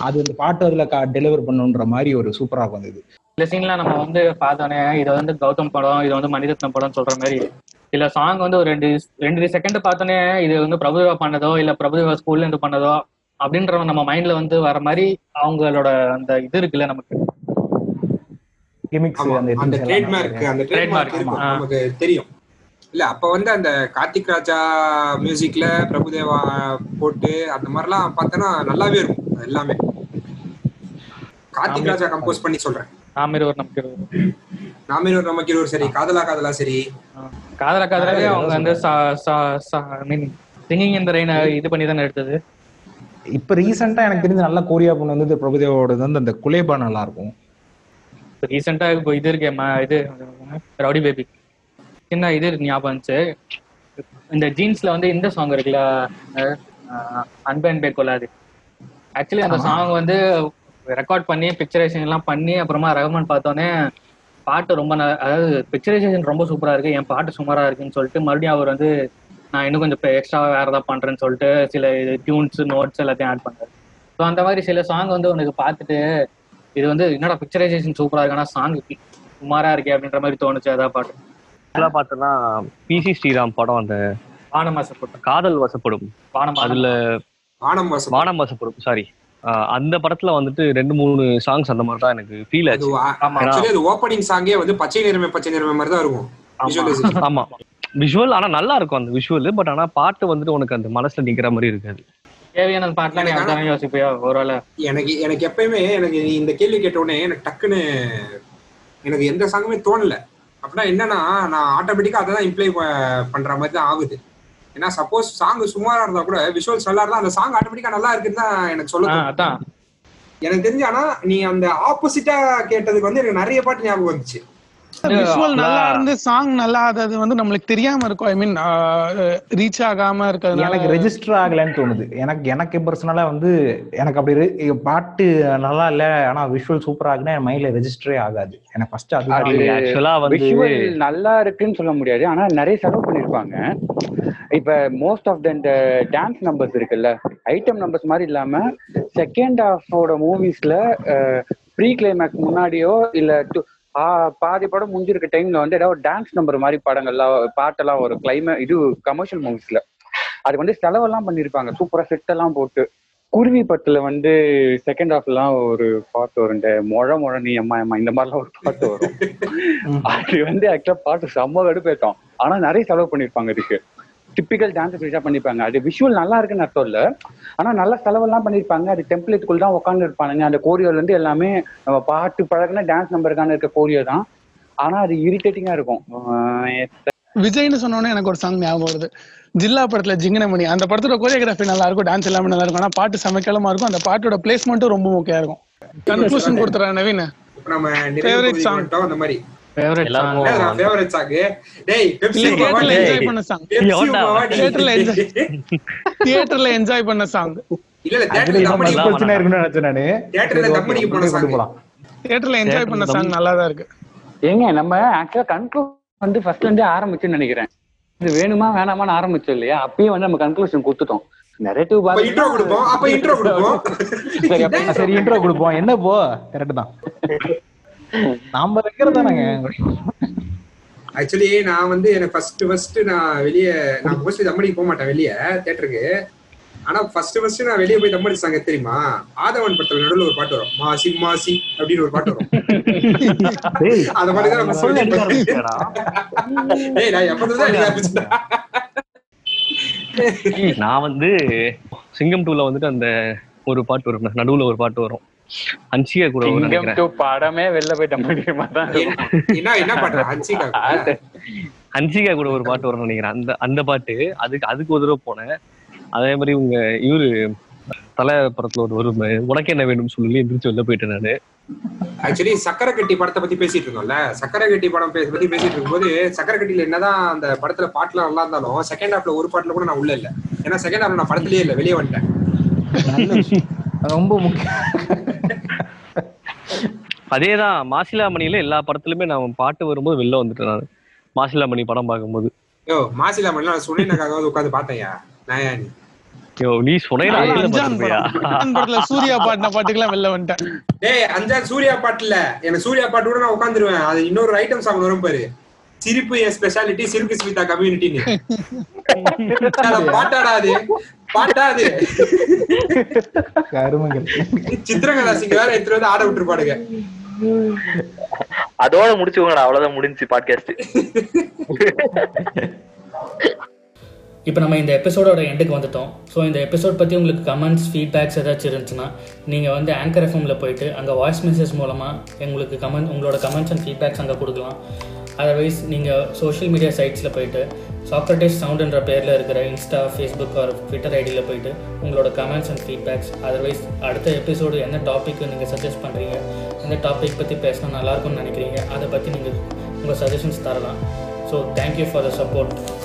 அது அந்த பாட்டு அதுல டெலிவர் பண்ணுன்ற மாதிரி ஒரு சூப்பரா இருக்கும் அந்த இது. இந்த சீன்லாம் நம்ம வந்து பார்த்தோன்னே இதை வந்து கௌதம் படம், இதை வந்து மணிரத்னம் படம் சொல்ற மாதிரி. இல்ல சாங் வந்து ஒரு ரெண்டு செகண்ட் பார்த்தோன்னே இது வந்து பிரபுதேவா பண்ணதோ இல்ல பிரபுதேவா ஸ்கூல்ல இருந்து பண்ணதோ அப்படின்ற நம்ம மைண்ட்ல வந்து வர மாதிரி அவங்களோட அந்த இது இருக்குல்ல நமக்கு நமக்கு தெரியும் இல்ல. அப்ப வந்து அந்த கார்த்திக் ராஜா மியூசிக்ல பிரபுதேவா போட்டு அந்த மாதிரிலாம் பார்த்தோன்னா நல்லாவே இருக்கும். அது எல்லாமே கார்த்திக் ராஜா கம்போஸ் பண்ணி சொல்றேன். சரி, காதலா காதலா, சரி காதலா காதலாவே அவங்க வந்து சிங்கிங் இந்த ரெயின் இது பண்ணி தானே எடுத்தது. இப்ப ரீசெண்டா எனக்கு தெரிஞ்ச நல்ல கோரியா பொண்ணு வந்து பிரபுதேவோட அந்த குலேபா நல்லா இருக்கும். ரீசெண்டா இப்போ இது இருக்கேம்மா, இது ரவுடி பேபி சின்ன இது ஞாபகம் இருந்துச்சு. இந்த ஜீன்ஸ்ல வந்து இந்த சாங் இருக்குல்ல அன்பு அன்பே கொள்ளாது. ஆக்சுவலி அந்த சாங் வந்து ரெக்கார்ட் பண்ணி பிக்சரைசேஷன் எல்லாம் பண்ணி அப்புறமா ரகுமான் பார்த்தோன்னே பாட்டு ரொம்ப அதாவது பிக்சரைசேஷன் ரொம்ப சூப்பராக இருக்குது, என் பாட்டு சுமாராக இருக்குன்னு சொல்லிட்டு மறுபடியும் அவர் வந்து நான் இன்னும் கொஞ்சம் எக்ஸ்ட்ராவாக வேறு ஏதாவது பண்ணுறேன்னு சொல்லிட்டு சில டியூன்ஸு நோட்ஸ் எல்லாத்தையும் ஆட் பண்ணுறேன். ஸோ அந்த மாதிரி சில சாங் வந்து உனக்கு பார்த்துட்டு இது வந்து என்னோட பிக்சரைசேஷன் சூப்பராக இருக்கு ஆனால் சாங் சுமாராக இருக்கே அப்படின்ற மாதிரி தோணுச்சு. அதான் பாட்டு நல்லா பார்த்தோன்னா பிசி ஸ்ரீராம் படம் அந்த வானம் வாசப்படும், காதல் வாசப்படும், வானம் வாசப்படும் சாரி. அந்த படத்துல வந்துட்டு 2-3 சாங்ஸ் அந்த மாதிரி தான் எனக்கு ஃபீல் ஆச்சு. ஆமா एक्चुअली அது ஓபனிங் சாங்கே வந்து பச்சை நிறமே மாதிரி தான் இருக்கும் விஷுவலைசேஷன். ஆமா விஷுவல் ஆனா நல்லா இருக்கும் அந்த விஷுவல், பட் ஆனா பாட்டு வந்துட்டு உங்களுக்கு அந்த மனசுல நிக்கிற மாதிரி இருக்காது. தேவையான பாட்டலாம் நீ அதானே யோசிப்பியா ஒருவேளை. எனக்கு எப்பவுமே எனக்கு இந்த கேள்வி கேட்ட உடனே எனக்கு டக்குன்னு எனக்கு எந்த சாங்குமே தோணல. அப்படின்னா என்னன்னா நான் ஆட்டோமேட்டிக்கா அதை தான் இம்ப்ளை பண்ற மாதிரி தான் ஆகுது. ஏன்னா சப்போஸ் சாங் சுமாரா இருந்தா கூட விஷுவல்ஸ் நல்லா இருந்தா அந்த சாங் ஆட்டோமேட்டிக்கா நல்லா இருக்குன்னு தான் எனக்கு சொல்லுதான் எனக்கு தெரிஞ்சு. ஆனா நீ அந்த ஆப்போசிட்டா கேட்டதுக்கு வந்து எனக்கு நிறைய பாட்டு ஞாபகம் வந்துச்சு. விஷுவல் நல்லா இருந்து சாங் நல்லா அது வந்து நம்மளுக்கு தெரியாம இருக்கும், ஐ மீன் ரீச் ஆகாம இருக்கிறது. எனக்கு ரெஜிஸ்டர் ஆகலன்னு தோணுது எனக்கு பர்சனலா வந்து எனக்கு அப்படி பாட்டு நல்லா இல்ல ஆனா விஷுவல் சூப்பர் ஆகுனா என் மைண்ட்ல ரெஜிஸ்டரே ஆகாது. எனக்கு ஃபர்ஸ்ட் அது விஷுவல் நல்லா இருக்குன்னு சொல்ல முடியாது, ஆனா நிறைய செலவு பண்ணிருப்பாங்க. இப்ப மோஸ்ட் ஆஃப் இந்த டான்ஸ் நம்பர்ஸ் இருக்குல்ல ஐட்டம் நம்பர்ஸ் மாதிரி இல்லாம செகண்ட் ஹாஃபோட மூவிஸ்ல ப்ரீ கிளைமேக்ஸ் முன்னாடியோ இல்ல பாதி படம் முடிஞ்சிருக்க டைம்ல வந்து ஏதாவது டான்ஸ் நம்பர் மாதிரி படங்கள்லாம் பாட்டெல்லாம் ஒரு கிளைமேக்ஸ் இது கமர்ஷியல் மூவிஸ்ல அதுக்கு வந்து செலவெல்லாம் பண்ணிருப்பாங்க சூப்பரா செட்டெல்லாம் போட்டு. குருவி படத்துல வந்து செகண்ட் ஹாஃப்லாம் ஒரு பாட்டு வரும், இந்த மொழ மொழ நீ அம்மா அம்மா இந்த மாதிரிலாம் ஒரு பாட்டு வரும். அது வந்து ஆக்சுவலா பாட்டு செம்ம கடுப்பேற்றம், ஆனா நிறைய செலவு பண்ணிருப்பாங்க இதுக்கு. டிப்பிக்கல் டான்ஸஸ் ரிச்சா பண்ணிருப்பாங்க. அது விஷுவல் நல்லா இருக்குன்னு அர்த்தம் இல்ல, ஆனா நல்லா செலவெல்லாம் பண்ணிருப்பாங்க. அது டெம்ப்ளேட்டுக்குள்ள தான் உட்காந்து இருப்பானுங்க. அந்த கோரியோல இருந்து எல்லாமே நம்ம பாட்டு பழகின டான்ஸ் நம்பருக்கான இருக்க கோரியோ தான், ஆனா அது இரிட்டேட்டிங்கா இருக்கும். விஜய்னு சொன்னோன்னே எனக்கு ஒரு சாங் ஞாபகம் வருது, ஜில்லா படத்துல ஜிங்கனமணி. அந்த படத்தோட கோரியோகிராஃபி நல்லா இருக்கும், டான்ஸ் எல்லாமே நல்லா இருக்கும், ஆனா பாட்டு சமைக்கலமா இருக்கும். அந்த பாட்டோட பிளேஸ்மெண்ட்டும் ரொம்ப முக்கியம் இருக்கும். கன்ஃபியூஷன் கொடுத்துற நவீன ஃபேவரட் சாங் அந்த மாதிரி நினைக்கிறேன். இது வேணுமா வேணாமான்னு ஆரம்பிச்சோம் இல்லையா, அப்பயே வந்து நம்ம கன்க்ளூஷன் கொடுத்துட்டோம். என்ன போ கரெக்ட் தான் நாம வைக்கிறதானங்க. ஆக்சுவலி நான் வந்து எனக்கு ஃபர்ஸ்ட் நான் வெளியே நான் மோஸ்ட்லி தம்படிக்கு போக மாட்டேன் வெளியே தியேட்டருக்கு. ஆனா ஃபர்ஸ்ட் நான் வெளியே போய் தம்படி சாங்க தெரியுமா, ஆதவன் படத்துல நடுவில் ஒரு பாட்டு வரும், மாசி மாசி அப்படின்னு ஒரு பாட்டு வரும். அந்த மாதிரிதான் நம்ம சொல்லிட்டு நான் எப்பதான் நான் வந்து சிங்கம் 2ல வந்துட்டு அந்த ஒரு பாட்டு வரும், நடுவுல ஒரு பாட்டு வரும், ஹன்சிகா கூட சிங்கம் 2 படமே வெளில போயிட்ட, ஹன்சிகா கூட ஒரு பாட்டு வரும்னு நினைக்கிறேன். அந்த அந்த பாட்டு அதுக்கு ஒரு தடவை போனேன். அதே மாதிரி உங்க இவரு தலை படத்துல ஒரு ஒரு உனக்கு என்ன வேண்டும் சொல்லி எந்திரிச்சு வெளில போயிட்டேன் நானு. ஆக்சுவலி சக்கரை கட்டி படத்தை பத்தி பேசிட்டு இருக்கோம்ல, சக்கரை கட்டி படம் பத்தி பேசிட்டு இருக்கும்போது சக்கரை கட்டியில என்னதான் அந்த படத்துல பாட்டுலாம் நல்லா இருந்தாலும் செகண்ட் ஹாப்ல ஒரு பாட்டுல கூட நான் உள்ள இல்ல. ஏன்னா செகண்ட் ஹாப்ல நான் படத்துலயே இல்ல, வெளியே வந்துட்டேன். ரொம்ப அதேதான் மாசிலாமணியில எல்லா படத்துலயுமே நான் பாட்டு வரும்போது வெளில வந்துட்டேன். நான் மாசிலாமணி படம் பார்க்கும்போது மாசிலாமணி சுனைனாக்காவது உட்காந்து பாத்தையா நாயா நீ சூர்யா பாட்டுனா பாட்டுக்கெல்லாம் வெளில வந்துட்டேன். டேய் அஞ்சான் சூர்யா பாட்டுல எனக்கு சூர்யா பாட்டு கூட நான் உட்காந்துருவேன். அது இன்னொரு ஐட்டம் சாங் வரும் பாரு, சிரிப்பு என் ஸ்பெஷாலிட்டி, சிரிப்பு ஸ்மிதா கம்யூனிட்டின்னு பாட்டாடாது பாட்டாது சித்திரகலா சிங்க வேற எடுத்துட்டு வந்து ஆட விட்டுருப்பாடுங்க. அதோட முடிச்சுக்கோங்கடா, அவ்வளவுதான் முடிஞ்சு பாட்காஸ்ட். இப்போ நம்ம இந்த எபிசோடோட எண்டுக்கு வந்துட்டோம். ஸோ இந்த எபிசோட் பற்றி உங்களுக்கு கமெண்ட்ஸ், ஃபீட்பேக்ஸ் ஏதாச்சும் இருந்துச்சுன்னா நீங்கள் வந்து ஆங்கர் எஃப்எம்மில் போயிட்டு அங்கே வாய்ஸ் மெசேஜ் மூலமாக எங்களுக்கு உங்களோட கமெண்ட்ஸ் அண்ட் ஃபீட்பேக்ஸ் அங்கே கொடுக்கலாம். அதர்வைஸ் நீங்கள் சோஷியல் மீடியா சைட்ஸில் போயிட்டு சாக்ரட்டிஸ் சவுண்டுன்ற பேரில் இருக்கிற இன்ஸ்டா, ஃபேஸ்புக் ஆர் ட்விட்டர் ஐடியில் போயிட்டு உங்களோட கமெண்ட்ஸ் அண்ட் ஃபீட்பேக்ஸ், அதர்வைஸ் அடுத்த எபிசோடு என்ன டாப்பிக்கு நீங்கள் சஜஸ்ட் பண்ணுறீங்க, எந்த டாபிக் பற்றி பேசினா நல்லாயிருக்கும்னு நினைக்கிறீங்க, அதை பற்றி நீங்கள் உங்கள் சஜஷன்ஸ் தரலாம். So thank you for the support.